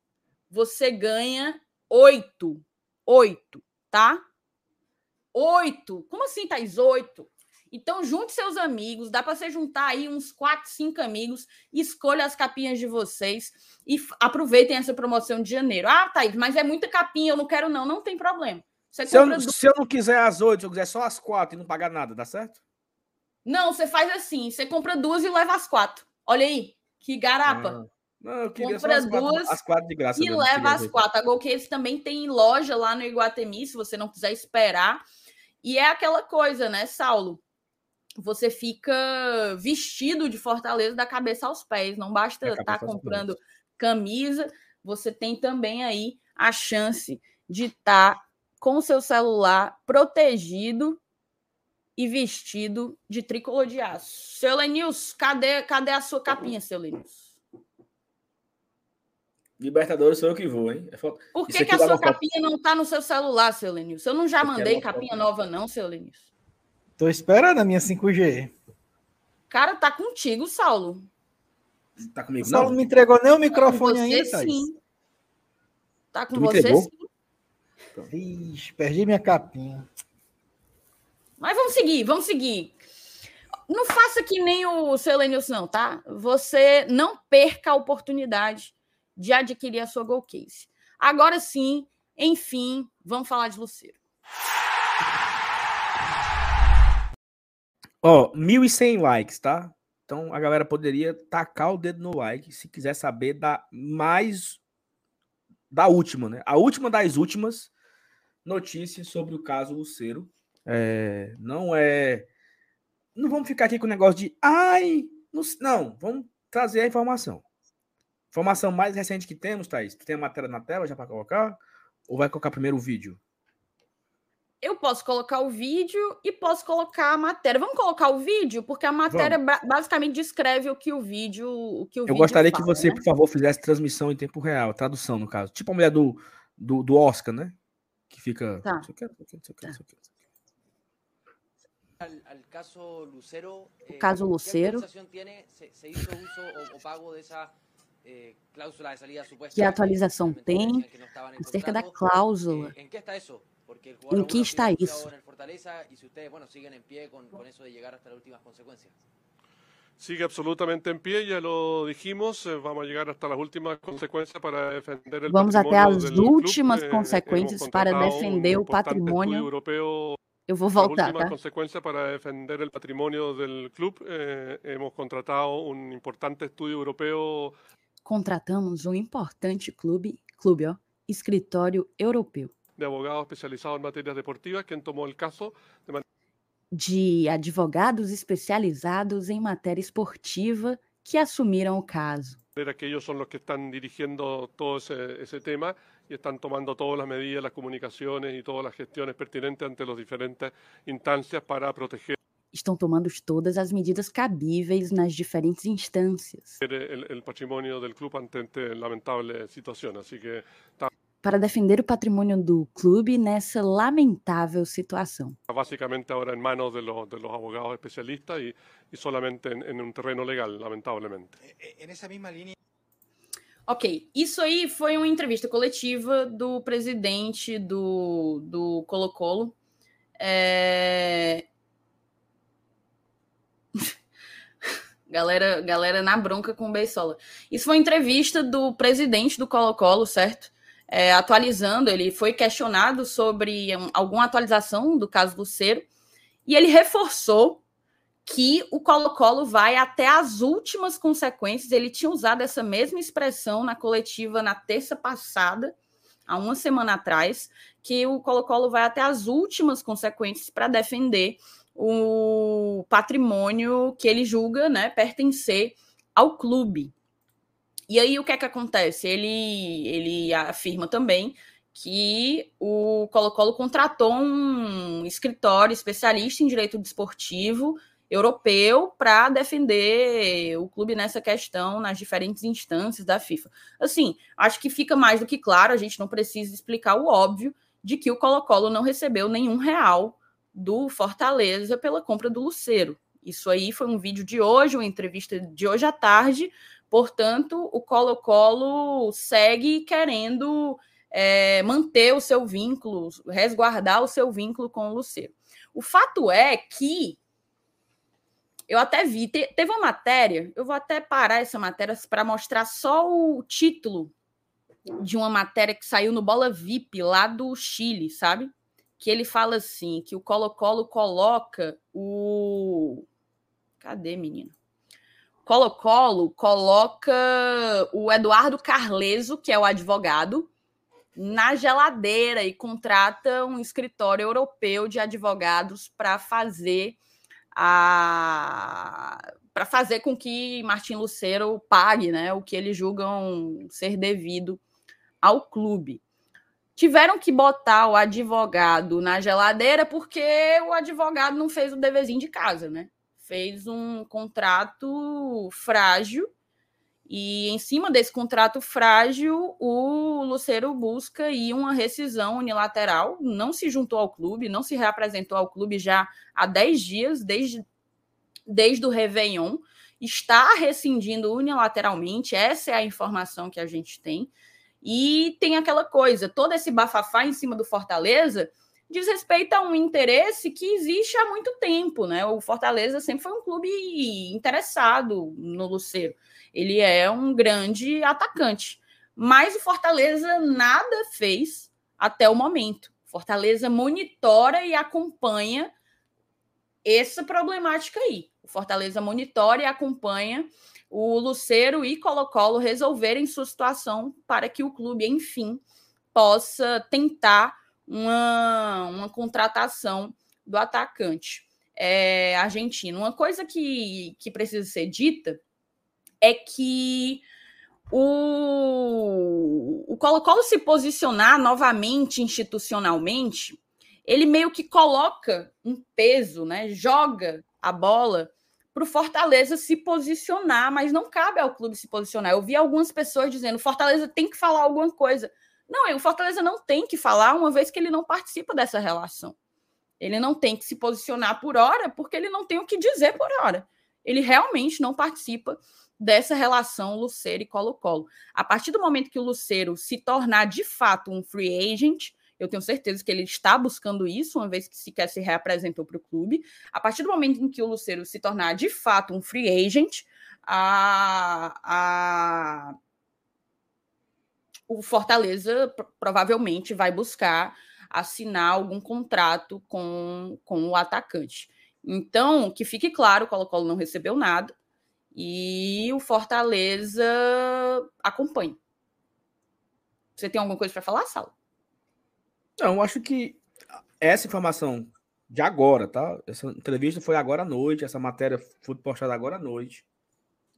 você ganha oito. Oito, tá? Oito. Como assim, Thaís? Oito. Então, junte seus amigos, dá para você juntar aí uns quatro, cinco amigos, escolha as capinhas de vocês e aproveitem essa promoção de janeiro. Ah, Thaís, mas é muita capinha, eu não quero não. Não tem problema. Você se, eu, do... se eu não quiser as oito, se eu quiser só as quatro e não pagar nada, dá certo? Não, você faz assim, você compra duas e leva as quatro. Olha aí, que garapa. Ah, não, eu queria compra só as duas quatro, as quatro de graça, e mesmo, leva as quatro. A Goal Case também tem loja lá no Iguatemi, se você não quiser esperar. E é aquela coisa, né, Saulo? você fica vestido de Fortaleza da cabeça aos pés. Não basta estar comprando camisa, você tem também aí a chance de estar com o seu celular protegido e vestido de tricolor de aço. Seu Lenils, cadê, cadê a sua capinha, seu Lenils? Libertadores sou eu que vou, hein? É foto... Por que, que a sua capinha foto... não está no seu celular, seu Lenils? Eu não já mandei é capinha foto... nova não, seu Lenils? Tô esperando a minha cinco G. Cara, tá contigo, Saulo. Tá comigo, Saulo não? Não me entregou nem o microfone tá ainda, Thaís. Sim. Tá com tu você, sim. Ixi, perdi minha capinha. Mas vamos seguir, vamos seguir. Não faça que nem o seu Elenilson, não, tá? Você não perca a oportunidade de adquirir a sua Gol Case. Agora sim, enfim, vamos falar de Lucero. Ó, oh, mil e cem likes, tá? Então a galera poderia tacar o dedo no like se quiser saber da mais... da última, né? A última das últimas notícias sobre o caso Lucero. É, não é... Não vamos ficar aqui com o negócio de... Ai! Não, não, vamos trazer a informação. Informação mais recente que temos, Thaís. Tu tem a matéria na tela já para colocar? Ou vai colocar primeiro o vídeo? Eu posso colocar o vídeo e posso colocar a matéria. Vamos colocar o vídeo, porque a matéria ba- basicamente descreve o que o vídeo o que o Eu vídeo gostaria fala, que você, né? Por favor, fizesse transmissão em tempo real, tradução, no caso. Tipo a mulher do, do, do Oscar, né? Que fica... Tá. O caso Lucero... O caso Lucero... Que a atualização tem acerca da cláusula... Em que está isso? Sigue absolutamente em pé, já lo dijimos, vamos chegar até as últimas consequências para defender o Vamos até as últimas consequências para defender o patrimônio europeu. Eu vou voltar, tá? Consequência para defender o patrimônio do clube, hemos contratado um importante estudo europeu. Contratamos um importante clube, clube, ó, escritório europeu. De advogados especializados em matérias deportivas, quem tomou o caso de, man... de advogados especializados em matéria esportiva que assumiram o caso. Que eles são os que estão dirigindo todo esse, esse tema e estão tomando todas as medidas, as comunicações e todas as gestões pertinentes ante as diferentes instâncias para proteger. Estão tomando todas as medidas cabíveis nas diferentes instâncias. O patrimônio do clube ante esta lamentável situação, assim que tá... para defender o patrimônio do clube nessa lamentável situação. Basicamente agora em manos de los, de los abogados especialistas e, e solamente em, em um terreno legal, lamentavelmente. Nessa mesma linha. Ok, isso aí foi uma entrevista coletiva do presidente do, do Colo-Colo. É... galera, galera na bronca com o Beisola. Isso foi uma entrevista do presidente do Colo-Colo, certo? É, atualizando, ele foi questionado sobre um, alguma atualização do caso Lucero e ele reforçou que o Colo-Colo vai até as últimas consequências. Ele tinha usado essa mesma expressão na coletiva na terça passada, há uma semana atrás, que o Colo-Colo vai até as últimas consequências para defender o patrimônio que ele julga, né, pertencer ao clube. E aí, o que é que acontece? Ele, ele afirma também que o Colo-Colo contratou um escritório especialista em direito desportivo europeu para defender o clube nessa questão nas diferentes instâncias da FIFA. Assim, acho que fica mais do que claro, a gente não precisa explicar o óbvio de que o Colo-Colo não recebeu nenhum real do Fortaleza pela compra do Lucero. Isso aí foi um vídeo de hoje, uma entrevista de hoje à tarde. Portanto, o Colo-Colo segue querendo é, manter o seu vínculo, resguardar o seu vínculo com o Lucero. O fato é que eu até vi, te, teve uma matéria, eu vou até parar essa matéria para mostrar só o título de uma matéria que saiu no Bola V I P lá do Chile, sabe? Que ele fala assim, que o Colo-Colo coloca o... Cadê, menino? Colo-Colo coloca o Eduardo Carleso, que é o advogado, na geladeira e contrata um escritório europeu de advogados para fazer a... para fazer com que Martin Lucero pague, né, o que eles julgam ser devido ao clube. Tiveram que botar o advogado na geladeira porque o advogado não fez o deverzinho de casa, né? Fez um contrato frágil e, em cima desse contrato frágil, o Lucero busca aí uma rescisão unilateral, não se juntou ao clube, não se reapresentou ao clube já há dez dias, desde, desde o Réveillon, está rescindindo unilateralmente, essa é a informação que a gente tem. E tem aquela coisa, todo esse bafafá em cima do Fortaleza diz respeito a um interesse que existe há muito tempo, né? O Fortaleza sempre foi um clube interessado no Lucero. Ele é um grande atacante, mas o Fortaleza nada fez até o momento. Fortaleza monitora e acompanha essa problemática aí. O Fortaleza monitora e acompanha o Lucero e Colo-Colo resolverem sua situação para que o clube, enfim, possa tentar uma, uma contratação do atacante é, argentino. Uma coisa que, que precisa ser dita é que o, o Colo-Colo se posicionar novamente institucionalmente, ele meio que coloca um peso, né? Joga a bola para o Fortaleza se posicionar, mas não cabe ao clube se posicionar. Eu vi algumas pessoas dizendo que o Fortaleza tem que falar alguma coisa. Não, o Fortaleza não tem que falar, uma vez que ele não participa dessa relação. Ele não tem que se posicionar por hora, porque ele não tem o que dizer por hora. Ele realmente não participa dessa relação Lucero e Colo-Colo. A partir do momento que o Lucero se tornar, de fato, um free agent, eu tenho certeza que ele está buscando isso, uma vez que sequer se reapresentou para o clube. A partir do momento em que o Lucero se tornar, de fato, um free agent, a, a... o Fortaleza provavelmente vai buscar assinar algum contrato com, com o atacante. Então, que fique claro, o Colo-Colo não recebeu nada e o Fortaleza acompanha. Você tem alguma coisa para falar, Saulo? Não, acho que essa informação de agora, tá? Essa entrevista foi agora à noite, essa matéria foi postada agora à noite.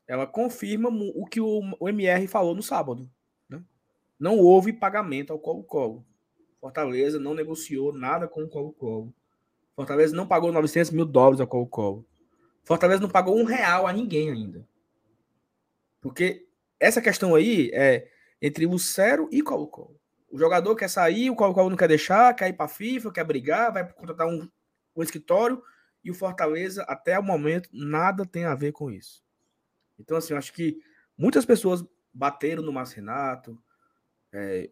Ela confirma o que o M R falou no sábado, né? Não houve pagamento ao Colo-Colo. Fortaleza não negociou nada com o Colo-Colo. Fortaleza não pagou novecentos mil dólares ao Colo-Colo. Fortaleza não pagou um real a ninguém ainda. Porque essa questão aí é entre Lucero e Colo-Colo. O jogador quer sair, o Colo-Colo não quer deixar, quer ir para a FIFA, quer brigar, vai contratar um, um escritório, e o Fortaleza, até o momento, nada tem a ver com isso. Então, assim, eu acho que muitas pessoas bateram no Márcio Renato, é,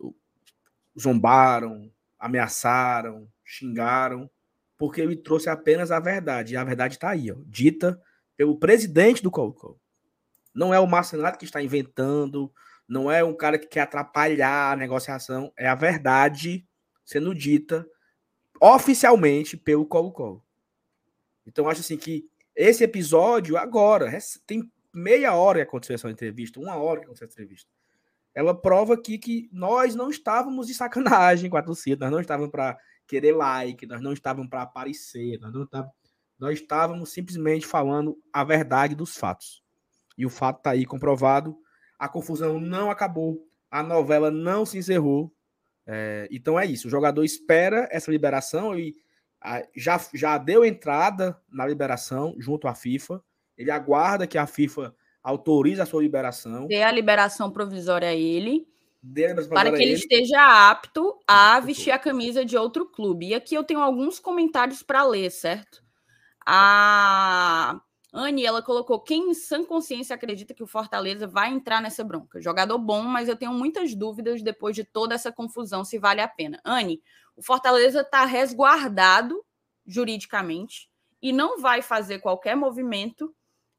zombaram, ameaçaram, xingaram, porque ele trouxe apenas a verdade. E a verdade está aí, ó, dita pelo presidente do Colo-Colo. Não é o Márcio Renato que está inventando, não é um cara que quer atrapalhar a negociação, é a verdade sendo dita oficialmente pelo Colo-Colo. Então, acho assim que esse episódio agora, tem meia hora que aconteceu essa entrevista, uma hora que aconteceu essa entrevista, ela prova aqui que nós não estávamos de sacanagem com a torcida, nós não estávamos para querer like, nós não estávamos para aparecer, nós, não estávamos, nós estávamos simplesmente falando a verdade dos fatos. E o fato está aí comprovado. A confusão não acabou, a novela não se encerrou. É, então é isso, o jogador espera essa liberação e a, já, já deu entrada na liberação junto à FIFA. Ele aguarda que a FIFA autorize a sua liberação. Dê a liberação provisória a ele, dê a liberação para que ele, ele esteja apto a vestir a camisa de outro clube. E aqui eu tenho alguns comentários para ler, certo? A... Anne, ela colocou, quem em sã consciência acredita que o Fortaleza vai entrar nessa bronca? Jogador bom, mas eu tenho muitas dúvidas depois de toda essa confusão, se vale a pena. Anne, o Fortaleza está resguardado juridicamente e não vai fazer qualquer movimento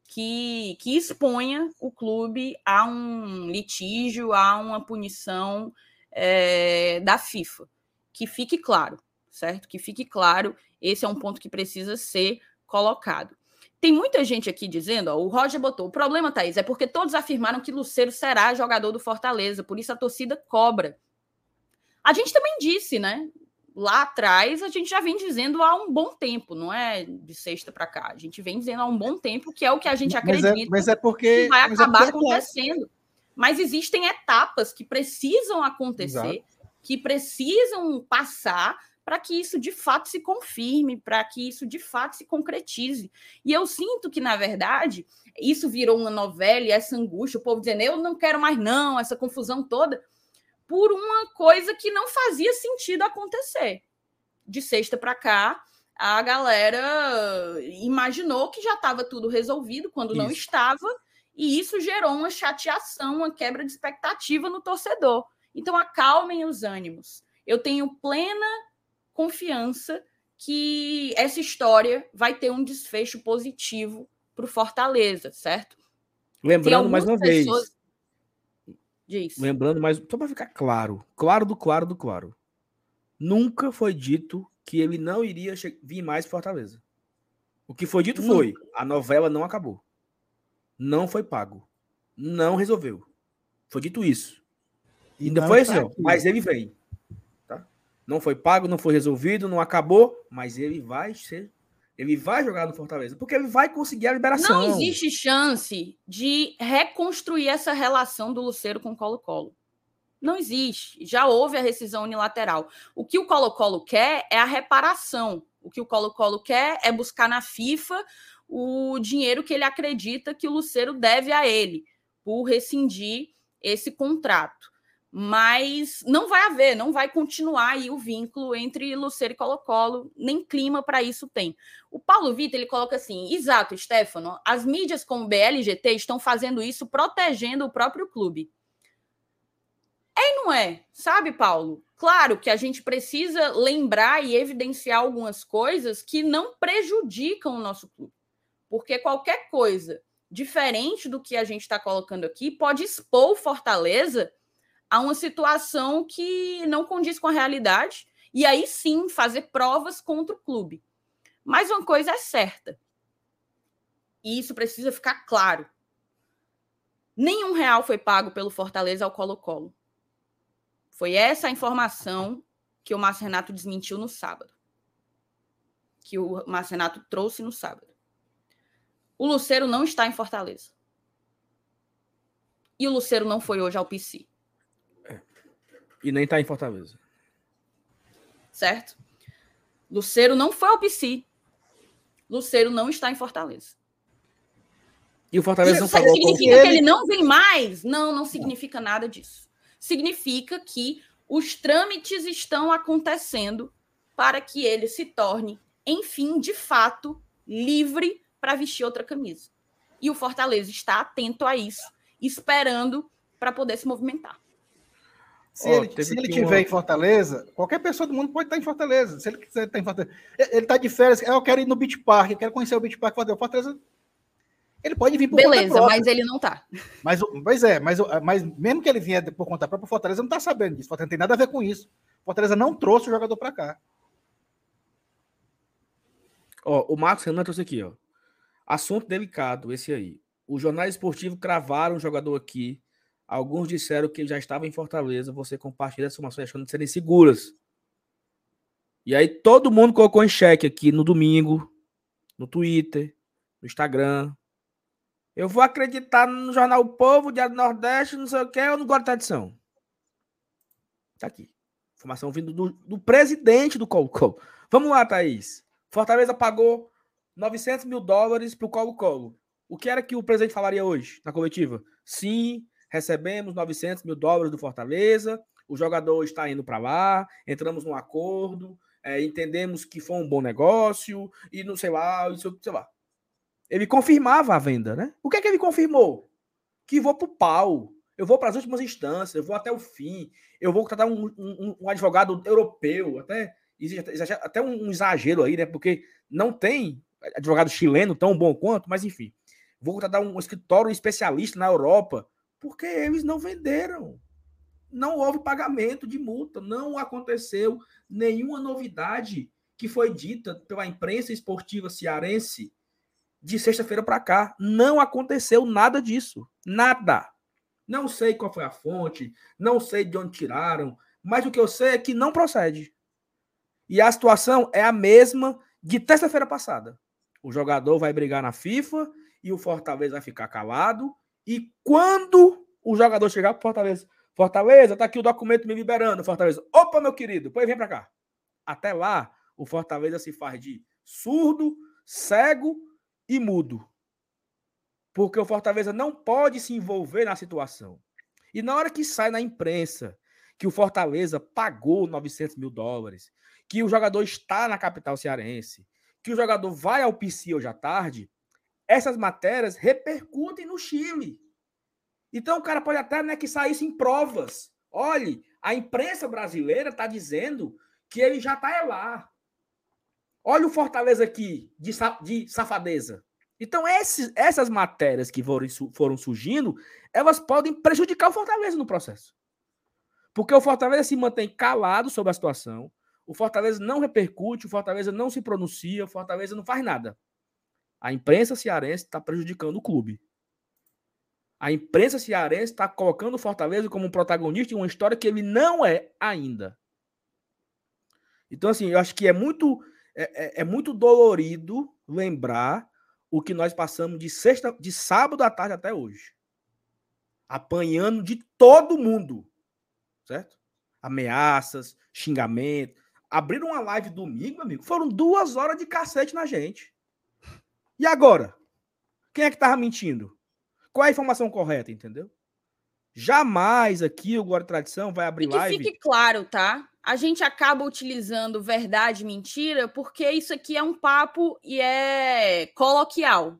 que, que exponha o clube a um litígio, a uma punição é, da FIFA. Que fique claro, certo? Que fique claro, esse é um ponto que precisa ser colocado. Tem muita gente aqui dizendo, ó, o Roger botou, o problema, Thaís, é porque todos afirmaram que Lucero será jogador do Fortaleza, por isso a torcida cobra. A gente também disse, né? lá atrás, a gente já vem dizendo há um bom tempo, não é de sexta para cá. A gente vem dizendo há um bom tempo que é o que a gente acredita, mas é, mas é porque, que vai mas acabar é porque... acontecendo. Mas existem etapas que precisam acontecer, exato, que precisam passar para que isso de fato se confirme, para que isso de fato se concretize. E eu sinto que, na verdade, isso virou uma novela e essa angústia, o povo dizendo, eu não quero mais não, essa confusão toda, por uma coisa que não fazia sentido acontecer. De sexta para cá, a galera imaginou que já estava tudo resolvido, quando isso não estava, e isso gerou uma chateação, uma quebra de expectativa no torcedor. Então, acalmem os ânimos. Eu tenho plena confiança que essa história vai ter um desfecho positivo para o Fortaleza, certo? Lembrando mais uma pessoas... vez. Diz. Lembrando mais, só para ficar claro, claro do claro do claro. Nunca foi dito que ele não iria che... vir mais para Fortaleza. O que foi dito foi, nunca. A novela não acabou. Não foi pago. Não resolveu. Foi dito isso. E ainda foi assim, ó, mas ele vem. Tá? Não foi pago, não foi resolvido, não acabou, mas ele vai ser. Ele vai jogar no Fortaleza, porque ele vai conseguir a liberação. Não existe chance de reconstruir essa relação do Lucero com o Colo-Colo. Não existe. Já houve a rescisão unilateral. O que o Colo-Colo quer é a reparação. O que o Colo-Colo quer é buscar na FIFA o dinheiro que ele acredita que o Lucero deve a ele por rescindir esse contrato. Mas não vai haver, não vai continuar aí o vínculo entre Lucero e Colo-Colo, nem clima para isso tem. O Paulo Vitor, ele coloca assim, exato, Stefano, as mídias como B L G T estão fazendo isso protegendo o próprio clube. É e não é, sabe, Paulo? Claro que a gente precisa lembrar e evidenciar algumas coisas que não prejudicam o nosso clube. Porque qualquer coisa diferente do que a gente está colocando aqui pode expor o Fortaleza a uma situação que não condiz com a realidade e aí sim fazer provas contra o clube. Mas uma coisa é certa, e isso precisa ficar claro. Nenhum real foi pago pelo Fortaleza ao Colo-Colo. Foi essa a informação que o Márcio Renato desmentiu no sábado. Que o Márcio Renato trouxe no sábado. O Lucero não está em Fortaleza. E o Lucero não foi hoje ao Pici. É. E nem está em Fortaleza. Certo? Lucero não foi ao Pici. Lucero não está em Fortaleza. E o Fortaleza não falou. Significa que ele não vem mais? Não, não significa nada disso. Significa que os trâmites estão acontecendo para que ele se torne, enfim, de fato, livre para vestir outra camisa. E o Fortaleza está atento a isso, esperando para poder se movimentar. Se oh, ele, se ele estiver uma... em Fortaleza, qualquer pessoa do mundo pode estar em Fortaleza. Se ele quiser estar em Fortaleza, ele está de férias, eu quero ir no Beach Park, eu quero conhecer o Beach Park, o Fortaleza, ele pode vir por beleza, conta própria. Mas ele não está. Mas, pois é, mas, mas mesmo que ele vier por conta própria, o Fortaleza não está sabendo disso. O Fortaleza não tem nada a ver com isso. O Fortaleza não trouxe o jogador para cá. Oh, o Marcos Renan trouxe aqui, ó. Assunto delicado, esse aí. Os jornais esportivos cravaram o jogador aqui. Alguns disseram que ele já estava em Fortaleza. Você compartilha as informações achando de serem seguras. E aí todo mundo colocou em xeque aqui no domingo, no Twitter, no Instagram. Eu vou acreditar no jornal O Povo, Diário do Nordeste, não sei o que, ou no Gore Tradição. Tá aqui. Informação vindo do, do presidente do Colo-Colo. Vamos lá, Thaís. Fortaleza pagou novecentos mil dólares para o Colo-Colo. O que era que o presidente falaria hoje na coletiva? Sim, recebemos novecentos mil dólares do Fortaleza, o jogador está indo para lá, entramos num acordo, é, entendemos que foi um bom negócio e não sei lá, isso, sei lá. Ele confirmava a venda, né? O que é que ele confirmou? Que vou pro pau, eu vou para as últimas instâncias, eu vou até o fim, eu vou contratar um, um, um advogado europeu, até, até um exagero aí, né? Porque não tem advogado chileno tão bom quanto, mas enfim. Vou contratar um escritório especialista na Europa, porque eles não venderam. Não houve pagamento de multa, não aconteceu nenhuma novidade que foi dita pela imprensa esportiva cearense de sexta-feira para cá. Não aconteceu nada disso. Nada. Não sei qual foi a fonte, não sei de onde tiraram, mas o que eu sei é que não procede. E a situação é a mesma de terça-feira passada. O jogador vai brigar na FIFA e o Fortaleza vai ficar calado. E quando o jogador chegar para o Fortaleza, Fortaleza, tá aqui o documento me liberando, Fortaleza. Opa, meu querido, pois vem para cá. Até lá, o Fortaleza se faz de surdo, cego e mudo. Porque o Fortaleza não pode se envolver na situação. E na hora que sai na imprensa que o Fortaleza pagou novecentos mil dólares, que o jogador está na capital cearense, que o jogador vai ao Pici hoje à tarde, essas matérias repercutem no Chile. Então o cara pode até, né, que sair sem provas. Olhe, a imprensa brasileira está dizendo que ele já está lá. Olha o Fortaleza aqui, de, de safadeza. Então, esses, essas matérias que foram, foram surgindo, elas podem prejudicar o Fortaleza no processo. Porque o Fortaleza se mantém calado sobre a situação, o Fortaleza não repercute, o Fortaleza não se pronuncia, o Fortaleza não faz nada. A imprensa cearense está prejudicando o clube. A imprensa cearense está colocando o Fortaleza como um protagonista em uma história que ele não é ainda. Então, assim, eu acho que é muito, é, é muito dolorido lembrar o que nós passamos de, sexta, de sábado à tarde até hoje. Apanhando de todo mundo. Certo? Ameaças, xingamento. Abriram uma live domingo, amigo. Foram duas horas de cacete na gente. E agora? Quem é que estava mentindo? Qual é a informação correta, entendeu? Jamais aqui o Gore Tradição vai abrir live. E que fique claro, tá? A gente acaba utilizando verdade e mentira porque isso aqui é um papo e é coloquial.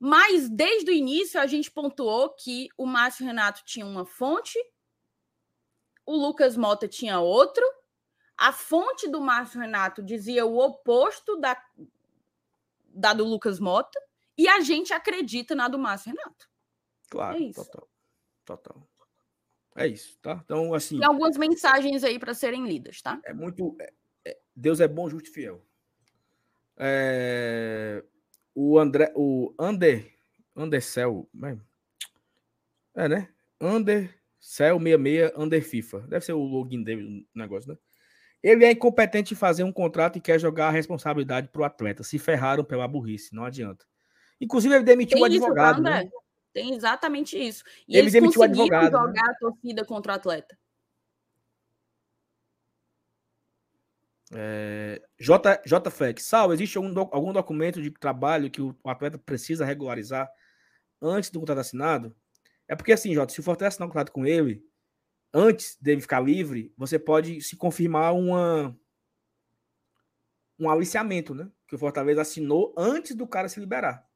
Mas, desde o início, a gente pontuou que o Márcio Renato tinha uma fonte, o Lucas Mota tinha outro, a fonte do Márcio Renato dizia o oposto da, da do Lucas Mota e a gente acredita na do Márcio Renato. Claro, é isso. Total, total. É isso, tá? Então, assim... Tem algumas mensagens aí para serem lidas, tá? É muito... É, é, Deus é bom, justo e fiel. É, o André... O Ander... Andercel... É, né? Andercel sessenta e seis Under FIFA. Deve ser o login dele, o negócio, né? Ele é incompetente em fazer um contrato e quer jogar a responsabilidade pro atleta. Se ferraram pela burrice, não adianta. Inclusive, ele demitiu o advogado, isso, né? Tem exatamente isso. E ele eles conseguiram jogar, né, a torcida contra o atleta. É, J, JFEC. Sal, existe algum, doc, algum documento de trabalho que o, o atleta precisa regularizar antes do contrato assinado? É porque assim, Jota, se o Fortaleza assinar um contrato com ele, antes dele ficar livre, você pode se confirmar uma, um aliciamento, né? Que o Fortaleza assinou antes do cara se liberar.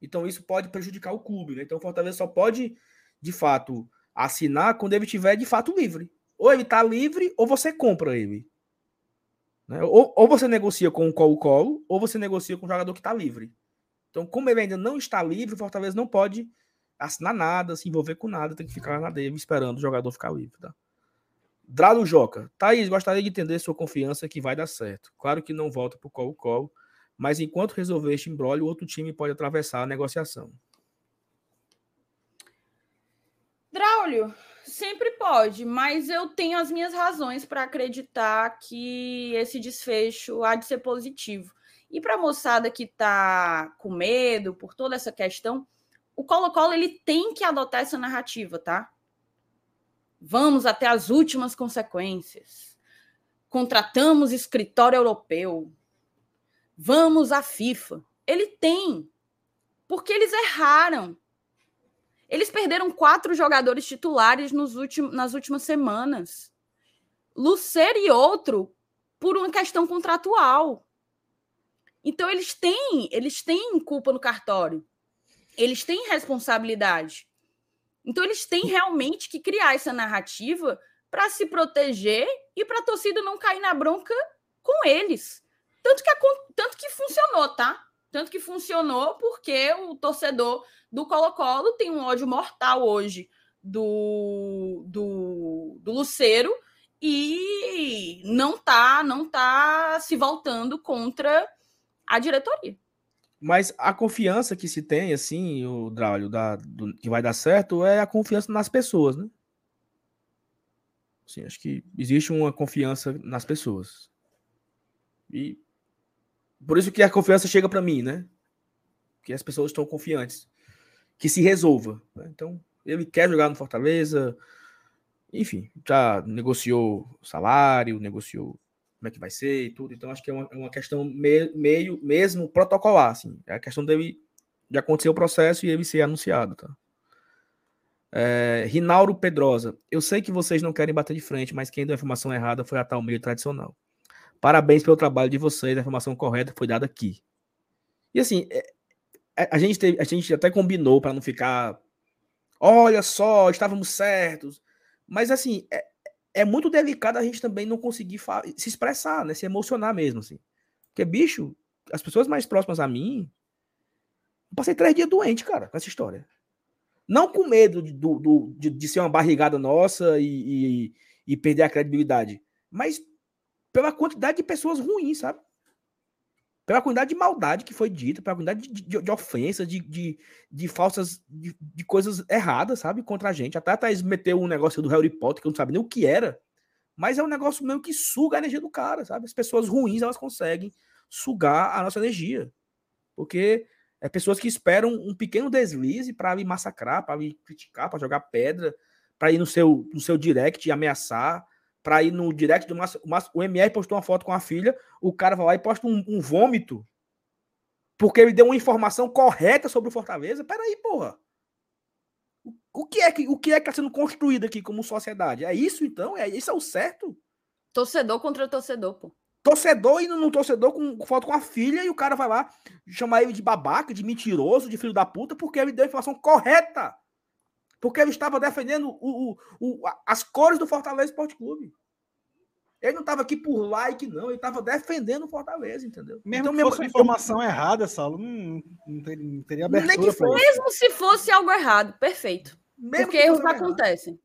Então, isso pode prejudicar o clube, né? Então, o Fortaleza só pode, de fato, assinar quando ele estiver, de fato, livre. Ou ele está livre, ou você compra ele. Né? Ou, ou você negocia com o Colo-Colo, ou você negocia com o jogador que está livre. Então, como ele ainda não está livre, o Fortaleza não pode assinar nada, se envolver com nada, tem que ficar na dele esperando o jogador ficar livre, tá? Drado Joca. Thaís, gostaria de entender sua confiança que vai dar certo. Claro que não volta para o Colo-Colo, mas enquanto resolver este imbróglio, outro time pode atravessar a negociação. Draulio, sempre pode, mas eu tenho as minhas razões para acreditar que esse desfecho há de ser positivo. E para a moçada que está com medo por toda essa questão, o Colo-Colo ele tem que adotar essa narrativa, tá? Vamos até as últimas consequências. Contratamos escritório europeu. Vamos à FIFA. Ele tem. Porque eles erraram. Eles perderam quatro jogadores titulares nos últimos, nas últimas semanas. Lucero e outro por uma questão contratual. Então, eles têm, eles têm culpa no cartório. Eles têm responsabilidade. Então, eles têm realmente que criar essa narrativa para se proteger e para a torcida não cair na bronca com eles. Tanto que, tanto que funcionou, tá? Tanto que funcionou porque o torcedor do Colo-Colo tem um ódio mortal hoje do, do, do Lucero e não tá, não tá se voltando contra a diretoria. Mas a confiança que se tem, assim, o Draulio, da, do, que vai dar certo, é a confiança nas pessoas, né? Assim, acho que existe uma confiança nas pessoas. E por isso que a confiança chega para mim, né? Que as pessoas estão confiantes. Que se resolva. Né? Então, ele quer jogar no Fortaleza. Enfim, já negociou salário, negociou como é que vai ser e tudo. Então, acho que é uma, uma questão me, meio mesmo protocolar, assim. É a questão dele de acontecer o processo e ele ser anunciado, tá? É, Rinaldo Pedrosa. Eu sei que vocês não querem bater de frente, mas quem deu a informação errada foi a tal meio tradicional. Parabéns pelo trabalho de vocês. A informação correta foi dada aqui. E assim, a gente, teve, a gente até combinou para não ficar... Olha só, estávamos certos. Mas assim, é, é muito delicado a gente também não conseguir se expressar, né? Se emocionar mesmo, assim. Porque, bicho, as pessoas mais próximas a mim... Eu passei três dias doente, cara, com essa história. Não com medo de, do, de, de ser uma barrigada nossa e, e, e perder a credibilidade. Mas pela quantidade de pessoas ruins, sabe? Pela quantidade de maldade que foi dita, pela quantidade de, de, de ofensa, de, de, de falsas, de, de coisas erradas, sabe? Contra a gente. Até a Thaís meteu um negócio do Harry Potter, que eu não sabia nem o que era. Mas é um negócio mesmo que suga a energia do cara, sabe? As pessoas ruins, elas conseguem sugar a nossa energia. Porque... É pessoas que esperam um pequeno deslize para me massacrar, para me criticar, para jogar pedra, para ir no seu, no seu direct e ameaçar, para ir no direct do Márcio. O M R postou uma foto com a filha, o cara vai lá e posta um, um vômito porque ele deu uma informação correta sobre o Fortaleza. Peraí, porra. O, o que é que o que é que tá sendo construído aqui como sociedade? É isso, então? É, isso é o certo? Torcedor contra torcedor, pô. Torcedor indo num torcedor com foto com a filha e o cara vai lá chamar ele de babaca, de mentiroso, de filho da puta, porque ele deu a informação correta. Porque ele estava defendendo o, o, o, as cores do Fortaleza Esporte Clube. Ele não estava aqui por like, não. Ele estava defendendo o Fortaleza, entendeu? Mesmo então, que fosse uma informação eu... errada, Saulo, não, não, teria, não teria abertura. Nem que foi. Mesmo se fosse algo errado, perfeito. Mesmo porque erros acontecem.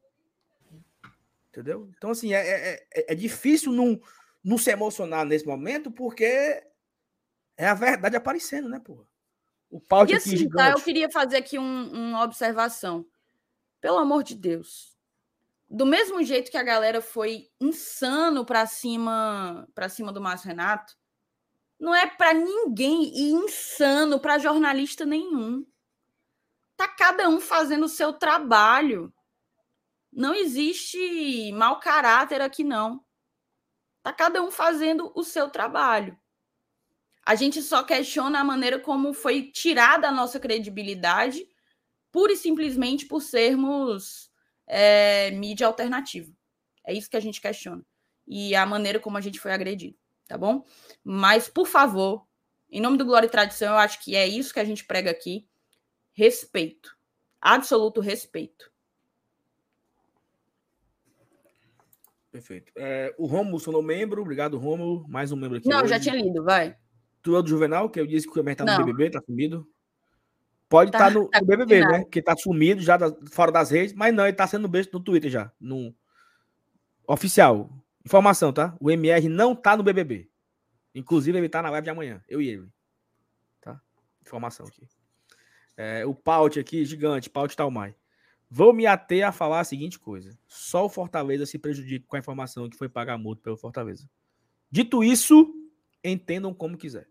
Entendeu? Então, assim, é, é, é, é difícil não... não se emocionar nesse momento, porque é a verdade aparecendo, né, porra? O pau de assim, tá, eu queria fazer aqui um, uma observação. Pelo amor de Deus. Do mesmo jeito que a galera foi insano pra cima, pra cima do Márcio Renato, não é pra ninguém ir insano pra jornalista nenhum. Tá cada um fazendo o seu trabalho. Não existe mau caráter aqui, não. Tá cada um fazendo o seu trabalho. A gente só questiona a maneira como foi tirada a nossa credibilidade pura e simplesmente por sermos é, mídia alternativa. É isso que a gente questiona. E a maneira como a gente foi agredido, tá bom? Mas, por favor, em nome do Glória e Tradição, eu acho que é isso que a gente prega aqui. Respeito. Absoluto respeito. Perfeito. É, o Romulo sonou membro. Obrigado, Romulo. Mais um membro aqui. Não, hoje. Já tinha lido, vai. Tu é do Juvenal, que eu disse que o Emer tá no B B B, tá sumido. Pode estar tá, tá no tá B B B, né? Que tá sumido, já da, fora das redes. Mas não, ele tá sendo besta no Twitter já. No... Oficial. Informação, tá? O M R não tá no B B B. Inclusive, ele tá na live de amanhã. Eu e ele. Tá? Informação aqui. É, o Paut aqui, gigante. Paut Talmai. Vou me ater a falar a seguinte coisa. Só o Fortaleza se prejudica com a informação que foi paga a multa pelo Fortaleza. Dito isso, entendam como quiser.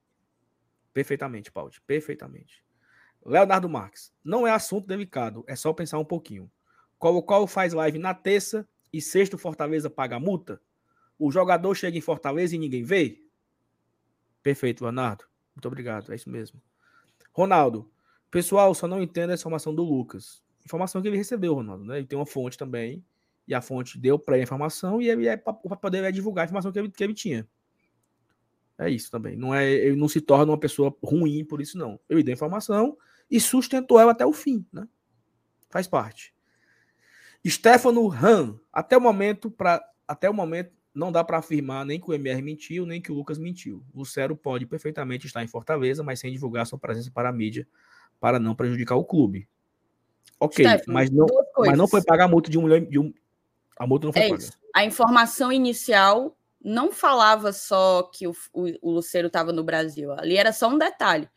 Perfeitamente, Paulo. Perfeitamente. Leonardo Marques. Não é assunto delicado. É só pensar um pouquinho. Colo Colo faz live na terça e sexta o Fortaleza paga a multa? O jogador chega em Fortaleza e ninguém vê? Perfeito, Leonardo. Muito obrigado. É isso mesmo. Ronaldo. Pessoal, só não entendo a informação do Lucas. Informação que ele recebeu, Ronaldo, né? Ele tem uma fonte também, e a fonte deu para a informação, e ele é, o papel dele é divulgar a informação que ele, que ele tinha. É isso também. Não é, ele não se torna uma pessoa ruim por isso, não. Ele deu informação e sustentou ela até o fim, né? Faz parte. Stefano Han, até o momento, pra, até o momento não dá para afirmar nem que o M R mentiu, nem que o Lucas mentiu. O Lucero pode perfeitamente estar em Fortaleza, mas sem divulgar sua presença para a mídia, para não prejudicar o clube. Ok, Stefano, mas, não, mas não foi pagar a multa de um milhão de um... A multa não foi é paga. Isso. A informação inicial não falava só que o, o, o Lucero estava no Brasil. Ali era só um detalhe.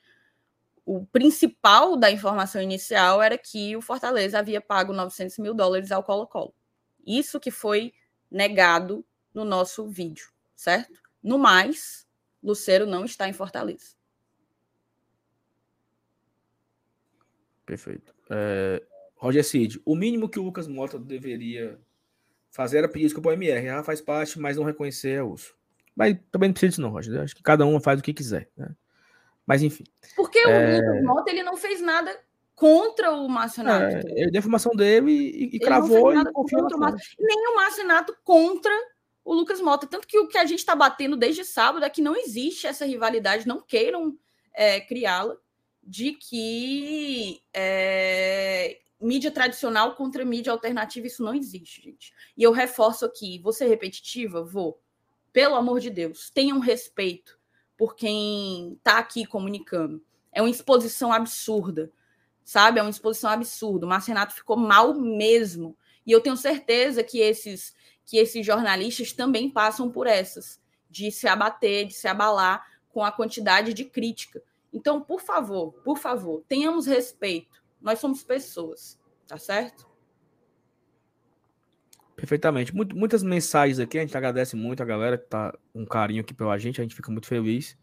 O principal da informação inicial era que o Fortaleza havia pago novecentos mil dólares ao Colo-Colo. Isso que foi negado no nosso vídeo, certo? No mais, Lucero não está em Fortaleza. Perfeito. É, Roger Cid, o mínimo que o Lucas Mota deveria fazer era pedir desculpa ao M R. Ah, faz parte, mas não reconhecer é osso. Mas também não precisa disso não, Roger. Acho que cada um faz o que quiser, né? Mas enfim. Porque é... o Lucas Mota ele não fez nada contra o Márcio Renato. É, ele deu a informação dele e, e cravou. Nada e contra o Márcio. Nem o Márcio Renato contra o Lucas Mota. Tanto que o que a gente está batendo desde sábado é que não existe essa rivalidade, não queiram é, criá-la, de que é, mídia tradicional contra mídia alternativa, isso não existe, gente. E eu reforço aqui, vou ser repetitiva? Vou. Pelo amor de Deus, tenham respeito por quem está aqui comunicando. É uma exposição absurda, sabe? É uma exposição absurda. O Márcio Renato ficou mal mesmo. E eu tenho certeza que esses, que esses jornalistas também passam por essas, de se abater, de se abalar com a quantidade de crítica. Então, por favor, por favor, tenhamos respeito. Nós somos pessoas, tá certo? Perfeitamente. Muito, muitas mensagens aqui, a gente agradece muito a galera que tá com um carinho aqui pela gente, a gente fica muito feliz.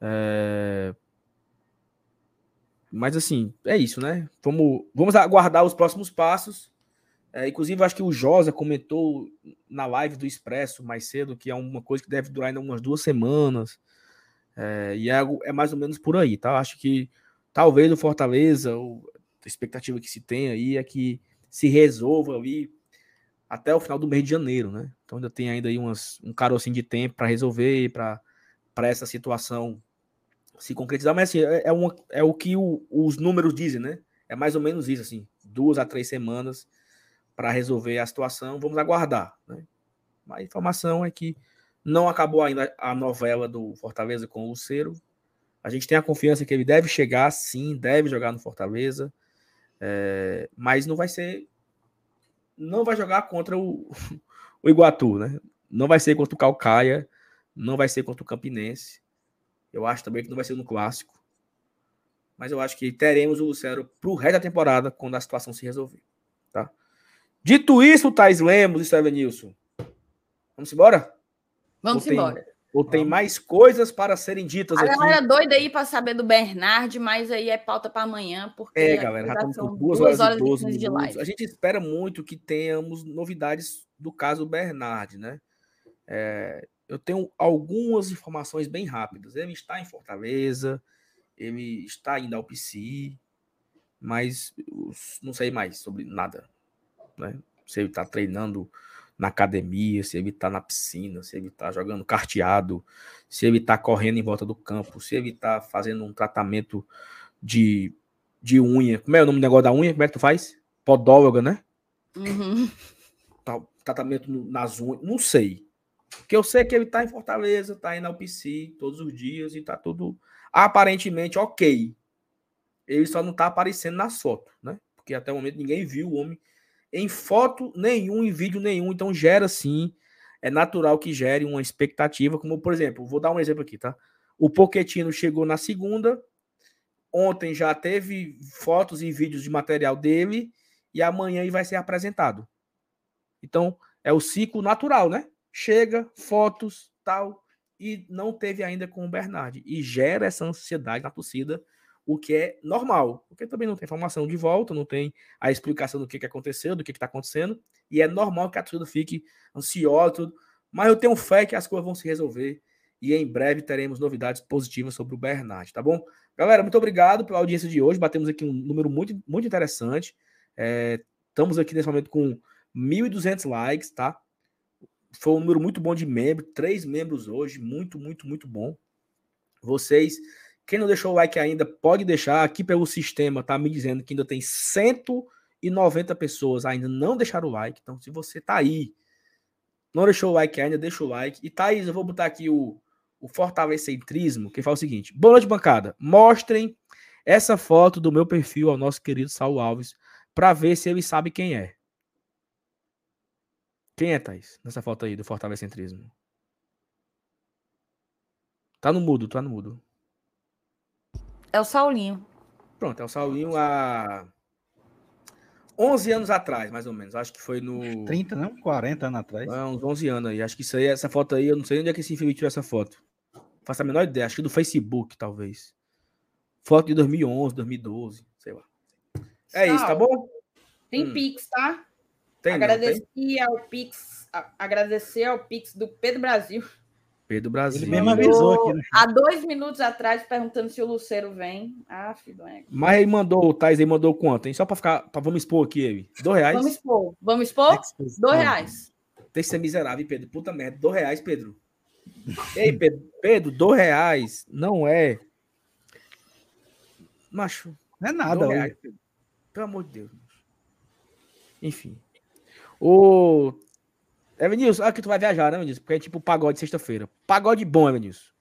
É... Mas, assim, é isso, né? Vamos, vamos aguardar os próximos passos. É, inclusive, acho que o Josa comentou na live do Expresso mais cedo que é uma coisa que deve durar ainda umas duas semanas. É, e é, é mais ou menos por aí, tá? Acho que talvez o Fortaleza, ou a expectativa que se tem aí é que se resolva ali até o final do mês de janeiro, né? Então ainda tem ainda aí umas, um carocinho de tempo para resolver, para essa situação se concretizar. Mas assim, é, é, uma, é o que o, os números dizem, né? É mais ou menos isso, assim, duas a três semanas para resolver a situação. Vamos aguardar, né? Mas a informação é que não acabou ainda a novela do Fortaleza com o Lucero. A gente tem a confiança que ele deve chegar, sim, deve jogar no Fortaleza, é, mas não vai ser... Não vai jogar contra o, o Iguatu, né? Não vai ser contra o Caucaia, não vai ser contra o Campinense. Eu acho também que não vai ser no Clássico. Mas eu acho que teremos o Lucero pro resto da temporada, quando a situação se resolver, tá? Dito isso, Thaís Lemos e Elenilson, vamos embora? Vamos ou tem, embora. Ou tem Vamos. mais coisas para serem ditas aqui? A galera aqui. doida aí para saber do Bernardo, mas aí é pauta para amanhã, porque... É, galera, já estamos com duas horas, horas e doze minutos de live. A gente espera muito que tenhamos novidades do caso Bernardo, né? É, eu tenho algumas informações bem rápidas. Ele está em Fortaleza, ele está indo ao Pici, mas não sei mais sobre nada, né? Se ele está treinando... na academia, se ele tá na piscina, se ele tá jogando carteado, se ele tá correndo em volta do campo, se ele tá fazendo um tratamento de, de unha. Como é o nome do negócio da unha? Como é que tu faz? Podóloga, né? Uhum. Tá, tratamento nas unhas, não sei. Porque eu sei que ele tá em Fortaleza, tá indo ao P C todos os dias e tá tudo aparentemente ok. Ele só não tá aparecendo nas fotos, né? Porque até o momento ninguém viu o homem em foto nenhum, em vídeo nenhum. Então gera sim, é natural que gere uma expectativa, como por exemplo, vou dar um exemplo aqui, tá? O Pochettino chegou na segunda, ontem já teve fotos e vídeos de material dele, e amanhã ele vai ser apresentado. Então é o ciclo natural, né? Chega, fotos, tal, e não teve ainda com o Bernardo, e gera essa ansiedade na torcida, o que é normal, porque também não tem informação de volta, não tem a explicação do que, que aconteceu, do que está acontecendo, e é normal que a torcida fique ansiosa, tudo. Mas eu tenho fé que as coisas vão se resolver, e em breve teremos novidades positivas sobre o Bernardo, tá bom? Galera, muito obrigado pela audiência de hoje, batemos aqui um número muito, muito interessante, é, estamos aqui nesse momento com mil e duzentos likes, tá? Foi um número muito bom de membros, três membros hoje, muito, muito, muito bom. Vocês... Quem não deixou o like ainda, pode deixar. Aqui pelo sistema, tá me dizendo que ainda tem cento e noventa pessoas ainda não deixaram o like. Então, se você tá aí, não deixou o like ainda, deixa o like. E, Thaís, eu vou botar aqui o, o fortalecentrismo, que fala o seguinte. Boa noite, bancada. Mostrem essa foto do meu perfil ao nosso querido Saulo Alves para ver se ele sabe quem é. Quem é, Thaís, nessa foto aí do fortalecentrismo? Tá no mudo, tá no mudo. É o Saulinho. Pronto, é o Saulinho há onze anos atrás, mais ou menos. Acho que foi no... trinta, não? quarenta anos atrás. É, uns onze anos aí. Acho que isso aí, essa foto aí, eu não sei onde é que esse filho tirou essa foto. Faço a menor ideia, acho que do Facebook, talvez. Foto de dois mil e onze, dois mil e doze, sei lá. É Saulo, isso, tá bom? Tem hum. Pix, tá? Tem, agradecer tem? ao Pix, a, agradecer ao Pix do Pedro Brasil. Pedro Brasil. Ele mesmo avisou aqui. Né? Há dois minutos atrás, perguntando se o Lucero vem. Ah, filho. É. Mas ele mandou, o Thaís aí mandou quanto, hein? Só pra ficar, pra, vamos expor aqui, ele. Dois reais? Vamos expor. Vamos expor? Dois não. reais. Tem que ser miserável, hein, Pedro? Puta merda. Dois reais, Pedro. Ei, Pedro. Pedro, dois reais. Não é. Macho. Não é nada, reais, Pedro. Pelo amor de Deus. Enfim. O... Elenilson, aqui tu vai viajar, né, Elenilson? Porque é tipo pagode sexta-feira. Pagode bom, Elenilson.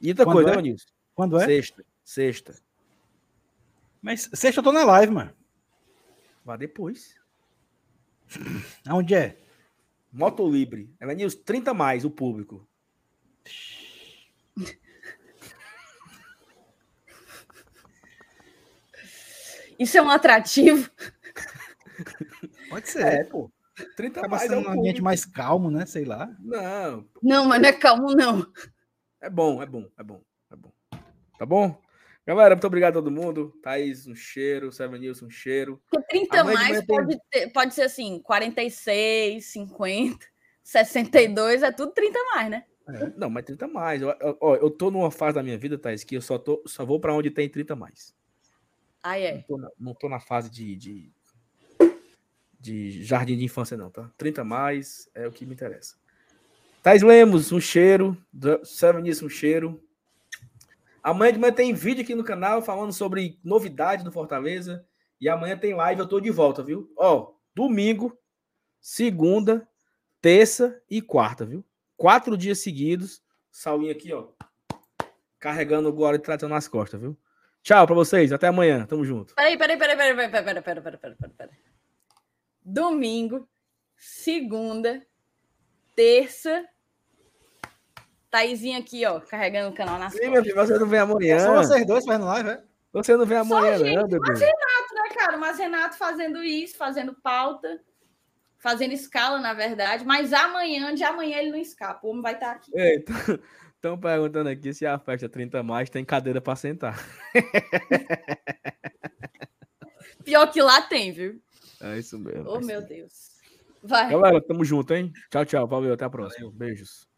E outra Quando coisa, é? né, Elenilson? Quando é? Sexta. Sexta. Mas sexta eu tô na live, mano. Vá depois. Aonde é? Moto Livre. Elenilson, trinta mais o público. Isso é um atrativo? Pode ser, é, pô. trinta acaba sendo um ambiente mais calmo, né? Sei lá. Não. Não, mas não é calmo, não. É bom, é bom, é bom, é bom. Tá bom? Galera, muito obrigado a todo mundo. Thaís, um cheiro. Elenilson, um cheiro. Porque trinta mais pode, tem... ter, pode ser assim, quarenta e seis, cinquenta, sessenta e dois, é tudo trinta mais, né? É. Não, mas trinta mais. Eu, eu, eu tô numa fase da minha vida, Thaís, que eu só, tô, só vou pra onde tem trinta mais. Ah, é? Não tô na, não tô na fase de... de... de jardim de infância não, tá? trinta mais é o que me interessa. Thaís Lemos, um cheiro. Elenilson, um cheiro. Amanhã de manhã tem vídeo aqui no canal falando sobre novidade do Fortaleza e amanhã tem live, eu tô de volta, viu? Ó, domingo, segunda, terça e quarta, viu? Quatro dias seguidos. Saulinho aqui, ó, carregando o Gore Tradição nas costas, viu? Tchau pra vocês, até amanhã, tamo junto. Peraí, peraí, peraí, peraí, peraí, peraí, peraí, peraí, peraí, peraí, peraí. Domingo, segunda, terça. Thaizinha aqui, ó, carregando o canal nas costas. Sim, meu filho, você não vem amanhã. É só vocês dois fazendo live, é? Você não vem amanhã, gente, não, Dudu. Mas Renato, né, cara? Mas Renato fazendo isso, fazendo pauta, fazendo escala, na verdade. Mas amanhã, de amanhã, ele não escapa. O homem vai estar aqui. Estão perguntando aqui se a festa trinta mais tem cadeira para sentar. Pior que lá tem, viu? É isso mesmo. Oh, meu Deus. Vai. Galera, tamo junto, hein? Tchau, tchau. Valeu, até a próxima. Valeu. Beijos.